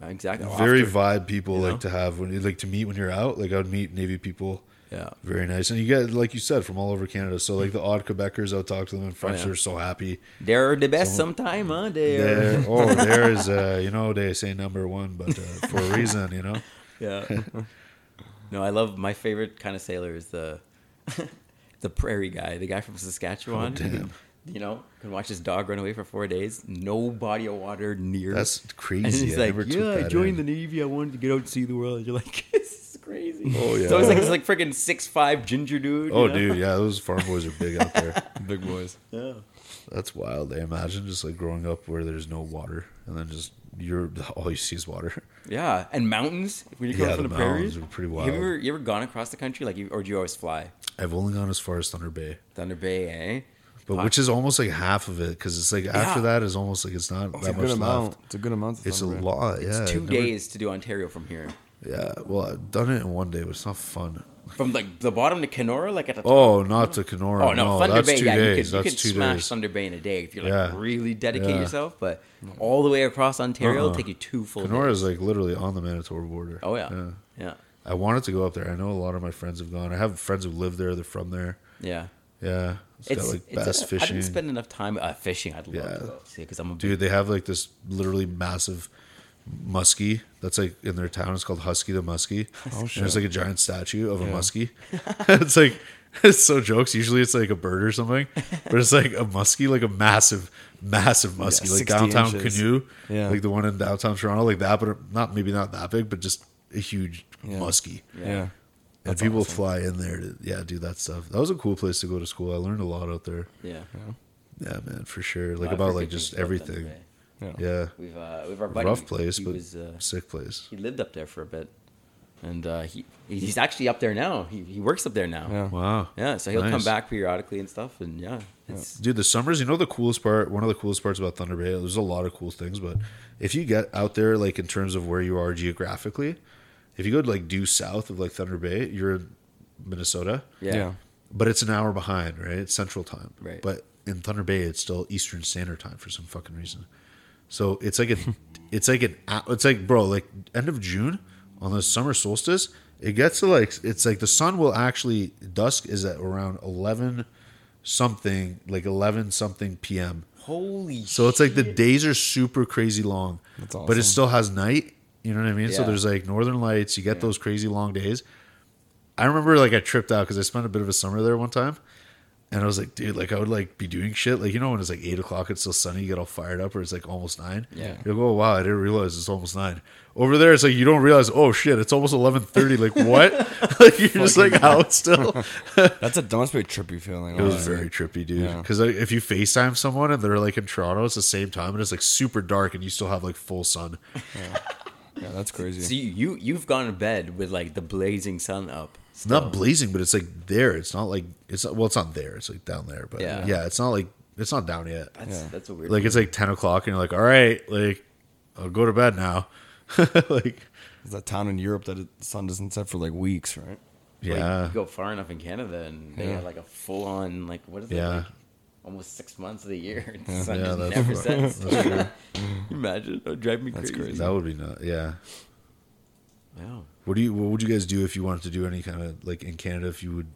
exactly. Very vibe people, like, to have, when like, to meet when you're out. Like, I would meet Navy people. Yeah. Very nice. And you got, like you said, from all over Canada. So, like, the odd Quebecers, I'll talk to them in French. They're so happy. They're the best sometime, huh? There is, you know, they say number one, but for a reason, you know? Yeah. No, I love, my favorite kind of sailor is the prairie guy, the guy from Saskatchewan. Oh, damn. You know, can watch his dog run away for 4 days. No body of water near. That's crazy. And he's I joined the Navy. I wanted to get out and see the world. You're like, this is crazy. Oh, yeah. So it's like this like freaking 6'5" ginger dude. Oh, you know? Dude, yeah. Those farm boys are big out there. Big boys. Yeah. That's wild. I imagine just like growing up where there's no water and then just all you see is water. Yeah. And mountains. When you go from the prairies. Mountains are pretty wild. You ever gone across the country? Like, or do you always fly? I've only gone as far as Thunder Bay. Thunder Bay, eh? But which is almost like half of it, because it's like after that is almost like it's not that much left. It's a good amount. It's a lot. Yeah, it's 2 days to do Ontario from here. Yeah, well, I've done it in 1 day, but it's not fun. From like the bottom to Kenora, like at the top. Oh, not to Kenora. Oh no, Thunder Bay. Yeah, you could smash Thunder Bay in a day if you really dedicate yourself. But all the way across Ontario, it'll take you 2 full days. Kenora is like literally on the Manitoba border. Oh yeah. I wanted to go up there. I know a lot of my friends have gone. I have friends who live there. They're from there. Yeah. Yeah. It's got bass fishing. I didn't spend enough time fishing. I'd love to go see it because I'm a dude. They have like this literally massive muskie that's like in their town. It's called Husky the Muskie. Oh shit! There's like a giant statue of a muskie. It's like it's so jokes. Usually it's like a bird or something, but it's like a muskie, like a massive muskie, like downtown 60 inches. Canoe, like the one in downtown Toronto, like that, but maybe not that big, but just a huge muskie. Yeah. And that's people awesome. Fly in there to do that stuff. That was a cool place to go to school. I learned a lot out there. Yeah, man, for sure. Like about like just everything. Yeah. We've our buddy. Rough place, but sick place. He lived up there for a bit, and he's actually up there now. He works up there now. Yeah. Wow. Yeah, so he'll come back periodically and stuff, and dude, the summers. You know the coolest part. One of the coolest parts about Thunder Bay. There's a lot of cool things, but if you get out there, like in terms of where you are geographically. If you go to like due south of like Thunder Bay, you're in Minnesota. Yeah. But it's an hour behind, right? It's Central Time. Right. but in Thunder Bay, it's still Eastern Standard Time for some fucking reason. So it's like like end of June on the summer solstice, it gets to like it's like the sun will actually dusk is at around 11 something p.m. Holy shit! So it's like the days are super crazy long. That's awesome. But it still has night. You know what I mean? Yeah. So there's like northern lights. You get those crazy long days. I remember like I tripped out because I spent a bit of a summer there one time. And I was like, dude, like I would like be doing shit. Like, you know, when it's like 8 o'clock, it's still sunny. You get all fired up or it's like almost 9. Yeah. You're like, oh, wow, I didn't realize it's almost 9. Over there, it's like you don't realize, oh, shit, it's almost 11:30. Like, what? Like, you're just like out still. That's a dumb, trippy feeling. It was very trippy, dude. Because if you FaceTime someone and they're like in Toronto, it's the same time and it's like super dark and you still have like full sun. Yeah. Yeah, that's crazy. So you've gone to bed with like the blazing sun up. Still. Not blazing, but it's like there. It's not like it's not there. It's like down there, but yeah, it's not like it's not down yet. That's a weird. Like it's like 10 o'clock, and you're like, all right, like I'll go to bed now. Like there's that town in Europe that the sun doesn't set for like weeks, right? Yeah, like, you go far enough in Canada, and they have like a full on like what is it? Like, almost 6 months of the year. The sun just never sets. That's true. Imagine. That would drive me crazy. That would be nuts. Yeah. Wow. What would you guys do if you wanted to do any kind of, like, in Canada, if you would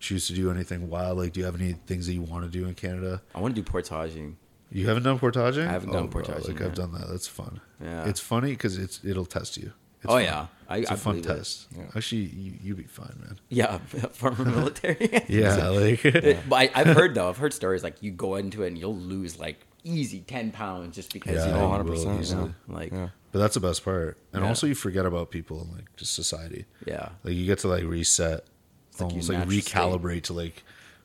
choose to do anything wild? Like, do you have any things that you want to do in Canada? I want to do portaging. You haven't done portaging? I haven't done portaging. Bro, I've done that. That's fun. Yeah. It's funny because it'll test you. It's fun. Yeah. It's a fun test. Yeah. Actually, you'd be fine, man. Yeah, former military. Yeah, like. But I've heard though. I've heard stories like you go into it and you'll lose like easy 10 pounds just because 100%. You know, like. Yeah. But that's the best part, and also you forget about people and like just society. Yeah. Like you get to like reset, it's almost like recalibrate to like.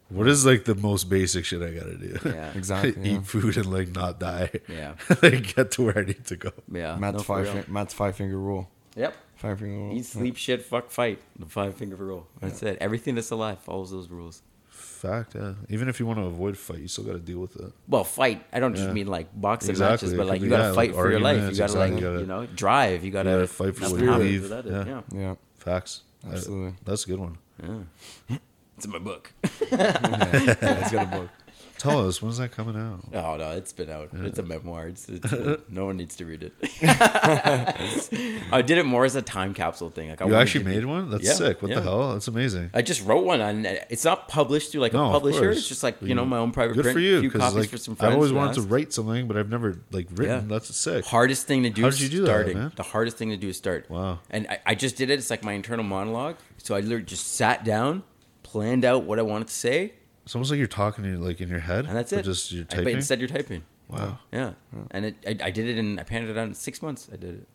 What is like the most basic shit I gotta do? Yeah, exactly. Eat food and like not die. Yeah. Like get to where I need to go. Yeah. Matt's 5-finger rule. Yep. 5-finger rule. Eat, sleep, shit, fuck, fight. The 5-finger rule. That's it. Everything that's alive follows those rules. Fact, yeah. Even if you want to avoid fight, you still got to deal with it. Well, fight. I don't just mean like boxing matches, but like you got to fight for your life. You got to drive. You got to fight for what you believe. Yeah. Facts. Absolutely. That's a good one. Yeah. It's in my book. It's got a book. Tell us, when's that coming out? Oh, no, it's been out. Yeah. It's a memoir. It's no one needs to read it. I did it more as a time capsule thing. Like, I You actually made one? That's sick. What the hell? That's amazing. I just wrote one. It's not published through like a publisher. It's just like, you know, my own private print. Good for you. Because like, I always wanted to write something, but I've never like written. Yeah. That's sick. Hardest thing to do is starting. The hardest thing to do is start. Wow. And I just did it. It's like my internal monologue. So I literally just sat down, planned out what I wanted to say. It's almost like you're talking to, like, in your head. And that's it. Just you're typing? But instead you're typing. Wow. Yeah. And I did it in, I panned it out in 6 months. I did it.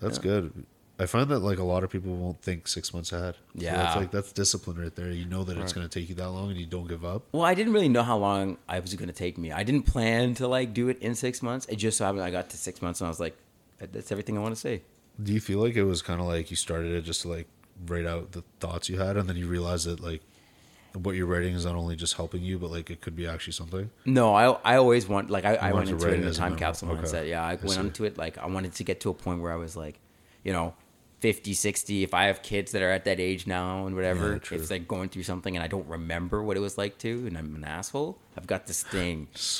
That's good. I find that, like, a lot of people won't think 6 months ahead. Yeah. So that's, like, that's discipline right there. You know that it's going to take you that long and you don't give up. Well, I didn't really know how long I was going to take me. I didn't plan to, like, do it in 6 months. It just so happened I got to 6 months and I was like, that's everything I want to say. Do you feel like it was kind of like you started it just to, like, write out the thoughts you had and then you realized that, like, what you're writing is not only just helping you, but like it could be actually something? No, I always want, like, I went into it in a time capsule mindset. Yeah, I went into it like I wanted to get to a point where I was like, you know, 50, 60, if I have kids that are at that age now and whatever, yeah, it's like going through something and I don't remember what it was like to, and I'm an asshole, I've got this thing that's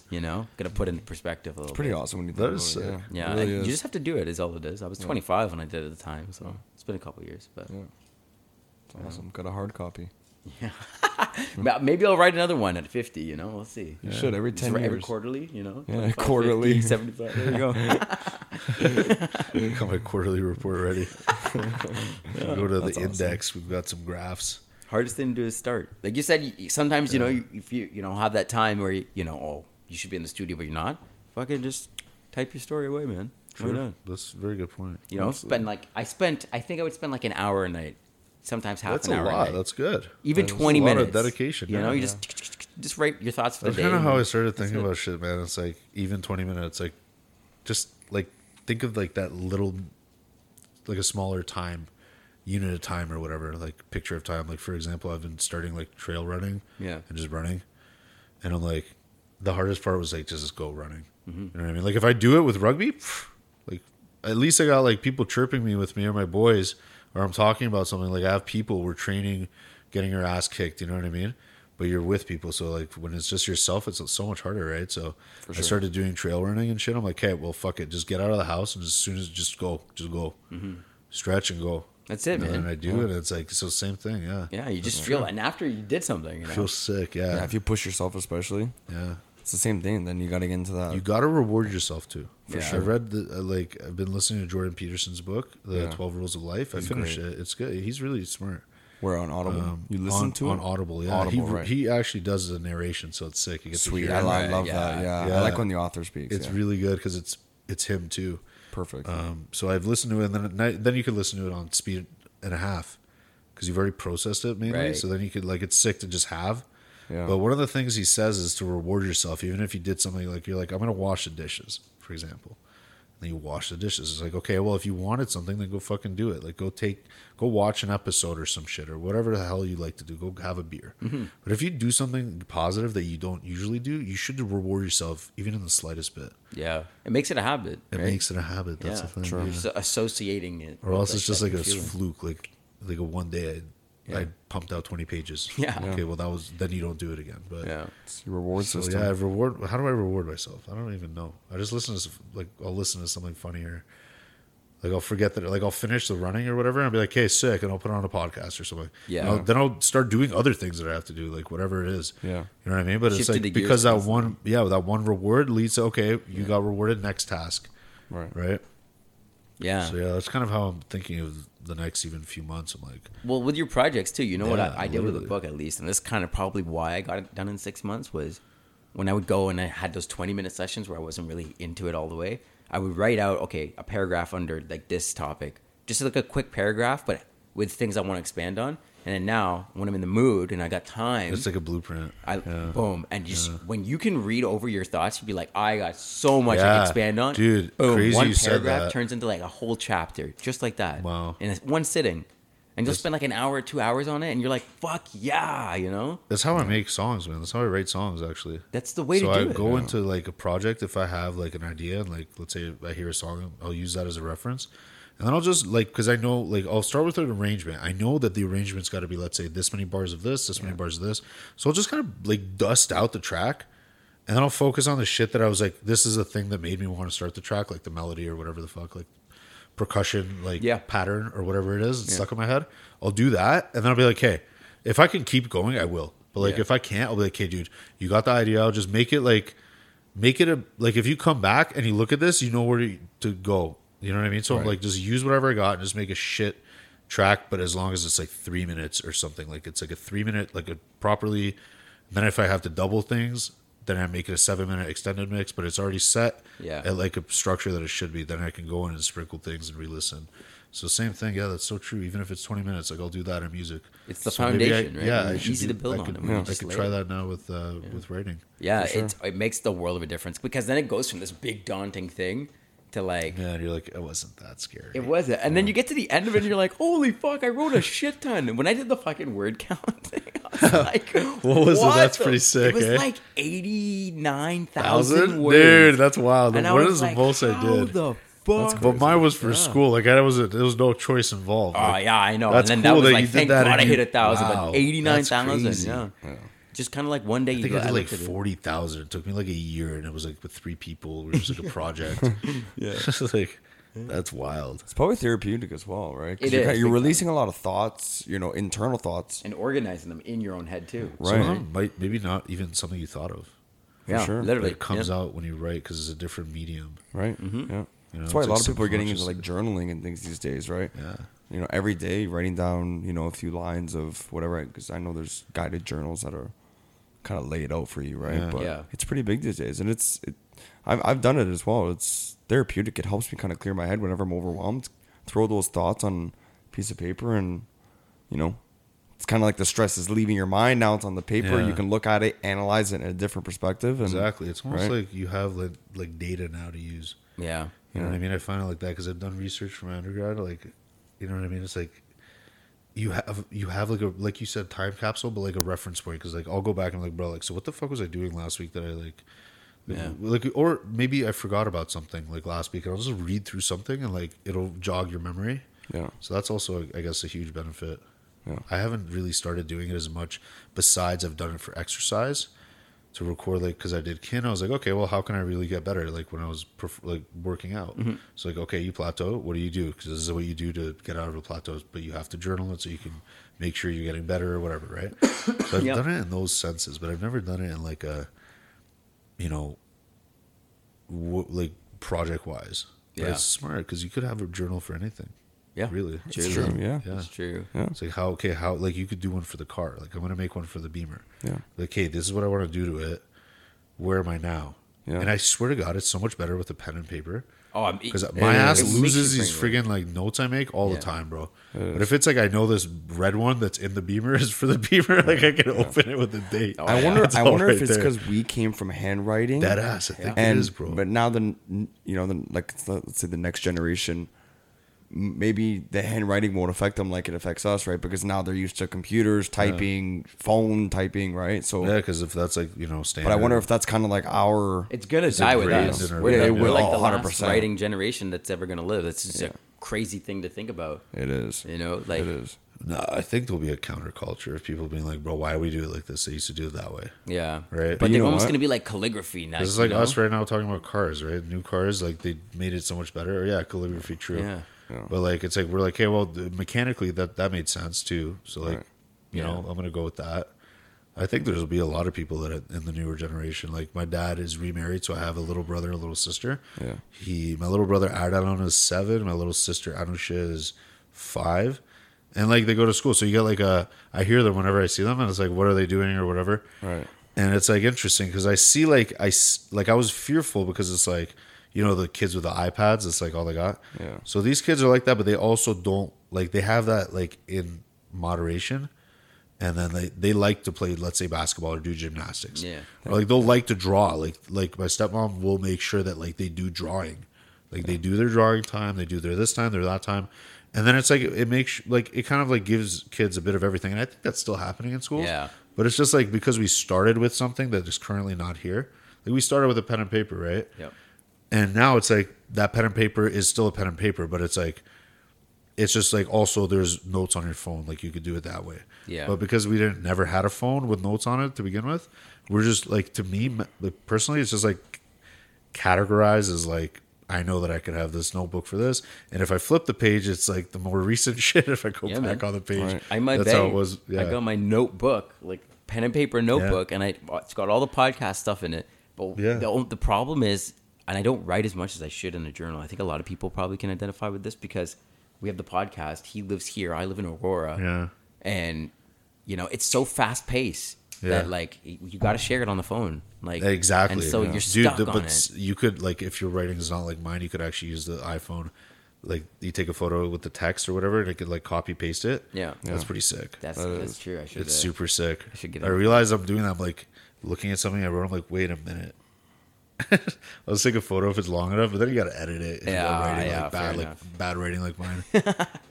true. You know, gonna put into perspective a little bit. It's pretty awesome when you do it. Yeah, really you just have to do it, is all it is. I was 25 when I did it at the time, so it's been a couple of years, but it's awesome. Got a hard copy. Yeah, maybe I'll write another one at 50. You know, we'll see. You should every 10 years, every quarterly. You know, yeah, quarterly, 50, 75. There you go. Got my quarterly report ready. Go to the index. Awesome. We've got some graphs. Hardest thing to do is start. Like you said, sometimes you know, if you know have that time where you know, oh, you should be in the studio, but you're not. Fucking just type your story away, man. Sure, that's a very good point. You know, absolutely. I think I would spend like an hour a night. Sometimes half an hour. That's a lot. That's good. Even 20 minutes. That's a lot of dedication. You know, you just write your thoughts for the day. That's kind of how I started thinking about shit, man. It's like, even 20 minutes, like, just, like, think of, like, that little, like, a smaller time, unit of time or whatever, like, picture of time. Like, for example, I've been starting, like, trail running. Yeah. And just running. And I'm like, the hardest part was, like, just go running. Mm-hmm. You know what I mean? Like, if I do it with rugby, like, at least I got, like, people chirping me with me or my boys. Or I'm talking about something, like I have people, we're training, getting your ass kicked, you know what I mean? But you're with people, so like when it's just yourself, it's so much harder, right? So I started doing trail running and shit. I'm like, hey, well, fuck it. Just get out of the house and as soon as just go. Mm-hmm. Stretch and go. That's it, man. And I do it. And it's like, so same thing, yeah. Yeah, you just feel, and after you did something, you know? Feel sick, yeah. If you push yourself especially. Yeah. It's the same thing. Then you got to get into that. You got to reward yourself too. For sure. I read I've been listening to Jordan Peterson's book, The 12 Rules of Life. I finished it. It's good. He's really smart. We're on Audible. You listen to it? On Audible, yeah. Audible, he actually does the narration, so it's sick. You get to hear it. I love that. Yeah. I like when the author speaks. It's really good because it's him too. Perfect. So I've listened to it, and then you can listen to it on speed and a half because you've already processed it mainly. Right. So then you could, like, it's sick to just have. Yeah. But one of the things he says is to reward yourself, even if you did something like, you're like, I'm going to wash the dishes, for example. And then you wash the dishes. It's like, okay, well, if you wanted something, then go fucking do it. Like, go watch an episode or some shit or whatever the hell you like to do. Go have a beer. Mm-hmm. But if you do something positive that you don't usually do, you should reward yourself even in the slightest bit. Yeah. It makes it a habit. It makes it a habit. That's the thing. True. You're just associating it. Or else it's just like a fluke, like a one day I pumped out 20 pages. Yeah. Okay, well, that was... Then you don't do it again. But it's your reward system. Yeah, how do I reward myself? I don't even know. I just listen to... Like, I'll listen to something funnier. Like, I'll forget that... Like, I'll finish the running or whatever, and I'll be like, hey, sick, and I'll put on a podcast or something. Yeah. Then I'll start doing other things that I have to do, like, whatever it is. Yeah. You know what I mean? But it's like... Because that one... Yeah, that one reward leads to, okay, you got rewarded, next task. Right. Right? Yeah. So, yeah, that's kind of how I'm thinking of the next even few months. I'm like... Well, with your projects, too. You know what I did with the book, at least, and this kind of probably why I got it done in 6 months, was when I would go and I had those 20-minute sessions where I wasn't really into it all the way, I would write out, okay, a paragraph under, like, this topic. Just like a quick paragraph, but with things I want to expand on. And then now, when I'm in the mood and I got time... It's like a blueprint. Boom. And just when you can read over your thoughts, you'd be like, I got so much I can expand on. Dude, boom. Crazy one you said that. One paragraph turns into like a whole chapter, just like that. Wow. In one sitting. And you'll spend like an hour or 2 hours on it, and you're like, fuck yeah, you know? That's how I make songs, man. That's how I write songs, actually. That's the way to do it. So I go into like a project if I have like an idea, and like, let's say I hear a song, I'll use that as a reference. And then I'll just, like, because I know, like, I'll start with an arrangement. I know that the arrangement's got to be, let's say, this many bars of this, this many bars of this. So I'll just kind of, like, dust out the track. And then I'll focus on the shit that I was like, this is the thing that made me want to start the track, like the melody or whatever the fuck, like percussion, like pattern or whatever it is. It's stuck in my head. I'll do that. And then I'll be like, hey, if I can keep going, I will. But like, if I can't, I'll be like, hey, dude, you got the idea. I'll just make it like, if you come back and you look at this, you know where to go. You know what I mean? So I'm like, just use whatever I got and just make a shit track. But as long as it's like 3 minutes or something, like it's like a 3 minute, like a properly, then if I have to double things, then I make it a 7 minute extended mix, but it's already set at like a structure that it should be. Then I can go in and sprinkle things and re-listen. So same thing. Yeah, that's so true. Even if it's 20 minutes, like I'll do that in music. It's the foundation, right? Yeah, it's easy to build on. I could try that now with writing. Yeah, it makes the world of a difference because then it goes from this big daunting thing to like... Yeah, and you're like, it wasn't that scary. It wasn't. And then you get to the end of it and you're like, holy fuck, I wrote a shit ton. And when I did the fucking word count thing, I was like, what was it? That's pretty sick, It was like 89,000 words. Dude, that's wild. And what is the most I did? How the fuck? But mine was for school. Like, there was no choice involved. Oh, like, yeah, I know. That's and then cool that was like, thank God I hit 1,000. Wow, but 89,000, yeah. Just kind of like one day you got like 40,000. It took me like a year, and it was like with 3 people. It was like a project. Yeah, like that's wild. It's probably therapeutic as well, right? It is. You're releasing a lot of thoughts, you know, internal thoughts, and organizing them in your own head too. Right? So maybe not even something you thought of. Yeah, sure. Literally, but it comes out when you write because it's a different medium. Right. Mm-hmm. Yeah. You know, that's why a lot of people are getting into like journaling and things these days, right? Yeah. You know, every day writing down, you know, a few lines of whatever, because I know there's guided journals that are kind of laid out for you, right? Yeah. But it's pretty big these days, and I've done it as well. It's therapeutic. It helps me kind of clear my head whenever I'm overwhelmed. Throw those thoughts on a piece of paper, and you know, it's kind of like the stress is leaving your mind. Now it's on the paper. Yeah. You can look at it, analyze it in a different perspective. And, exactly. It's almost like you have like data now to use. Yeah. You know what I mean? I find it like that because I've done research for my undergrad. Like, you know what I mean? It's like. You have like a, like you said, time capsule, but like a reference point. Cause like, I'll go back and like, bro, like, so what the fuck was I doing last week that I like, or maybe I forgot about something like last week, and I'll just read through something and like, it'll jog your memory. Yeah. So that's also, I guess, a huge benefit. Yeah. I haven't really started doing it as much besides I've done it for exercise to record. Like, cause I did kin. I was like, okay, well, how can I really get better? Like when I was working out. Mm-hmm. So like, okay, you plateau. What do you do? Cause this is what you do to get out of the plateaus, but you have to journal it so you can make sure you're getting better or whatever. Right. So I've done it in those senses, but I've never done it in like a, you know, like project wise. But it's smart. Cause you could have a journal for anything. Yeah. Really. It's true. Yeah. It's true. Yeah. It's like how, like you could do one for the car. Like I'm going to make one for the Beamer. Yeah. Like, hey, this is what I want to do to it. Where am I now? Yeah. And I swear to God, it's so much better with a pen and paper. Oh, because my ass loses these friggin' like notes I make all the time, bro. But if it's like I know this red one that's in the Beamer is for the Beamer, like I can open it with a date. Oh, I wonder if it's because we came from handwriting. That ass, I think it is, bro. But now let's say the next generation. Maybe the handwriting won't affect them like it affects us, right? Because now they're used to computers typing, phone typing, right? So because if that's like, you know, standard. But I wonder if that's kind of like our. It's gonna die with us. We're like the 100% last writing generation that's ever gonna live. That's just a crazy thing to think about. It is. You know, like it is. No, I think there'll be a counterculture of people being like, bro, why do we do it like this? They used to do it that way. Yeah. Right? But they're almost going to be like calligraphy now. This is like us right now talking about cars, right? New cars, like they made it so much better. Yeah, calligraphy, true. Yeah. But like, it's like, we're like, hey, well, mechanically that made sense too. So like, you know, I'm going to go with that. I think there'll be a lot of people that in the newer generation, like my dad is remarried. So I have a little brother, a little sister. Yeah. My little brother, Adon, is 7. My little sister, Anusha, is 5. And like they go to school, so you get like I hear them whenever I see them, and it's like, what are they doing or whatever. Right. And it's like interesting because I see I was fearful because it's like, you know, the kids with the iPads, it's like all they got. Yeah. So these kids are like that, but they also don't like they have that like in moderation, and then they like to play, let's say, basketball or do gymnastics. Yeah. Or like they'll like to draw. Like my stepmom will make sure that like they do drawing, like they do their drawing time, they do their this time, their that time. And then it's like it makes like it kind of like gives kids a bit of everything, and I think that's still happening in schools. Yeah. But it's just like because we started with something that is currently not here. Like we started with a pen and paper, right? Yep. And now it's like that pen and paper is still a pen and paper, but it's like It's just like also there's notes on your phone, like you could do it that way. Yeah. But because we didn't never had a phone with notes on it to begin with, we're just like, to me personally, it's just like categorized as like, I know that I could have this notebook for this, and if I flip the page, it's like the more recent shit. If I go back on the page, right. That's how it was. Yeah. I got my notebook, like pen and paper notebook, and it's got all the podcast stuff in it. But the problem is, and I don't write as much as I should in a journal. I think a lot of people probably can identify with this because we have the podcast. He lives here. I live in Aurora. Yeah, and you know it's so fast paced. Yeah. That like you got to share it on the phone, like exactly. And so you're stuck on it. You could like, if your writing is not like mine, you could actually use the iPhone. Like you take a photo with the text or whatever, and it could like copy paste it. Yeah, that's pretty sick. That's true. It's super sick. I should get. I realized I'm doing that. I'm like looking at something I wrote. I'm like, wait a minute. I'll just take a photo if it's long enough, but then you got to edit it. Bad writing like mine.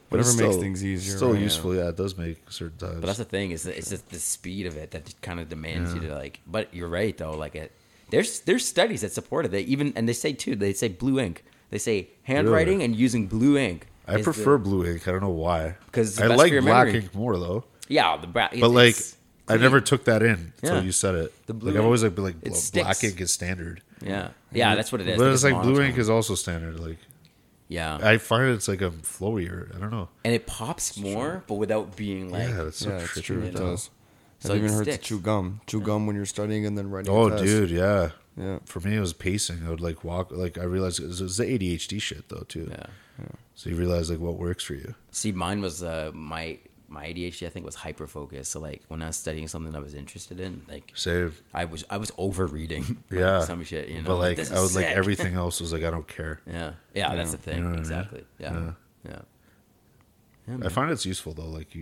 Whatever still, makes things easier. Still right useful, now. It does make certain times. But that's the thing, is that it's just the speed of it that kind of demands you to like. But you're right though, like there's studies that support it. They say blue ink. They say handwriting and using blue ink. I prefer blue ink. I don't know why. Because I like black ink more though. Yeah, but like I never took that in until you said it. The blue ink. I've always been like black ink is standard. Yeah, yeah, that's what it is. But it's like blue ink is also standard, like. Yeah, I find it's like a flowier. I don't know, and it pops more, but without being like. Yeah, that's true. It does. So it even hurts to chew gum. When you're studying and then writing. Oh, dude, yeah. For me, it was pacing. I would like walk. Like I realized it was the ADHD shit though too. Yeah. So you realize like what works for you. See, mine was my ADHD. I think was hyper focused. So like when I was studying something I was interested in, like save. I was over reading. Yeah. Some shit, you know. But like I was sick. Like everything else was like I don't care. Yeah. Yeah, that's the thing. You know exactly. I mean? Yeah. I find it's useful though. Like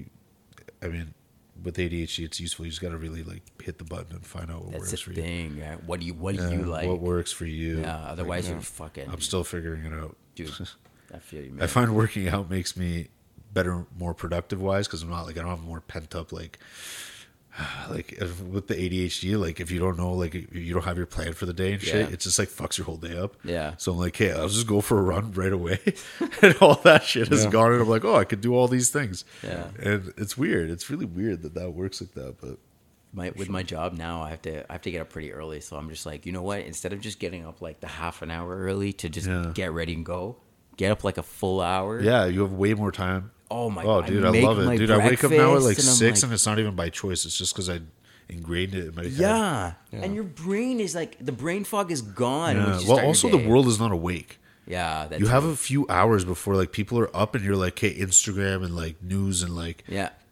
with ADHD, it's useful. You just got to really like hit the button and find out what works for you. That's the thing. Yeah. What do you like? What works for you? Yeah. Otherwise, you're fucking. I'm still figuring it out, dude. I feel you, man. I find working out makes me better, more productive wise, because I'm not like I don't have more pent up like if, with the ADHD, like if you don't know, like if you don't have your plan for the day and shit, it just like fucks your whole day up. Yeah. So I'm like, hey, I'll just go for a run right away, and all that shit is gone, and I'm like, oh, I could do all these things. Yeah. And it's weird. It's really weird that works like that, but. My job now, I have to get up pretty early, so I'm just like, you know what? Instead of just getting up like the half an hour early to just get ready and go, get up like a full hour. Yeah, you have way more time. Oh my god! Oh, dude, I love it, dude. I wake up now at like 6, and it's not even by choice. It's just because I ingrained it in my head. Yeah, and your brain is like the brain fog is gone. Yeah. Well, also the world is not awake. Yeah, that's you have a few hours before like people are up, and you're like, hey, Instagram and like news and like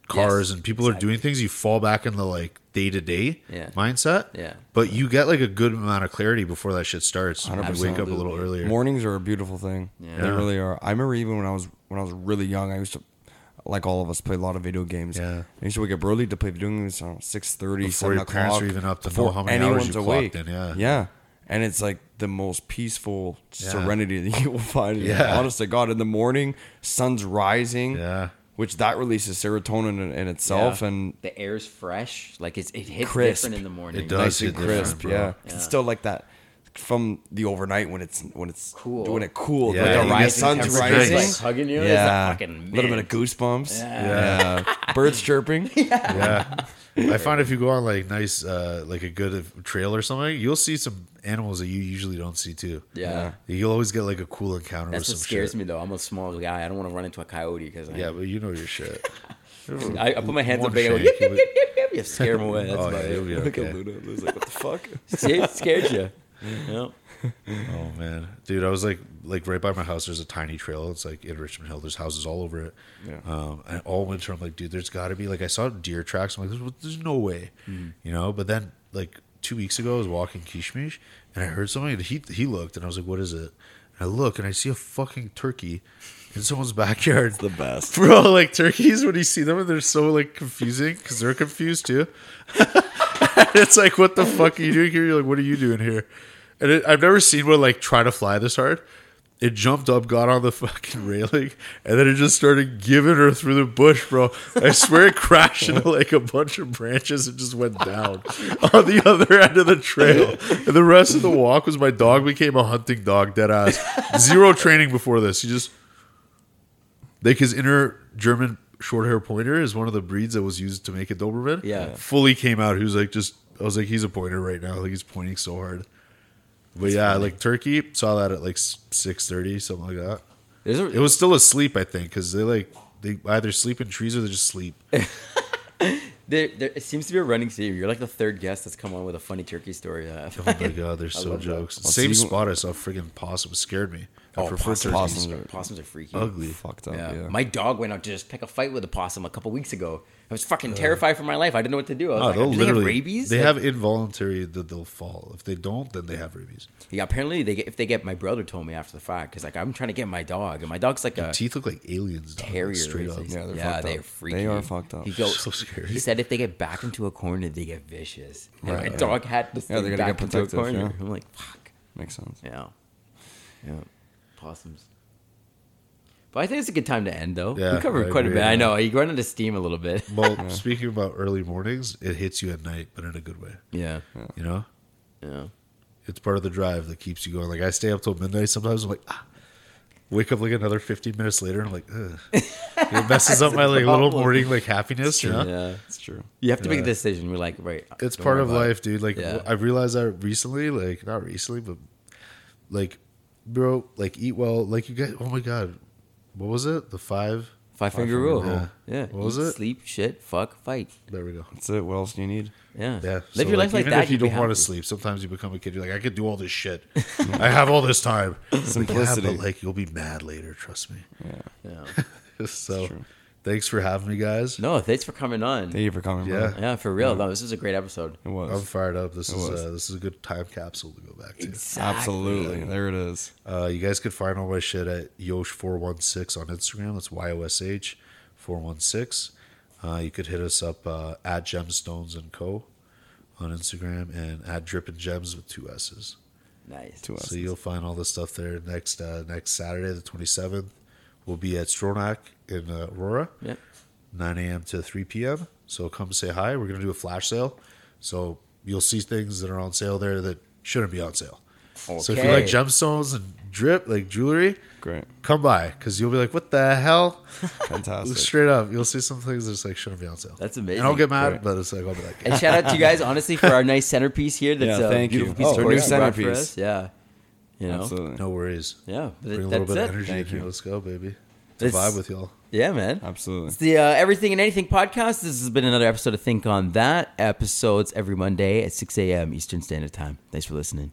cars and people are doing things. You fall back in the like day to day mindset. Yeah, but you get like a good amount of clarity before that shit starts. I wake up a little earlier. Mornings are a beautiful thing. Yeah. They really are. I remember even when I was really young, I used to, like all of us, play a lot of video games. Yeah. I used to wake up early to play video games, I don't know, 6:30, 7 o'clock. Before your parents were even up to know how many hours you clocked in. Yeah. And it's like the most peaceful serenity that you will find. Yeah. Honest to God, in the morning, sun's rising. Yeah. Which that releases serotonin in itself, and the air's fresh. Like it hits crisp. Different in the morning. It does hit crisp. Bro. Yeah. It's still like that. From the overnight when it's cool, doing it cool, the sun's rising, like hugging you, a little bit of goosebumps, birds chirping, I find if you go on like nice, like a good trail or something, you'll see some animals that you usually don't see too. Yeah. You'll always get like a cool encounter. That's with what some scares shit. Me though. I'm a small guy. I don't want to run into a coyote because but you know your shit. I put my hands up and go, you scare them away. That's about it. Like a Luna, I was like, what the fuck? It scared you. Yep. Oh man, dude, I was like right by my house there's a tiny trail. It's like in Richmond Hill, there's houses all over it. And all winter I'm like, dude, there's gotta be like, I saw deer tracks, I'm like there's no way. You know, but then like 2 weeks ago I was walking Kishmish and I heard something and he looked and I was like, what is it? And I look and I see a fucking turkey in someone's backyard. It's the best, bro. Like turkeys, when you see them, and they're so like confusing because they're confused too. It's like, what the fuck are you doing here? You're like, what are you doing here? And I've never seen one like try to fly this hard. It jumped up, got on the fucking railing, and then it just started giving her through the bush, bro. I swear it crashed into like a bunch of branches and just went down on the other end of the trail. And the rest of the walk was my dog became a hunting dog, dead ass. Zero training before this. He just Like his inner German short hair pointer is one of the breeds that was used to make a Doberman. Yeah. Fully came out. He was like, just, I was like, he's a pointer right now. Like he's pointing so hard. But it's funny. Like Turkey, saw that at like 6:30, something like that. It was still asleep, I think, because they either sleep in trees or they just sleep. It seems to be a running theme. You're like the third guest that's come on with a funny turkey story. Oh my god, they're so jokes. That. Same spot I saw friggin' possum. It scared me. Oh, possums are freaky. Ugly. Fucked up, yeah. My dog went out to just pick a fight with a possum a couple weeks ago. I was fucking terrified for my life. I didn't know what to do. I was like, do they have rabies? They have involuntary that they'll fall. If they don't, then they have rabies. Yeah, apparently if they get, my brother told me after the fact, because like I'm trying to get my dog, and my dog's like teeth look like aliens. Terrier. Straight up. Yeah, they're freaky. They are fucked up. So scary. He said if they get back into a corner, they get vicious. And right, my dog had this thing back into a corner. Yeah. I'm like, fuck. Makes sense. Yeah. Possums. But I think it's a good time to end, though. Yeah, we covered quite a bit. Yeah. I know. You run into steam a little bit. Well, speaking about early mornings, it hits you at night, but in a good way. Yeah. You know? Yeah. It's part of the drive that keeps you going. Like, I stay up till midnight sometimes. I'm like, wake up like another 15 minutes later, and I'm like, ugh. It messes up my like little morning like happiness. Yeah, it's true. You have to make a decision. We're like, right. It's part of life, dude. Like, I realized that recently. Like, not recently, but like, bro, like, eat well. Like, you guys, oh my God. What was it? The five-finger rule. Yeah. What was it? Sleep, shit, fuck, fight. There we go. That's it. What else do you need? Yeah. Live so your life like that. Even if you don't want to sleep, sometimes you become a kid. You're like, I could do all this shit. I have all this time. Simplicity. But like, you'll be mad later. Trust me. Yeah. So, thanks for having me, guys. No, thanks for coming on. Thank you for coming. Yeah. Yeah, for real. No, this was a great episode. It was. I'm fired up. This is a good time capsule to go back to. Exactly. Absolutely. There it is. You guys could find all my shit at Yosh416 on Instagram. That's YOSH416. You could hit us up at Gemstones and Co. on Instagram and at Dripping Gems with 2 S's. Nice. 2 S's. So you'll find all this stuff there. Next Saturday, the 27th. We'll be at Stronach in Aurora, 9 a.m. to 3 p.m. So come say hi. We're going to do a flash sale. So you'll see things that are on sale there that shouldn't be on sale. Okay. So if you like gemstones and drip, like jewelry, great, come by because you'll be like, what the hell? Fantastic. Straight up. You'll see some things that's like shouldn't be on sale. That's amazing. And I'll get mad, but it's like, I'll be like, yeah. And shout out to you guys, honestly, for our nice centerpiece here. That's a beautiful piece of centerpiece. For us. Yeah. You know? Absolutely. No worries. Yeah. Bring a little bit of energy in you. Let's go, baby. It's vibe with y'all. Yeah, man. Absolutely. It's the Everything and Anything podcast. This has been another episode of Think On That. Episodes every Monday at 6 a.m. Eastern Standard Time. Thanks for listening.